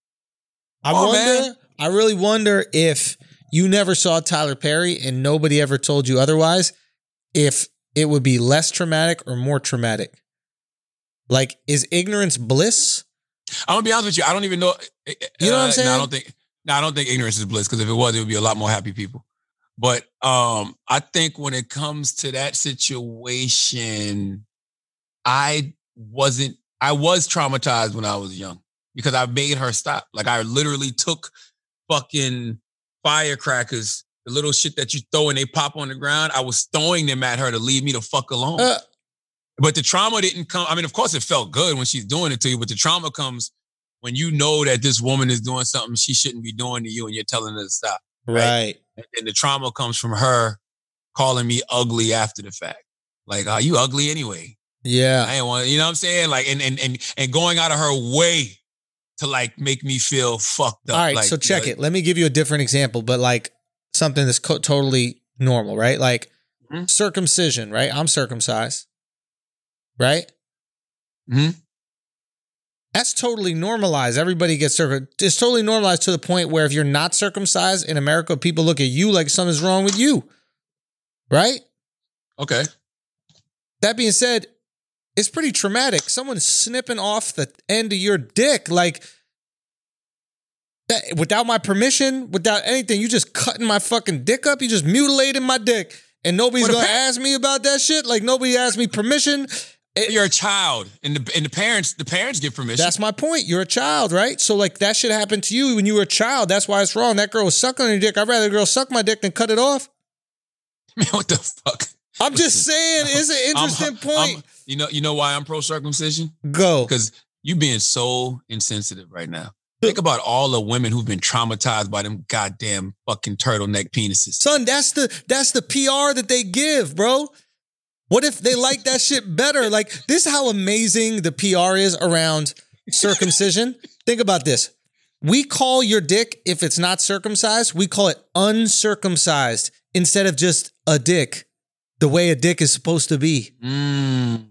I oh, wonder, man. I really wonder if you never saw Tyler Perry and nobody ever told you otherwise, if it would be less traumatic or more traumatic. Like, is ignorance bliss? I'm gonna be honest with you. I don't even know. You know what I'm saying? Uh, no, I don't think. No, I don't think ignorance is bliss. Because if it was, it would be a lot more happy people. But um, I think when it comes to that situation, I wasn't. I was traumatized when I was young because I made her stop. Like I literally took fucking firecrackers, the little shit that you throw and they pop on the ground. I was throwing them at her to leave me the fuck alone. Uh- But the trauma didn't come. I mean, of course, it felt good when she's doing it to you. But the trauma comes when you know that this woman is doing something she shouldn't be doing to you, and you're telling her to stop. Right. right. And, and the trauma comes from her calling me ugly after the fact. Like, are oh, you ugly anyway? Yeah. I ain't want, you know what I'm saying? Like, and, and, and, and going out of her way to like make me feel fucked up. All right. Like, so check you know, it. Let me give you a different example, but like something that's co- totally normal, right? Like mm-hmm. circumcision, right? I'm circumcised, right? Mm-hmm. That's totally normalized. Everybody gets circumcised. It's totally normalized to the point where if you're not circumcised in America, people look at you like something's wrong with you, right? Okay. That being said, it's pretty traumatic. Someone's snipping off the end of your dick like that, without my permission, without anything. You just cutting my fucking dick up. You just mutilating my dick, and nobody's gonna ask me about that shit. Like nobody asked me permission. It, You're a child, and the and the parents the parents give permission. That's my point. You're a child, right? So like that shit happened to you when you were a child. That's why it's wrong. That girl was sucking on your dick. I'd rather a girl suck my dick than cut it off. Man, what the fuck? I'm Listen, just saying, it's an interesting I'm, point. I'm, you know, you know why I'm pro circumcision? Go, because you being so insensitive right now. Think about all the women who've been traumatized by them goddamn fucking turtleneck penises. Son, that's the that's the P R that they give, bro. What if they like that shit better? Like, this is how amazing the P R is around circumcision. Think about this. We call your dick, if it's not circumcised, we call it uncircumcised instead of just a dick, the way a dick is supposed to be. Mm.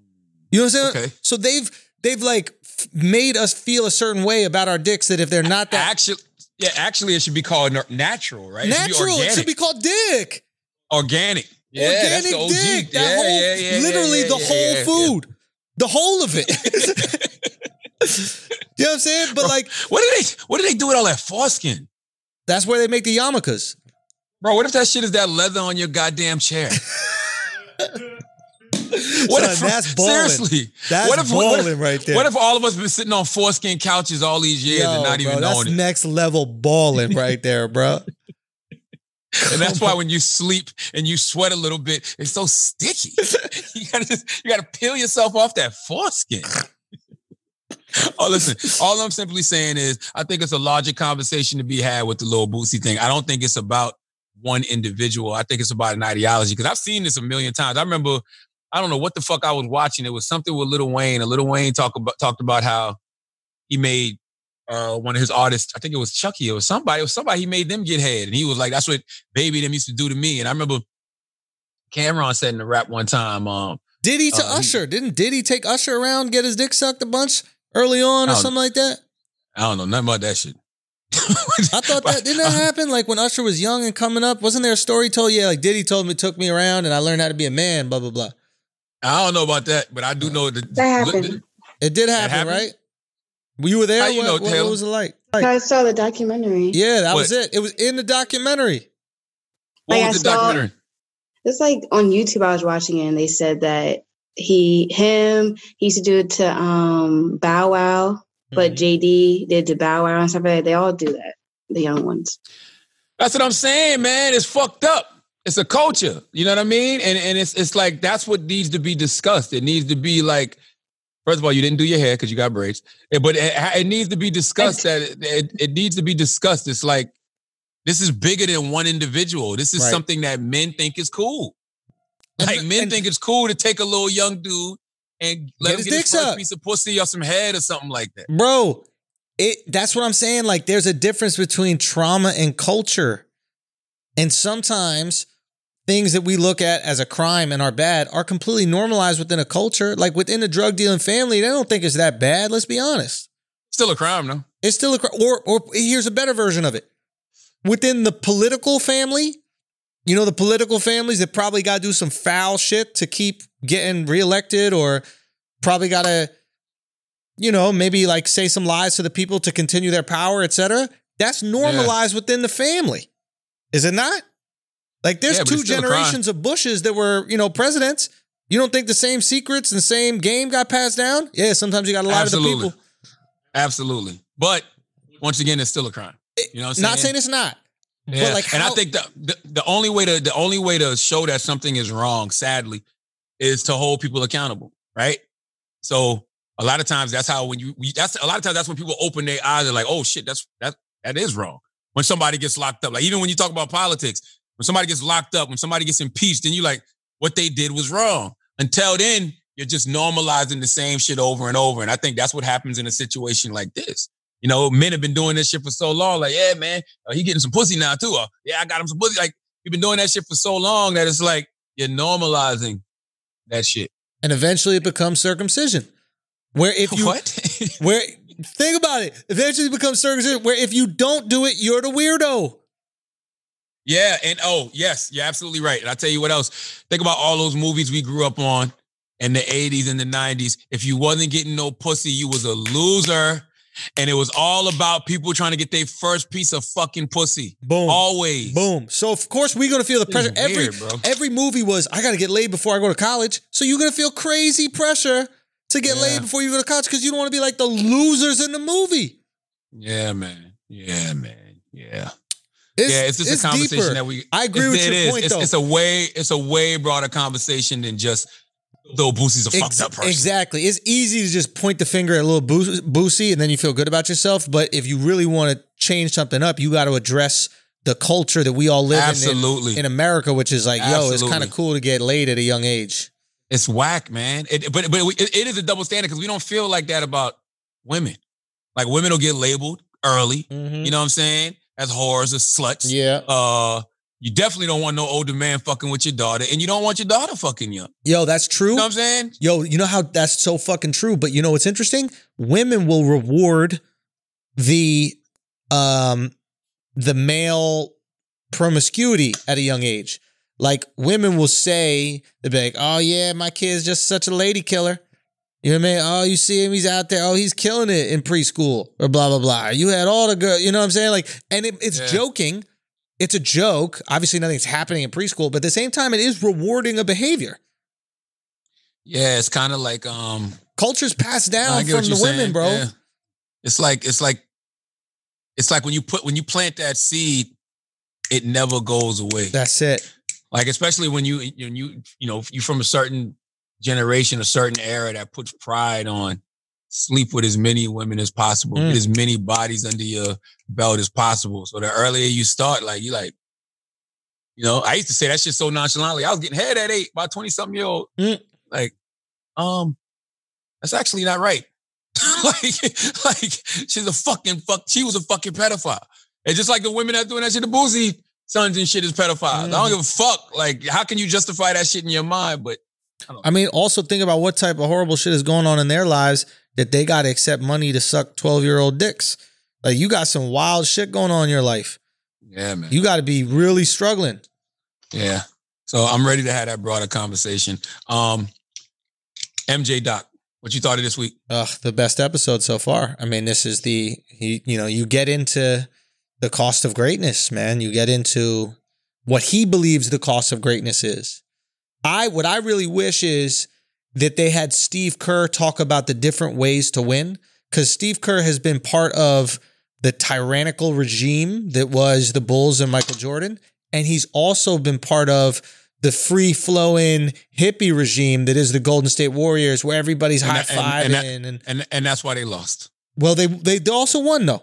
You know what I'm saying? Okay. So they've, they've like f- made us feel a certain way about our dicks that if they're not that... Actually, yeah, actually it should be called natural, right? Natural. It should be, it should be called dick. Organic. Yeah, organic that's the dick. That yeah, whole, yeah, yeah, literally yeah, yeah, the whole yeah, yeah, food, yeah. the whole of it. You know what I'm saying? But bro, like, what do they? What do they do with all that foreskin? That's where they make the yarmulkes, bro. What if that shit is that leather on your goddamn chair? What Son, if, that's balling. Seriously, that's what if, balling what if, right there. What if all of us been sitting on foreskin couches all these years Yo, and not bro, even knowing it? That's next level balling right there, bro. And that's why when you sleep and you sweat a little bit, it's so sticky. You gotta just, you gotta peel yourself off that foreskin. Oh, listen, all I'm simply saying is I think it's a larger conversation to be had with the Lil Boosie thing. I don't think it's about one individual. I think it's about an ideology, because I've seen this a million times. I remember, I don't know what the fuck I was watching. It was something with Lil Wayne. And Lil Wayne talk about, talked about how he made... Uh, one of his artists, I think it was Chucky or somebody, it was somebody, he made them get head. And he was like, that's what Baby them used to do to me. And I remember Cameron said in the rap one time. Um, Diddy to uh, Usher. He, Didn't Diddy take Usher around, get his dick sucked a bunch early on or something like that? I don't know. Nothing about that shit. I thought that, didn't that happen? Like when Usher was young and coming up, wasn't there a story told? Yeah, like Diddy told me, took me around and I learned how to be a man, blah, blah, blah. I don't know about that, but I do know that. That happened. The, it did happen, happened? Right? You were there? How you what, know, what, Taylor? What was it like? like? I saw the documentary. Yeah, that what? was it. It was in the documentary. What like was I the saw, documentary? It's like on YouTube I was watching it, and they said that he, him, he used to do it to um, Bow Wow, mm-hmm. but J D did to Bow Wow and stuff like that. They all do that, the young ones. That's what I'm saying, man. It's fucked up. It's a culture. You know what I mean? And and it's it's like that's what needs to be discussed. It needs to be like, first of all, you didn't do your hair because you got braids. But it, it needs to be discussed. That it, it, it needs to be discussed. It's like, this is bigger than one individual. This is right. something that men think is cool. Like and, men and, think it's cool to take a little young dude and let him his get his first up. piece of pussy or some head or something like that. Bro, it that's what I'm saying. Like, there's a difference between trauma and culture. And sometimes things that we look at as a crime and are bad are completely normalized within a culture. Like within a drug dealing family, they don't think it's that bad. Let's be honest. Still a crime, though. It's still a crime. Or, or here's a better version of it. Within the political family, you know, the political families that probably got to do some foul shit to keep getting reelected, or probably got to, you know, maybe like say some lies to the people to continue their power, et cetera. That's normalized yeah. within the family. Is it not? Like, there's yeah, two generations of Bushes that were, you know, presidents. You don't think the same secrets and the same game got passed down? Yeah, sometimes you got a lot Absolutely. of the people. Absolutely. But once again, it's still a crime. You know what I'm saying? Not saying it's not. Yeah. But like how- and I think the, the, the only way to the only way to show that something is wrong, sadly, is to hold people accountable, right? So a lot of times that's how when you, that's a lot of times that's when people open their eyes and like, oh shit, that's that that is wrong. When somebody gets locked up. Like even when you talk about politics. When somebody gets locked up, when somebody gets impeached, then you're like, what they did was wrong. Until then, You're just normalizing the same shit over and over. And I think that's what happens in a situation like this. You know, men have been doing this shit for so long. Like, yeah, man, uh, he getting some pussy now too. Uh, yeah, I got him some pussy. Like, you've been doing that shit for so long that it's like you're normalizing that shit. And eventually it becomes circumcision. Where if you... What? where... Think about it. Eventually becomes circumcision where if you don't do it, you're the weirdo. Yeah. And oh, yes, you're absolutely right. And I'll tell you what else. Think about all those movies we grew up on in the eighties and the nineties. If you wasn't getting no pussy, you was a loser. And it was all about people trying to get their first piece of fucking pussy. Boom. Always. Boom. So, of course, we're going to feel the pressure. Every, weird, bro. every movie was, I got to get laid before I go to college. So you're going to feel crazy pressure to get yeah. laid before you go to college because you don't want to be like the losers in the movie. Yeah, man. Yeah, man. Yeah. It's, yeah, it's just it's a conversation deeper. that we... I agree with your is. point, it's, though. It's a, way, it's a way broader conversation than just Lil Boosie's a Ex- fucked up person. Exactly. It's easy to just point the finger at Lil Boosie and then you feel good about yourself. But if you really want to change something up, you got to address the culture that we all live Absolutely. in, in in America, which is like, Absolutely. yo, it's kind of cool to get laid at a young age. It's whack, man. It, but but it, it is a double standard because we don't feel like that about women. Like, women will get labeled early, mm-hmm. you know what I'm saying, as whores or sluts. Yeah. Uh, you definitely don't want no older man fucking with your daughter, and you don't want your daughter fucking young. Yo, that's true. You know what I'm saying? Yo, you know how that's so fucking true, but you know what's interesting? Women will reward the um the male promiscuity at a young age. Like, women will say, they'll be like, oh, yeah, my kid's just such a lady killer. You know what I mean? Oh, you see him, he's out there. Oh, he's killing it in preschool or blah, blah, blah. You had all the girls, you know what I'm saying? Like, and it, it's yeah. joking. It's a joke. Obviously, nothing's happening in preschool, but at the same time, it is rewarding a behavior. Yeah, it's kind of like... um, culture's passed down from the women, saying. bro. Yeah. It's like, it's like, it's like when you put, when you plant that seed, it never goes away. That's it. Like, especially when you, when you, you know, you're from a certain generation, a certain era that puts pride on sleep with as many women as possible, mm. get as many bodies under your belt as possible. So the earlier you start, like, you like, you know, I used to say that shit so nonchalantly. I was getting head at eight by twenty-something year old. Mm. Like, um, that's actually not right. like, like she's a fucking fuck. She was a fucking pedophile. And just like the women that doing that shit, the Boosie sons and shit is pedophiles. Mm. I don't give a fuck. Like, how can you justify that shit in your mind? But I, don't I mean, also think about what type of horrible shit is going on in their lives that they got to accept money to suck twelve-year-old dicks. Like, you got some wild shit going on in your life. Yeah, man. You got to be really struggling. Yeah. So I'm ready to have that broader conversation. Um, M J Doc, what you thought of this week? Uh, the best episode so far. I mean, this is the, you, you know, you get into... the cost of greatness, man. You get into what he believes the cost of greatness is. I, what I really wish is that they had Steve Kerr talk about the different ways to win, because Steve Kerr has been part of the tyrannical regime that was the Bulls and Michael Jordan. And he's also been part of the free-flowing hippie regime that is the Golden State Warriors, where everybody's high-fiving. And, and, and, and, and that's why they lost. Well, they they also won, though.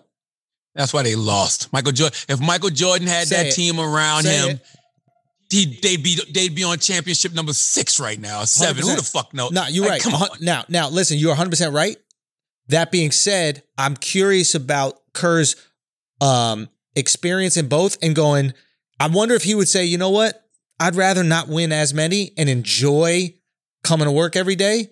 That's why they lost. Michael Jordan. If Michael Jordan had Say that it. team around Say him, he, they'd be they'd be on championship number six right now, seven. one hundred percent. Who the fuck knows? No, you're like, right. Come on. Now, now, listen, you're one hundred percent right. That being said, I'm curious about Kerr's um, experience in both and going, I wonder if he would say, you know what? I'd rather not win as many and enjoy coming to work every day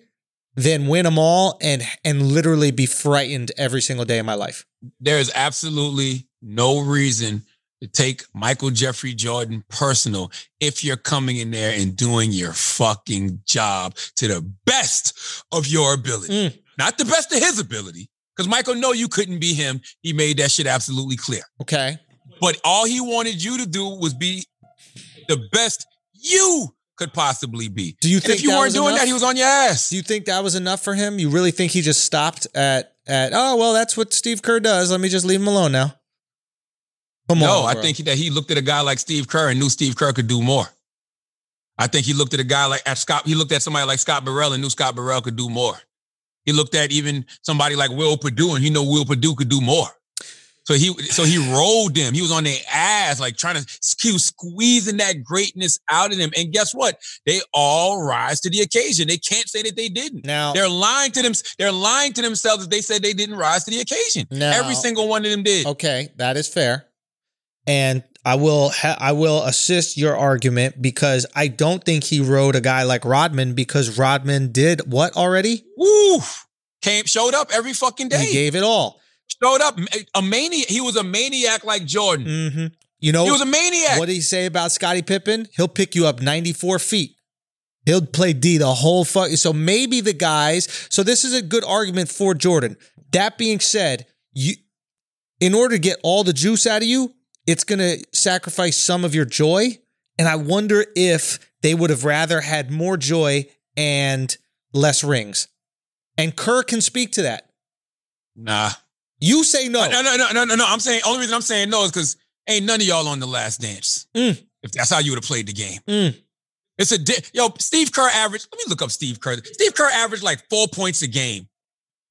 than win them all and and literally be frightened every single day of my life. There is absolutely no reason to take Michael Jeffrey Jordan personal if you're coming in there and doing your fucking job to the best of your ability. Mm. Not the best of his ability, because Michael, no, you couldn't be him. He made that shit absolutely clear. Okay. But all he wanted you to do was be the best you could possibly be. Do you think and if you weren't doing enough? that, he was on your ass? Do you think that was enough for him? You really think he just stopped at at oh well, that's what Steve Kerr does. Let me just leave him alone now. Come no, on, I bro. think that he looked at a guy like Steve Kerr and knew Steve Kerr could do more. I think he looked at a guy like at Scott. He looked at somebody like Scott Burrell and knew Scott Burrell could do more. He looked at even somebody like Will Perdue and he knew Will Perdue could do more. So he so he rolled them. He was on their ass, like trying to keep squeezing that greatness out of them. And guess what? They all rise to the occasion. They can't say that they didn't. Now, they're lying to them. They're lying to themselves if they said they didn't rise to the occasion. Now, every single one of them did. Okay, that is fair. And I will ha- I will assist your argument, because I don't think he rode a guy like Rodman, because Rodman did what already? Woo! Came showed up every fucking day. He gave it all. Showed up a maniac. He was a maniac like Jordan. Mm-hmm. You know, he was a maniac. What did he say about Scottie Pippen? He'll pick you up ninety-four feet. He'll play D the whole fuck. So maybe the guys. So this is a good argument for Jordan. That being said, you, in order to get all the juice out of you, it's going to sacrifice some of your joy. And I wonder if they would have rather had more joy and less rings. And Kerr can speak to that. Nah. You say no. No, no, no, no, no, no. I'm saying, only reason I'm saying no is because ain't none of y'all on The Last Dance. Mm. If that's how you would have played the game. Mm. It's a, di- yo, Steve Kerr averaged, let me look up Steve Kerr. Steve Kerr averaged like four points a game,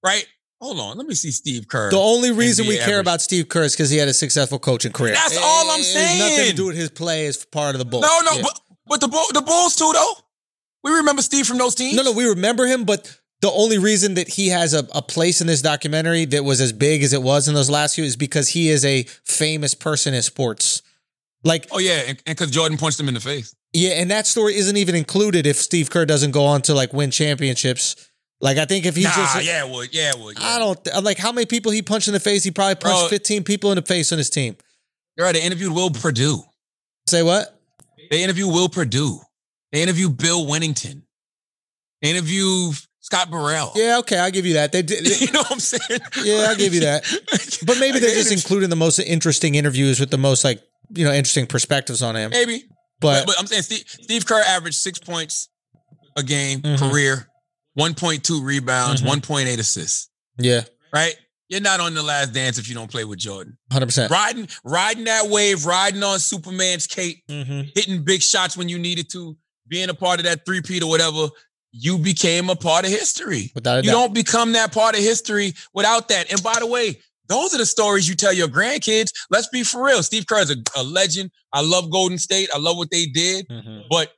right? Hold on, let me see Steve Kerr. The only reason N B A we average. care about Steve Kerr is because he had a successful coaching career. That's it, all I'm saying. It has nothing to do with his play as part of the Bulls. No, no, yeah. but, but the, Bull, the Bulls too, though. We remember Steve from those teams. No, no, we remember him, but... The only reason that he has a, a place in this documentary that was as big as it was in those last few is because he is a famous person in sports. Like, oh, yeah, and because Jordan punched him in the face. Yeah, and that story isn't even included if Steve Kerr doesn't go on to, like, win championships. Like, I think if he nah, just... Nah, yeah, it would, yeah, it would. Yeah. I don't... Th- like, how many people he punched in the face? He probably punched Bro, fifteen people in the face on his team. You're right, they interviewed Will Perdue. Say what? They interviewed Will Perdue. They interviewed Bill Wennington. They interviewed... Scott Burrell. Yeah, okay, I'll give you that. They did. They, you know what I'm saying? Yeah, I'll give you that. But maybe they're just including the most interesting interviews with the most, like, you know, interesting perspectives on him. Maybe. But, but, but I'm saying Steve, Steve Kerr averaged six points a game, mm-hmm. career, one point two rebounds, mm-hmm. one point eight assists. Yeah. Right? You're not on The Last Dance if you don't play with Jordan. one hundred percent. Riding, riding that wave, riding on Superman's cape, mm-hmm. hitting big shots when you needed to, being a part of that three-peat or whatever. You became a part of history. Without a doubt. You don't become that part of history without that. And by the way, those are the stories you tell your grandkids. Let's be for real. Steve Kerr is a, a legend. I love Golden State. I love what they did. Mm-hmm. But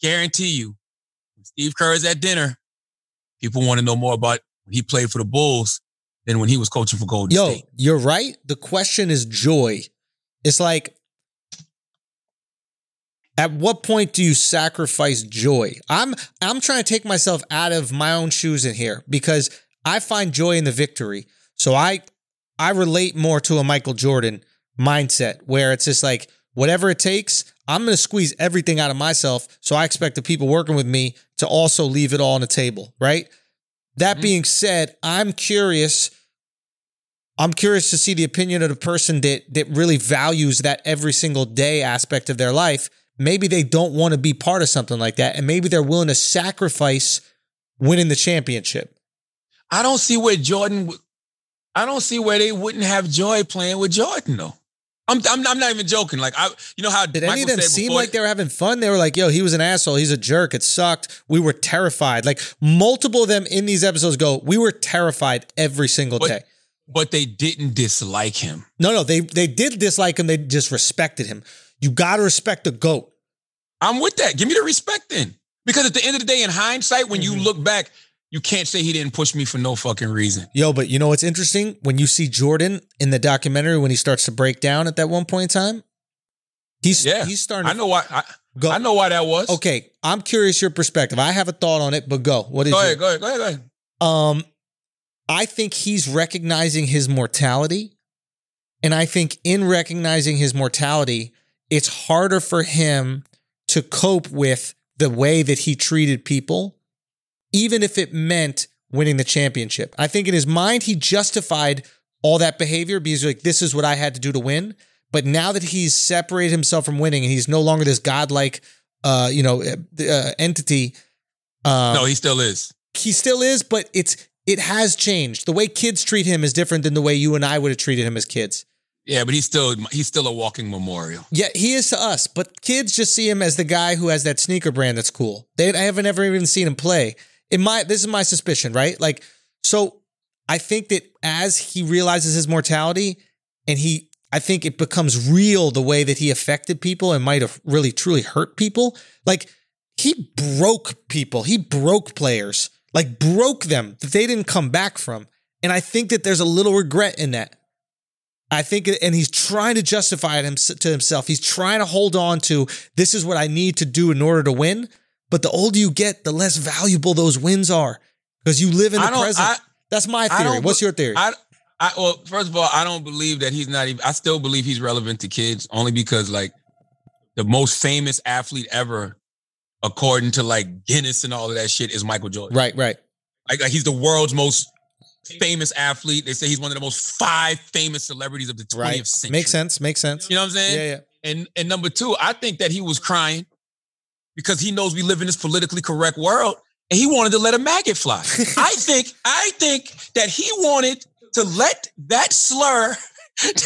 guarantee you, when Steve Kerr is at dinner, people want to know more about when he played for the Bulls than when he was coaching for Golden Yo, State. Yo, you're right. The question is joy. It's like, at what point do you sacrifice joy? I'm I'm trying to take myself out of my own shoes in here, because I find joy in the victory. So I I relate more to a Michael Jordan mindset, where it's just like, whatever it takes, I'm going to squeeze everything out of myself. So I expect the people working with me to also leave it all on the table, right? That mm-hmm. being said, I'm curious. I'm curious to see the opinion of the person that that really values that every single day aspect of their life. Maybe they don't want to be part of something like that, and maybe they're willing to sacrifice winning the championship. I don't see where Jordan. W- I don't see where they wouldn't have joy playing with Jordan, though. I'm I'm, I'm not even joking. Like I, you know how did Michael any of them seem like they were having fun? They were like, "Yo, he was an asshole. He's a jerk. It sucked. We were terrified." Like multiple of them in these episodes go, "We were terrified every single but, day." But they didn't dislike him. No, no, they they did dislike him. They just respected him. You got to respect the GOAT. I'm with that. Give me the respect then. Because at the end of the day, in hindsight, when mm-hmm. you look back, you can't say he didn't push me for no fucking reason. Yo, but you know what's interesting? When you see Jordan in the documentary, when he starts to break down at that one point in time, he's, yeah. he's starting to... I know why I, go. I know why that was. Okay, I'm curious your perspective. I have a thought on it, but go. What is go ahead, your... go ahead, go ahead, go ahead. Um, I think he's recognizing his mortality, and I think in recognizing his mortality... it's harder for him to cope with the way that he treated people, even if it meant winning the championship. I think in his mind, he justified all that behavior because like, this is what I had to do to win. But now that he's separated himself from winning and he's no longer this godlike, uh, you know, uh, entity. Um, no, he still is. He still is, but it's it has changed. The way kids treat him is different than the way you and I would have treated him as kids. Yeah, but he's still he's still a walking memorial. Yeah, he is to us, but kids just see him as the guy who has that sneaker brand that's cool. They I haven't ever even seen him play. In my this is my suspicion, right? Like, so I think that as he realizes his mortality, and he, I think it becomes real the way that he affected people and might have really truly hurt people. Like, he broke people. He broke players, like broke them that they didn't come back from. And I think that there's a little regret in that. I think, and he's trying to justify it to himself. He's trying to hold on to, this is what I need to do in order to win. But the older you get, the less valuable those wins are, because you live in the present. I, That's my theory. What's your theory? I, I, well, first of all, I don't believe that he's not even, I still believe he's relevant to kids, only because, like, the most famous athlete ever, according to like Guinness and all of that shit, is Michael Jordan. Right, right. Like, like he's the world's most famous athlete. They say he's one of the most five famous celebrities of the twentieth right. century. Makes sense. Makes sense. You know what I'm saying? Yeah, yeah. And and number two, I think that he was crying because he knows we live in this politically correct world, and he wanted to let a maggot fly. I think I think that he wanted to let that slur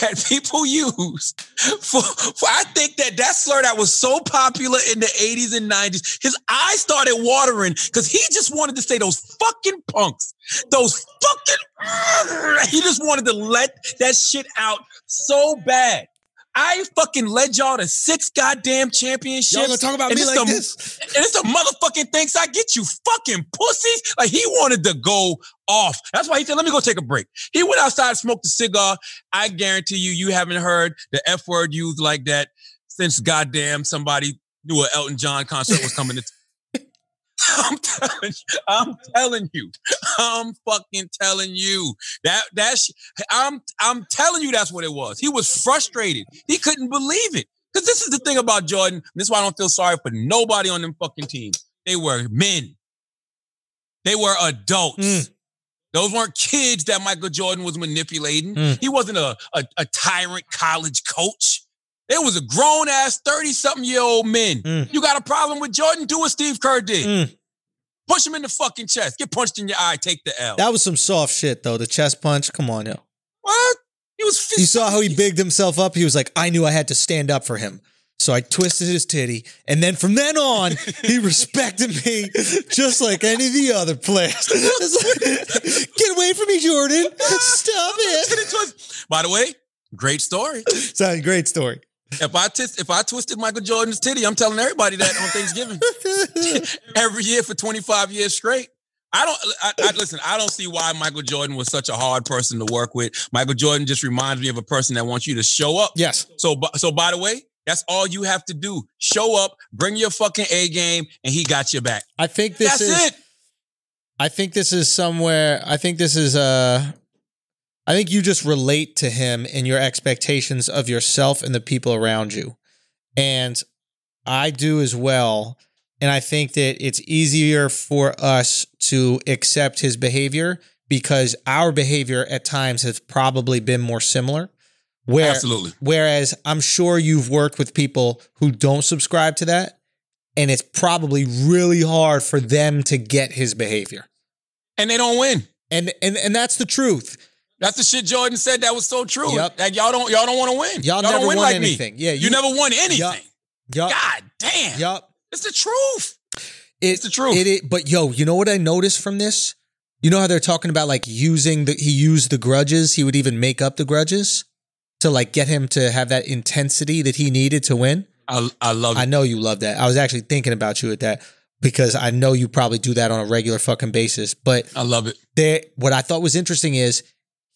that people use for, for I think that that slur that was so popular in the eighties and nineties, his eyes started watering because he just wanted to say those fucking punks, those fucking, he just wanted to let that shit out so bad. I fucking led y'all to six goddamn championships. Y'all gonna talk about me like this? And it's a motherfucking thanks I get, you fucking pussies. Like, he wanted to go off. That's why he said, let me go take a break. He went outside, smoked a cigar. I guarantee you, you haven't heard the F word used like that since goddamn somebody knew an Elton John concert was coming to t- I'm telling you, I'm telling you, I'm fucking telling you that that's, I'm, I'm telling you, that's what it was. He was frustrated. He couldn't believe it. Cause this is the thing about Jordan. This is why I don't feel sorry for nobody on them fucking teams. They were men. They were adults. Mm. Those weren't kids that Michael Jordan was manipulating. Mm. He wasn't a, a, a tyrant college coach. It was a grown-ass thirty-something-year-old men. Mm. You got a problem with Jordan? Do what Steve Kerr did. Mm. Push him in the fucking chest. Get punched in your eye. Take the L. That was some soft shit, though. The chest punch. Come on, yo. What? He was fifty. You saw how he bigged himself up? He was like, I knew I had to stand up for him. So I twisted his titty. And then from then on, he respected me just like any of the other players. Get away from me, Jordan. Stop it. By the way, great story. It's a great story. If I t- if I twisted Michael Jordan's titty, I'm telling everybody that on Thanksgiving every year for twenty-five years straight. I don't I, I, listen. I don't see why Michael Jordan was such a hard person to work with. Michael Jordan just reminds me of a person that wants you to show up. Yes. So so by the way, that's all you have to do: show up, bring your fucking A game, and he got your back. I think this that's is. It. I think this is somewhere. I think this is uh I think you just relate to him and your expectations of yourself and the people around you. And I do as well. And I think that it's easier for us to accept his behavior because our behavior at times has probably been more similar. Where, Absolutely. Whereas I'm sure you've worked with people who don't subscribe to that, and it's probably really hard for them to get his behavior. And they don't win. And and and that's the truth. That's the shit Jordan said that was so true. Yep. Like, y'all don't y'all don't want to win. Y'all, y'all never don't win won like anything. Me. Yeah, you, you never won anything. Yep. God damn. Yep. It's the truth. It, it's the truth. It, it, but yo, you know what I noticed from this? You know how they're talking about like using the he used the grudges. He would even make up the grudges to like get him to have that intensity that he needed to win. I I love it. I know you love that. I was actually thinking about you at that. Because I know you probably do that on a regular fucking basis. But I love it. They, what I thought was interesting is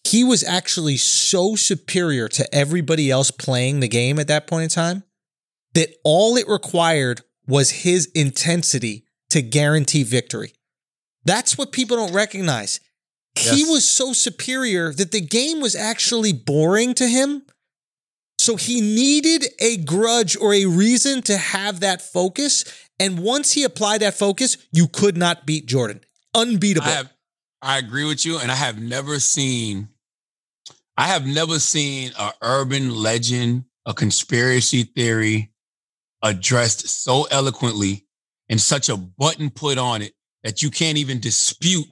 he was actually so superior to everybody else playing the game at that point in time that all it required was his intensity to guarantee victory. That's what people don't recognize. Yes. He was so superior that the game was actually boring to him. So he needed a grudge or a reason to have that focus. And once he applied that focus, you could not beat Jordan. Unbeatable. I, have, I agree with you. And I have never seen... I have never seen an urban legend, a conspiracy theory addressed so eloquently and such a button put on it that you can't even dispute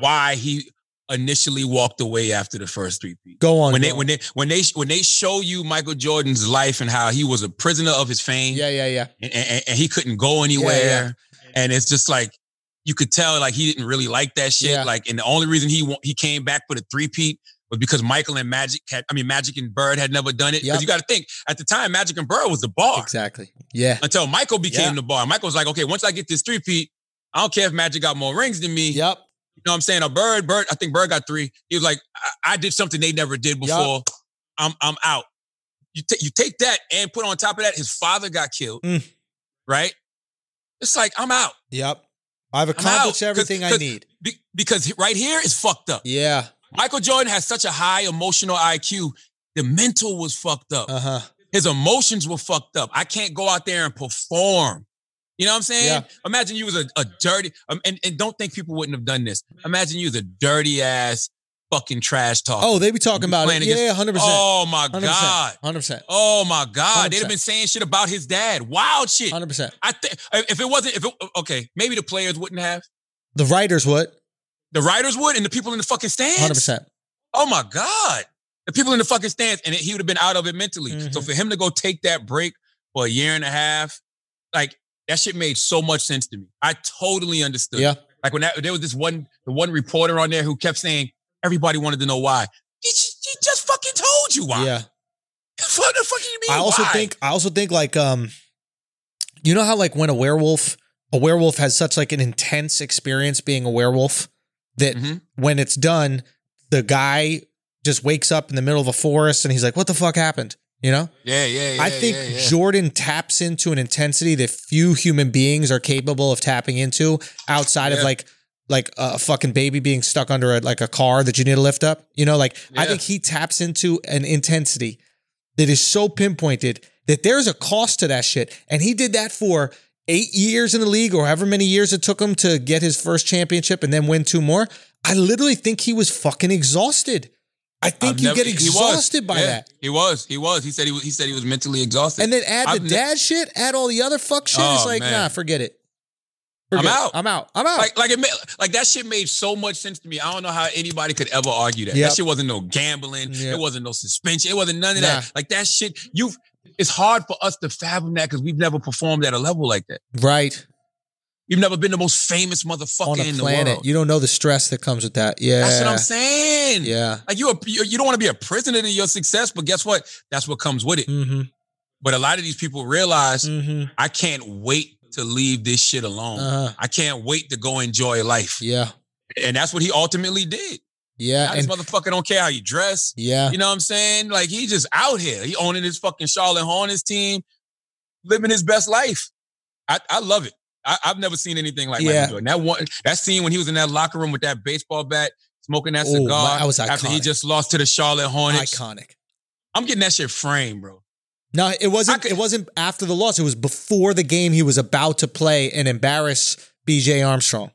why he initially walked away after the first three people. Go on. When go they on. when they when they when they show you Michael Jordan's life and how he was a prisoner of his fame. Yeah, yeah, yeah. And, and, and he couldn't go anywhere. Yeah, yeah. And it's just like you could tell, like he didn't really like that shit. Yeah. Like, and the only reason he he came back for the three-peat was because Michael and Magic had, I mean, Magic and Bird had never done it. Because yep. you got to think, at the time, Magic and Bird was the bar. Exactly. Yeah. Until Michael became yeah. the bar. Michael was like, okay, once I get this three-peat, I don't care if Magic got more rings than me. Yep. You know what I'm saying? A Bird, Bird, I think Bird got three. He was like, I, I did something they never did before. Yep. I'm I'm out. You, t- you take that and put on top of that, his father got killed. Mm. Right? It's like, I'm out. Yep. I've accomplished everything Cause, I cause, need. Be, because right here is fucked up. Yeah. Michael Jordan has such a high emotional I Q. The mental was fucked up. Uh-huh. His emotions were fucked up. I can't go out there and perform. You know what I'm saying? Yeah. Imagine you was a, a dirty, um, and, and don't think people wouldn't have done this. Imagine you was a dirty ass fucking trash talker. Oh, they be talking about it. Against, yeah, one hundred percent. Oh my one hundred percent, God. one hundred percent. Oh my God. one hundred percent. They'd have been saying shit about his dad. Wild shit. one hundred percent. I think if it wasn't, if it, okay, maybe the players wouldn't have. The writers would. The writers would, and the people in the fucking stands. one hundred percent. Oh my God. The people in the fucking stands, and it, he would have been out of it mentally. Mm-hmm. So for him to go take that break for a year and a half, like, that shit made so much sense to me. I totally understood. Yeah. Like when that, there was this one, the one reporter on there who kept saying, everybody wanted to know why. He, he just fucking told you why. Yeah. What the fuck do you mean? I also why? think, I also think like, um, you know how like when a werewolf, a werewolf has such like an intense experience being a werewolf that mm-hmm. when it's done, the guy just wakes up in the middle of a forest and he's like, what the fuck happened? You know? Yeah, yeah, yeah. I think yeah, yeah. Jordan taps into an intensity that few human beings are capable of tapping into outside yeah. of like like a fucking baby being stuck under a, like a car that you need to lift up. You know, like yeah. I think he taps into an intensity that is so pinpointed that there's a cost to that shit. And he did that for eight years in the league or however many years it took him to get his first championship and then win two more. I literally think he was fucking exhausted. I think I've you never, get exhausted by yeah, that. He was. He was. He said he was, he said he was mentally exhausted. And then add I've the dad ne- shit, add all the other fuck shit. Oh, it's like, man. nah, forget it. Forget I'm out. It. I'm out. I'm out. Like, like, it made, like that shit made so much sense to me. I don't know how anybody could ever argue that. Yep. That shit wasn't no gambling. Yep. It wasn't no suspension. It wasn't none of nah. that. Like that shit, you it's hard for us to fathom that because we've never performed at a level like that. Right. You've never been the most famous motherfucker on the in the planet. World. You don't know the stress that comes with that. Yeah. That's what I'm saying. Yeah. Like you, you don't want to be a prisoner to your success, but guess what? That's what comes with it. Mm-hmm. But a lot of these people realize mm-hmm. I can't wait to leave this shit alone. Uh-huh. I can't wait to go enjoy life. Yeah. And that's what he ultimately did. Yeah. Now and- this motherfucker don't care how you dress. Yeah. You know what I'm saying? Like he just out here. He owning his fucking Charlotte Hornets team, living his best life. I, I love it. I, I've never seen anything like yeah. Michael Jordan. That one, that scene when he was in that locker room with that baseball bat, smoking that cigar. Ooh, my, that was iconic. After he just lost to the Charlotte Hornets. Iconic. I'm getting that shit framed, bro. No, it wasn't. Could, it wasn't after the loss. It was before the game he was about to play and embarrass B J Armstrong.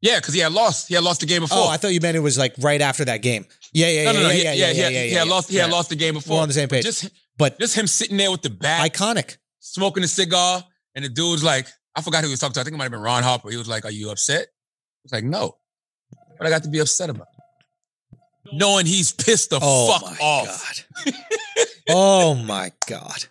Yeah, because he had lost. He had lost the game before. Oh, I thought you meant it was like right after that game. Yeah, yeah, no, yeah, no, no, yeah, yeah, yeah, yeah, yeah, yeah. He had lost. He had lost the game before. We're on the same page. But just, but just him sitting there with the bat, iconic, smoking a cigar, and the dude's like. I forgot who he was talking to. I think it might have been Ron Harper. He was like, are you upset? I was like, no. What I got to be upset about? Knowing he's pissed the oh fuck my off. God. Oh my God.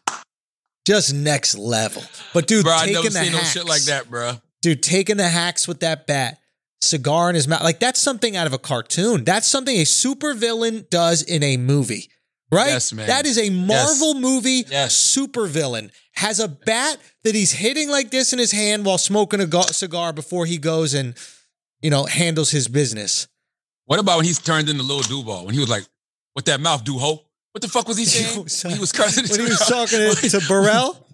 Just next level. But dude, bro, taking I never the seen hacks. No shit like that, bro. Dude, taking the hacks with that bat, cigar in his mouth. Like that's something out of a cartoon. That's something a supervillain does in a movie. Right? Yes, man. That is a Marvel yes. movie yes. supervillain. Has a bat that he's hitting like this in his hand while smoking a go- cigar before he goes and, you know, handles his business. What about when he's turned into Lil Duval? When he was like, what that mouth do, ho? What the fuck was he saying? He was cursing. When he was talking to Burrell?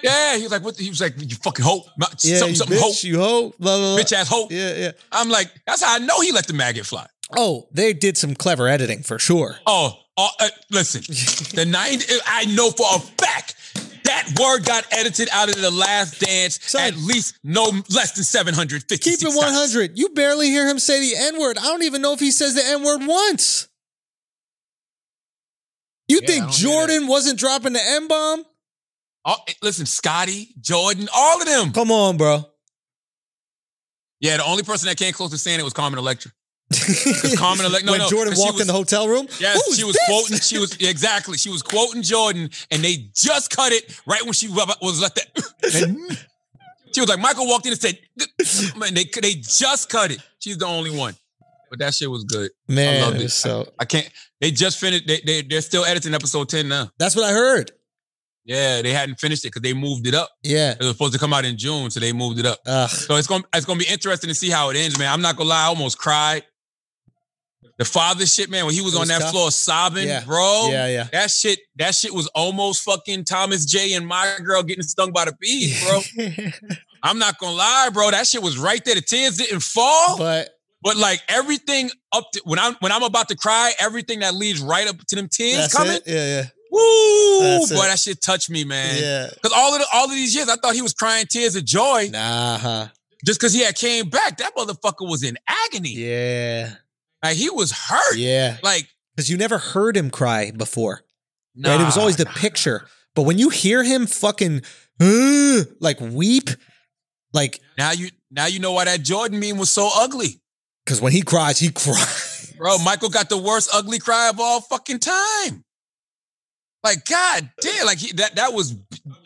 Yeah, he was like, what? The, he was like, you fucking hoe. Yeah, something, something bitch, hoe. You hoe. Blah, blah, blah. Bitch ass hoe. Yeah, yeah. I'm like, that's how I know he let the maggot fly. Oh, they did some clever editing for sure. Oh, uh, uh, listen, the ninety, I know for a fact that word got edited out of The Last Dance Son, at least no less than seven hundred fifty. Keep it one hundred. Times. You barely hear him say the N-word. I don't even know if he says the N-word once. You yeah, think Jordan wasn't dropping the N-bomb? Oh, listen, Scotty, Jordan, all of them. Come on, bro. Yeah, the only person that came close to saying it was Carmen Electra. Carmen Electra. No, when no, Jordan walked was, in the hotel room? Yes, Who's she was this? quoting. She was exactly. She was quoting Jordan, and they just cut it right when she was like that. She was like, Michael walked in and said, "Man, they they just cut it." She's the only one. but that shit was good. Man, I loved it. So I, I can't. They just finished. They they they're still editing episode ten now. That's what I heard. Yeah, they hadn't finished it because they moved it up. Yeah, it was supposed to come out in June, so they moved it up. Ugh. So it's gonna it's gonna be interesting to see how it ends, man. I'm not gonna lie, I almost cried. The father shit, man, when he was, was on that tough. floor sobbing, yeah. bro. Yeah, yeah. That shit, that shit was almost fucking Thomas J and My Girl getting stung by the bees, bro. I'm not gonna lie, bro. That shit was right there. The tears didn't fall, but but like everything up to, when I'm when I'm about to cry, everything that leads right up to them tears coming. It. Yeah, yeah. Woo! That's boy, it. That shit touched me, man. Yeah. Because all of the, all of these years, I thought he was crying tears of joy. Nah. Huh. Just because he had came back, that motherfucker was in agony. Yeah. Like he was hurt. Yeah. Like because you never heard him cry before. Nah, right? It was always the nah. picture. But when you hear him fucking uh, like weep, like now you now you know why that Jordan meme was so ugly. Because when he cries, he cries. Bro, Michael got the worst ugly cry of all fucking time. Like, God damn, like he, that that was,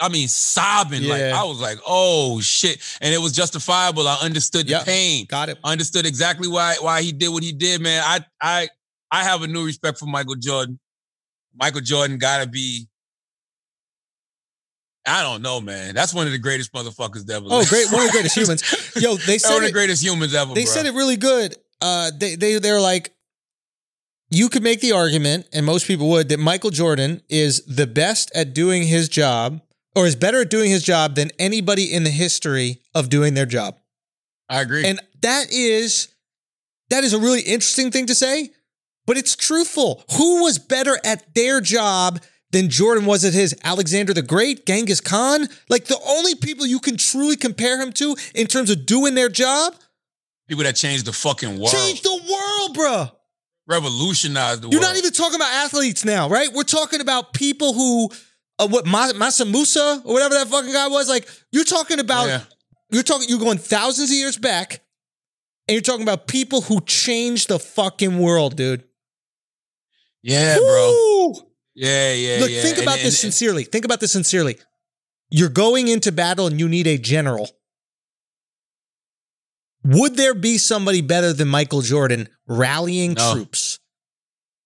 I mean, sobbing. Yeah. Like, I was like, oh, shit. And it was justifiable. I understood yep. the pain. Got it. I understood exactly why why he did what he did, man. I I I have a new respect for Michael Jordan. Michael Jordan got to be, I don't know, man. That's one of the greatest motherfuckers ever. Oh, great. One of the greatest humans. Yo, they said One of the greatest humans ever, They bro. said it really good. Uh, they they They're like, you could make the argument, and most people would, that Michael Jordan is the best at doing his job, or is better at doing his job than anybody in the history of doing their job. I agree. And that is that is a really interesting thing to say, but it's truthful. Who was better at their job than Jordan was at his? Alexander the Great, Genghis Khan? Like, the only people you can truly compare him to in terms of doing their job? People that changed the fucking world. Changed the world, bruh. Revolutionized the world. You're not even talking about athletes now, right? We're talking about people who, uh, what Mas- Masa Musa or whatever that fucking guy was. Like you're talking about, yeah. you're talking, you're going thousands of years back, and you're talking about people who changed the fucking world, dude. Yeah, Woo! bro. Yeah, yeah. Look, yeah. think about and, this and, sincerely. Think about this sincerely. You're going into battle, and you need a general. Would there be somebody better than Michael Jordan rallying no. troops?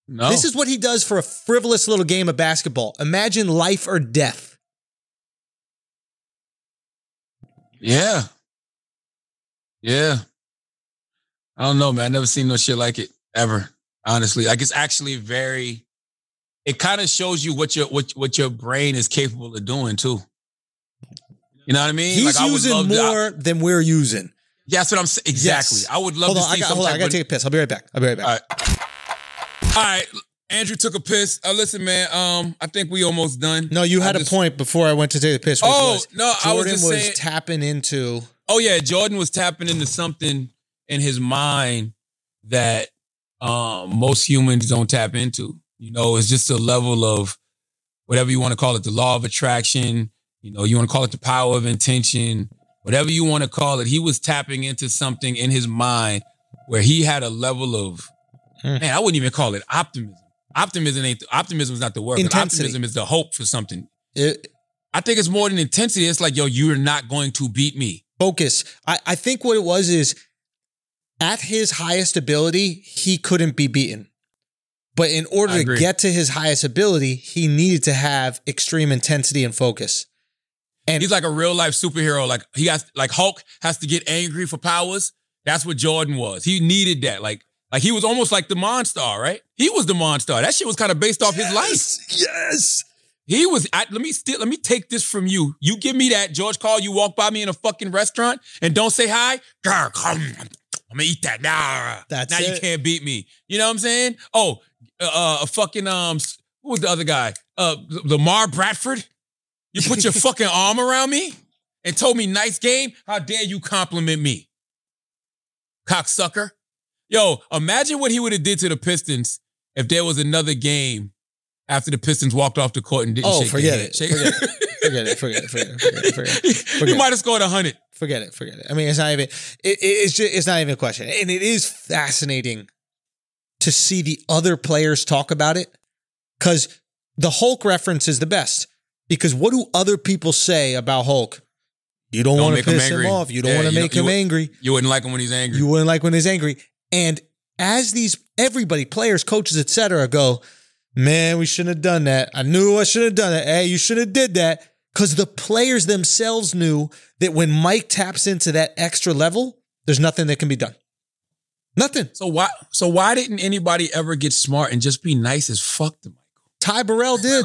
No. This is what he does for a frivolous little game of basketball. Imagine life or death. Yeah. Yeah. I don't know, man. I never seen no shit like it ever. Honestly, like it's actually very, it kind of shows you what your, what, what your brain is capable of doing too. You know what I mean? He's like, using I would love more to, I, than we're using. Yeah, that's what I'm saying. Exactly. Yes. I would love hold to on, see something. Hold on, I gotta take a piss. I'll be right back. I'll be right back. All right. All right. Andrew took a piss. Uh, listen, man, um, I think we almost done. No, you had I a just... point before I went to take a piss. Oh, was no, Jordan I was just was saying... tapping into... Oh, yeah, Jordan was tapping into something in his mind that um, most humans don't tap into. You know, it's just a level of whatever you want to call it, the law of attraction. You know, you want to call it the power of intention. Whatever you want to call it, he was tapping into something in his mind where he had a level of, mm. man, I wouldn't even call it optimism. Optimism ain't, optimism is not the word. Optimism is the hope for something. It, I think it's more than intensity. It's like, yo, you're not going to beat me. Focus. I, I think what it was is at his highest ability, he couldn't be beaten. But in order to get to his highest ability, he needed to have extreme intensity and focus. And he's like a real life superhero. Like he has, like Hulk has to get angry for powers. That's what Jordan was. He needed that. Like, like he was almost like the Monstar, right? He was the Monstar. That shit was kind of based off yes, his life. Yes. He was. I, let me still. Let me take this from you. You give me that George Carl. You walk by me in a fucking restaurant and don't say hi. Grr, come, I'm gonna eat that. Nah, that's now it. You can't beat me. You know what I'm saying? Oh, uh, a fucking um. Who was the other guy? Uh, Lamar Bradford. You put your fucking arm around me and told me, nice game? How dare you compliment me? Cocksucker. Yo, imagine what he would have did to the Pistons if there was another game after the Pistons walked off the court and didn't oh, shake forget it. Shake forget it. Forget it. Forget it. Forget it. Forget it. Forget he might have scored one hundred. Forget it. Forget it. I mean, it's not even, it, it's, just, it's not even a question. And it is fascinating to see the other players talk about it because the Hulk reference is the best. Because what do other people say about Hulk? You don't, don't want to piss him, him off. You don't yeah, want to make you, him angry. You wouldn't like him when he's angry. You wouldn't like when he's angry. And as these, everybody, players, coaches, et cetera, go, man, we shouldn't have done that. I knew I should have done it. Hey, you should have did that. Because the players themselves knew that when Mike taps into that extra level, there's nothing that can be done. Nothing. So why So why didn't anybody ever get smart and just be nice as fuck to Michael? Ty Burrell did.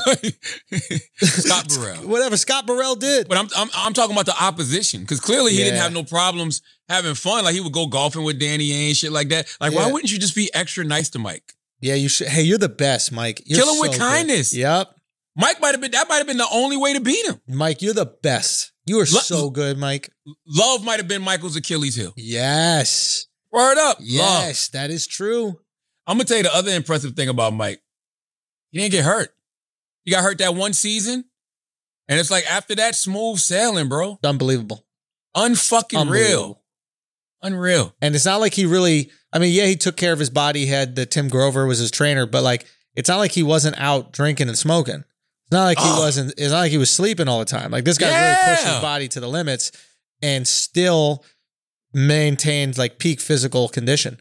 Scott Burrell. Whatever, Scott Burrell did. But I'm I'm, I'm talking about the opposition, because clearly he yeah. didn't have no problems having fun. Like, he would go golfing with Danny A and shit like that. Like, yeah. why wouldn't you just be extra nice to Mike? Yeah, you should. Hey, you're the best, Mike. You're Kill him so with kindness. Good. Yep. Mike might have been, that might have been the only way to beat him. Mike, you're the best. You are Lo- so good, Mike. Love might have been Michael's Achilles heel. Yes. Word up. Yes, love. That is true. I'm going to tell you the other impressive thing about Mike. He didn't get hurt. He got hurt that one season. And it's like, after that, smooth sailing, bro. Unbelievable. Unfucking Unbelievable. real. Unreal. And it's not like he really, I mean, yeah, he took care of his body. He had the Tim Grover was his trainer, but like, it's not like he wasn't out drinking and smoking. It's not like oh. he wasn't, it's not like he was sleeping all the time. Like, this guy yeah. really pushed his body to the limits and still maintained like peak physical condition.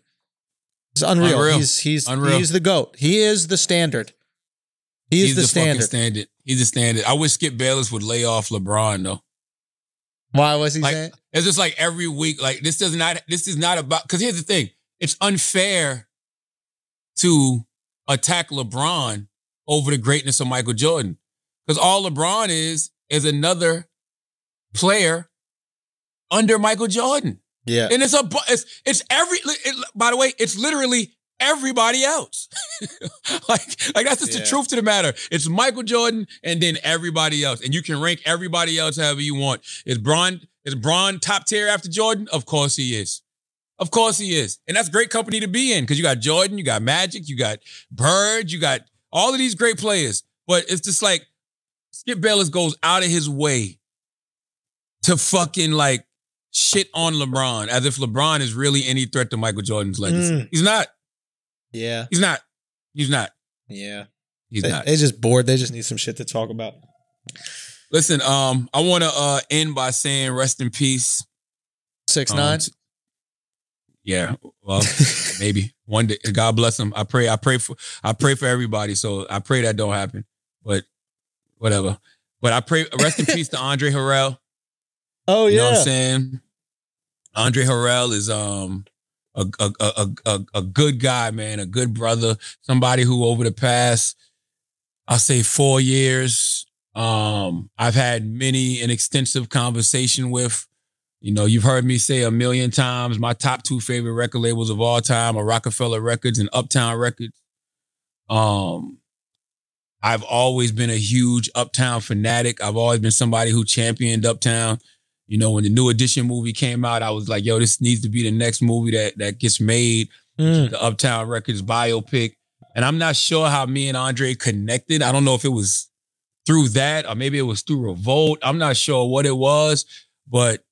It's unreal. unreal. He's he's unreal. He's the GOAT. He is the standard. He is he's the, the standard. standard. He's the standard. I wish Skip Bayless would lay off LeBron though. Why was he like, saying? It's just like every week, like this does not, this is not about, because here's the thing. It's unfair to attack LeBron over the greatness of Michael Jordan. Because all LeBron is, is another player under Michael Jordan. Yeah. And it's a, it's, it's every, it, by the way, it's literally everybody else. like, like that's just yeah. the truth to the matter. It's Michael Jordan and then everybody else. And you can rank everybody else however you want. Is Bron, is Bron top tier after Jordan? Of course he is. Of course he is. And that's great company to be in, because you got Jordan, you got Magic, you got Bird, you got all of these great players. But it's just like Skip Bayless goes out of his way to fucking like shit on LeBron as if LeBron is really any threat to Michael Jordan's legacy. Mm. He's not. Yeah. He's not. He's not. Yeah. He's they, not. They're just bored. They just need some shit to talk about. Listen, um, I want to uh, end by saying rest in peace. six nine Um, yeah. Well, maybe one day. God bless him. I pray. I pray for, I pray for everybody. So I pray that don't happen, but whatever. But I pray rest in peace to Andre Harrell. Oh, yeah. You know what I'm saying? Andre Harrell is um a, a, a, a, a good guy, man, a good brother, somebody who over the past, I'll say four years, um, I've had many an extensive conversation with. You know, you've heard me say a million times, my top two favorite record labels of all time are Rockefeller Records and Uptown Records. Um, I've always been a huge Uptown fanatic. I've always been somebody who championed Uptown. You know, when the New Edition movie came out, I was like, yo, this needs to be the next movie that, that gets made, mm. the Uptown Records biopic. And I'm not sure how me and Andre connected. I don't know if it was through that or maybe it was through Revolt. I'm not sure what it was, but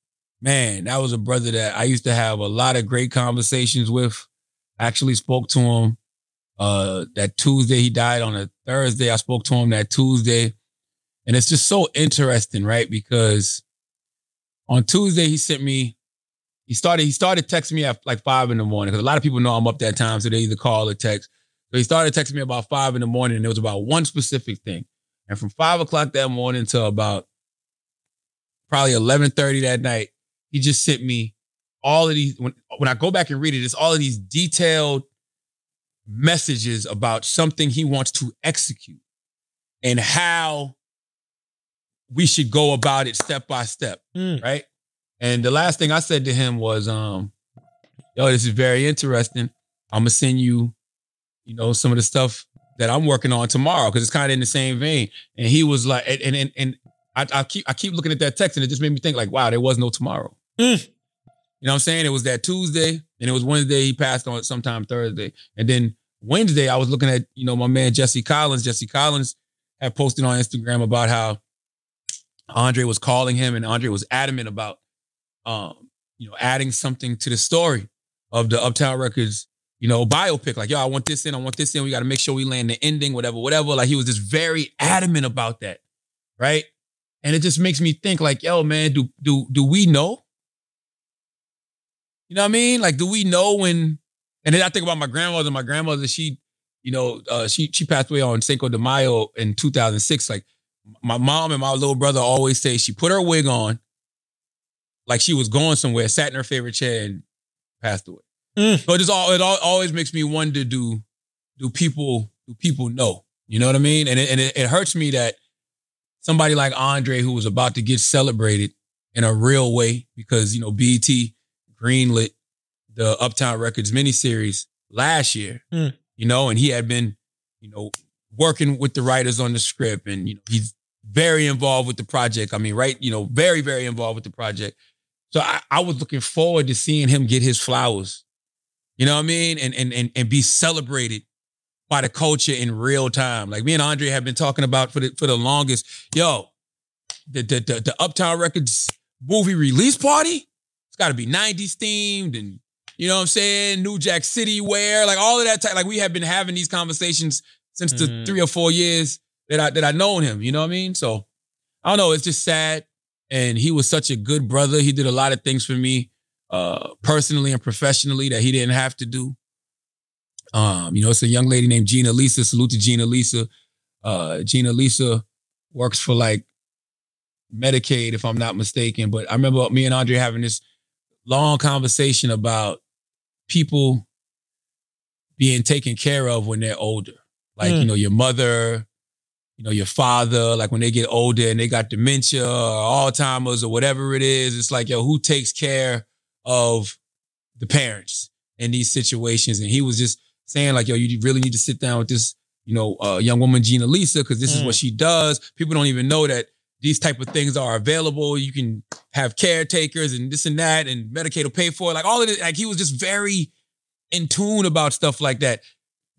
man, that was a brother that I used to have a lot of great conversations with. I actually spoke to him uh, that Tuesday. He died on a Thursday. I spoke to him that Tuesday. And it's just so interesting, right? Because on Tuesday, he sent me, he started, he started texting me at like five in the morning. Cause a lot of people know I'm up that time. So they either call or text. So he started texting me about five in the morning, and it was about one specific thing. And from five o'clock that morning to about probably eleven thirty that night, he just sent me all of these. When, when I go back and read it, it's all of these detailed messages about something he wants to execute and how we should go about it step by step, mm. right? And the last thing I said to him was, um, yo, this is very interesting. I'm going to send you, you know, some of the stuff that I'm working on tomorrow, because it's kind of in the same vein. And he was like, and and and I, I keep I keep looking at that text, and it just made me think like, wow, there was no tomorrow. Mm. You know what I'm saying? It was that Tuesday, and it was Wednesday. He passed on sometime Thursday. And then Wednesday, I was looking at, you know, my man, Jesse Collins. Jesse Collins had posted on Instagram about how Andre was calling him, and Andre was adamant about, um, you know, adding something to the story of the Uptown Records, you know, biopic. Like, yo, I want this in, I want this in. We got to make sure we land the ending, whatever, whatever. Like, he was just very adamant about that, right? And it just makes me think, like, yo, man, do do do we know? You know what I mean? Like, do we know when And then I think about my grandmother. My grandmother, she, you know, uh, she she passed away on Cinco de Mayo in two thousand six. Like, my mom and my little brother always say she put her wig on like she was going somewhere, sat in her favorite chair, and passed away. Mm. So it just all it all, always makes me wonder: do do people do people know? You know what I mean? And it, and it, it hurts me that somebody like Andre, who was about to get celebrated in a real way, because you know B E T greenlit the Uptown Records miniseries last year. Mm. You know, and he had been, you know, working with the writers on the script, and you know he's very involved with the project. I mean, right? You know, very, very involved with the project. So I, I was looking forward to seeing him get his flowers. You know what I mean? And and and and be celebrated by the culture in real time. Like me and Andre have been talking about for the for the longest. Yo, the the the, the Uptown Records movie release party. It's got to be nineties themed, and you know what I'm saying? New Jack City wear, like all of that type. Like we have been having these conversations since the mm. three or four years that I that I known him. You know what I mean? So I don't know. It's just sad. And he was such a good brother. He did a lot of things for me, uh, personally and professionally, that he didn't have to do. Um, you know, it's a young lady named Gina Lisa. Salute to Gina Lisa. Uh, Gina Lisa works for like Medicaid, if I'm not mistaken. But I remember me and Andre having this long conversation about people being taken care of when they're older. Like, mm. you know, your mother, you know, your father, like when they get older and they got dementia or Alzheimer's or whatever it is, it's like, yo, who takes care of the parents in these situations? And he was just saying like, yo, you really need to sit down with this, you know, uh, young woman, Gina Lisa, because this mm. is what she does. People don't even know that these type of things are available. You can have caretakers and this and that, and Medicaid will pay for it. Like all of it. Like he was just very in tune about stuff like that.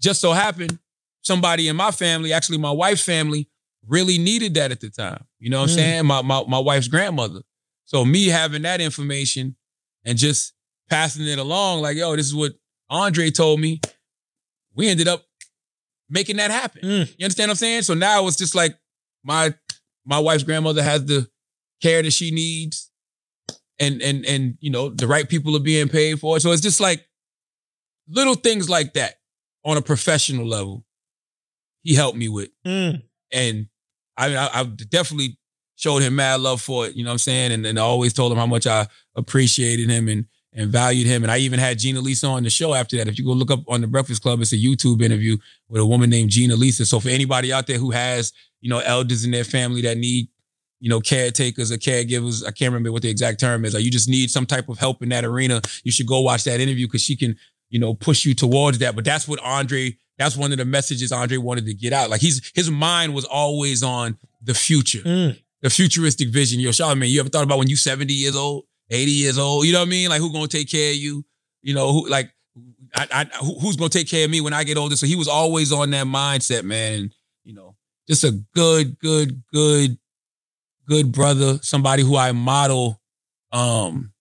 Just so happened, somebody in my family, actually my wife's family, really needed that at the time. You know what mm. I'm saying? My, my my wife's grandmother. So me having that information and just passing it along, like, yo, this is what Andre told me. We ended up making that happen. Mm. You understand what I'm saying? So now it's just like my my wife's grandmother has the care that she needs, and and and you know, the right people are being paid for it. So it's just like little things like that on a professional level. He helped me with. Mm. And I, I I definitely showed him mad love for it. You know what I'm saying? And, and I always told him how much I appreciated him and, and valued him. And I even had Gina Lisa on the show after that. If you go look up on The Breakfast Club, it's a YouTube interview with a woman named Gina Lisa. So for anybody out there who has, you know, elders in their family that need, you know, caretakers or caregivers, I can't remember what the exact term is, or you just need some type of help in that arena, you should go watch that interview because she can, you know, push you towards that. But that's what Andre... That's one of the messages Andre wanted to get out. Like he's his mind was always on the future, mm. the futuristic vision. Yo, Charlamagne, you ever thought about when you seventy years old, eighty years old? You know what I mean? Like who gonna take care of you? You know who? Like I, I, who's gonna take care of me when I get older? So he was always on that mindset, man. You know, just a good, good, good, good brother. Somebody who I model. Um,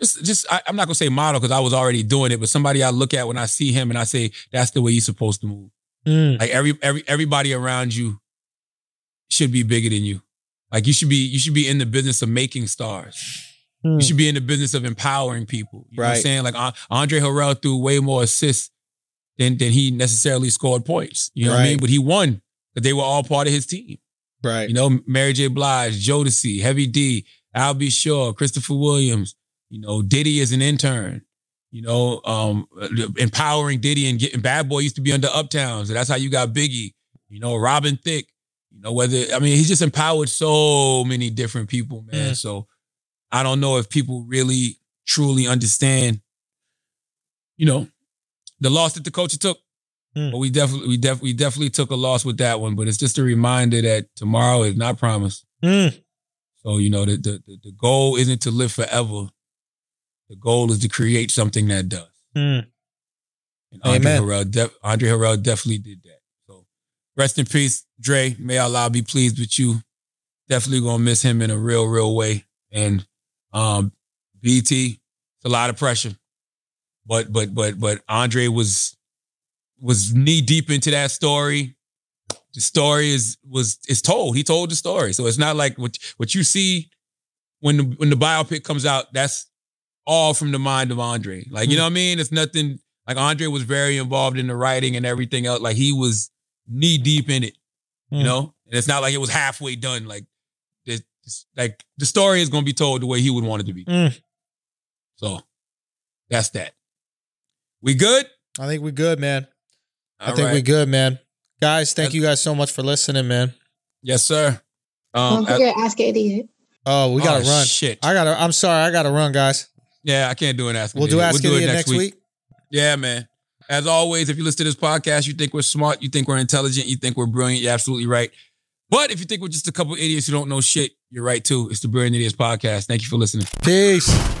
Just, just I, I'm not going to say model because I was already doing it, but somebody I look at when I see him and I say, that's the way you're supposed to move. Mm. Like every, every, everybody around you should be bigger than you. Like you should be, you should be in the business of making stars. Mm. You should be in the business of empowering people. You right. know what I'm saying? Like Andre Harrell threw way more assists than, than he necessarily scored points. You know right. what I mean? But he won because they were all part of his team. Right. You know, Mary J. Blige, Jodeci, Heavy D, Al B. Shaw, Christopher Williams. You know, Diddy is an intern, you know, um, empowering Diddy and getting Bad Boy used to be under Uptown. So that's how you got Biggie, you know, Robin Thicke, you know, whether, I mean, he's just empowered so many different people, man. Mm. So I don't know if people really truly understand, you know, the loss that the culture took, mm. but we definitely, we definitely, we definitely took a loss with that one, but it's just a reminder that tomorrow is not promised. Mm. So, you know, the, the, the goal isn't to live forever. The goal is to create something that does. Mm. And Andre Harrell, def- Andre Harrell definitely did that. So rest in peace, Dre. May Allah be pleased with you. Definitely going to miss him in a real, real way. And um, B T, it's a lot of pressure. But but but but Andre was was knee deep into that story. The story is was is told. He told the story. So it's not like what what you see when the, when the biopic comes out, that's all from the mind of Andre. Like, mm-hmm. you know what I mean? It's nothing. Like, Andre was very involved in the writing and everything else. Like, he was knee deep in it, mm-hmm. you know? And it's not like it was halfway done. Like, it's, it's, like the story is going to be told the way he would want it to be. Mm. So, that's that. We good? I think we're good, man. All I think right. we're good, man. Guys, thank that's- you guys so much for listening, man. Yes, sir. Um, Don't forget I- Ask Idiot. Oh, we gotta oh, run. Shit. I gotta. I'm sorry. I gotta run, guys. Yeah, I can't do an Ask Idiot. We'll do Ask we'll Idiot do it next, next week. week. Yeah, man. As always, if you listen to this podcast, you think we're smart, you think we're intelligent, you think we're brilliant, you're absolutely right. But if you think we're just a couple idiots who don't know shit, you're right too. It's the Brilliant Idiots Podcast. Thank you for listening. Peace.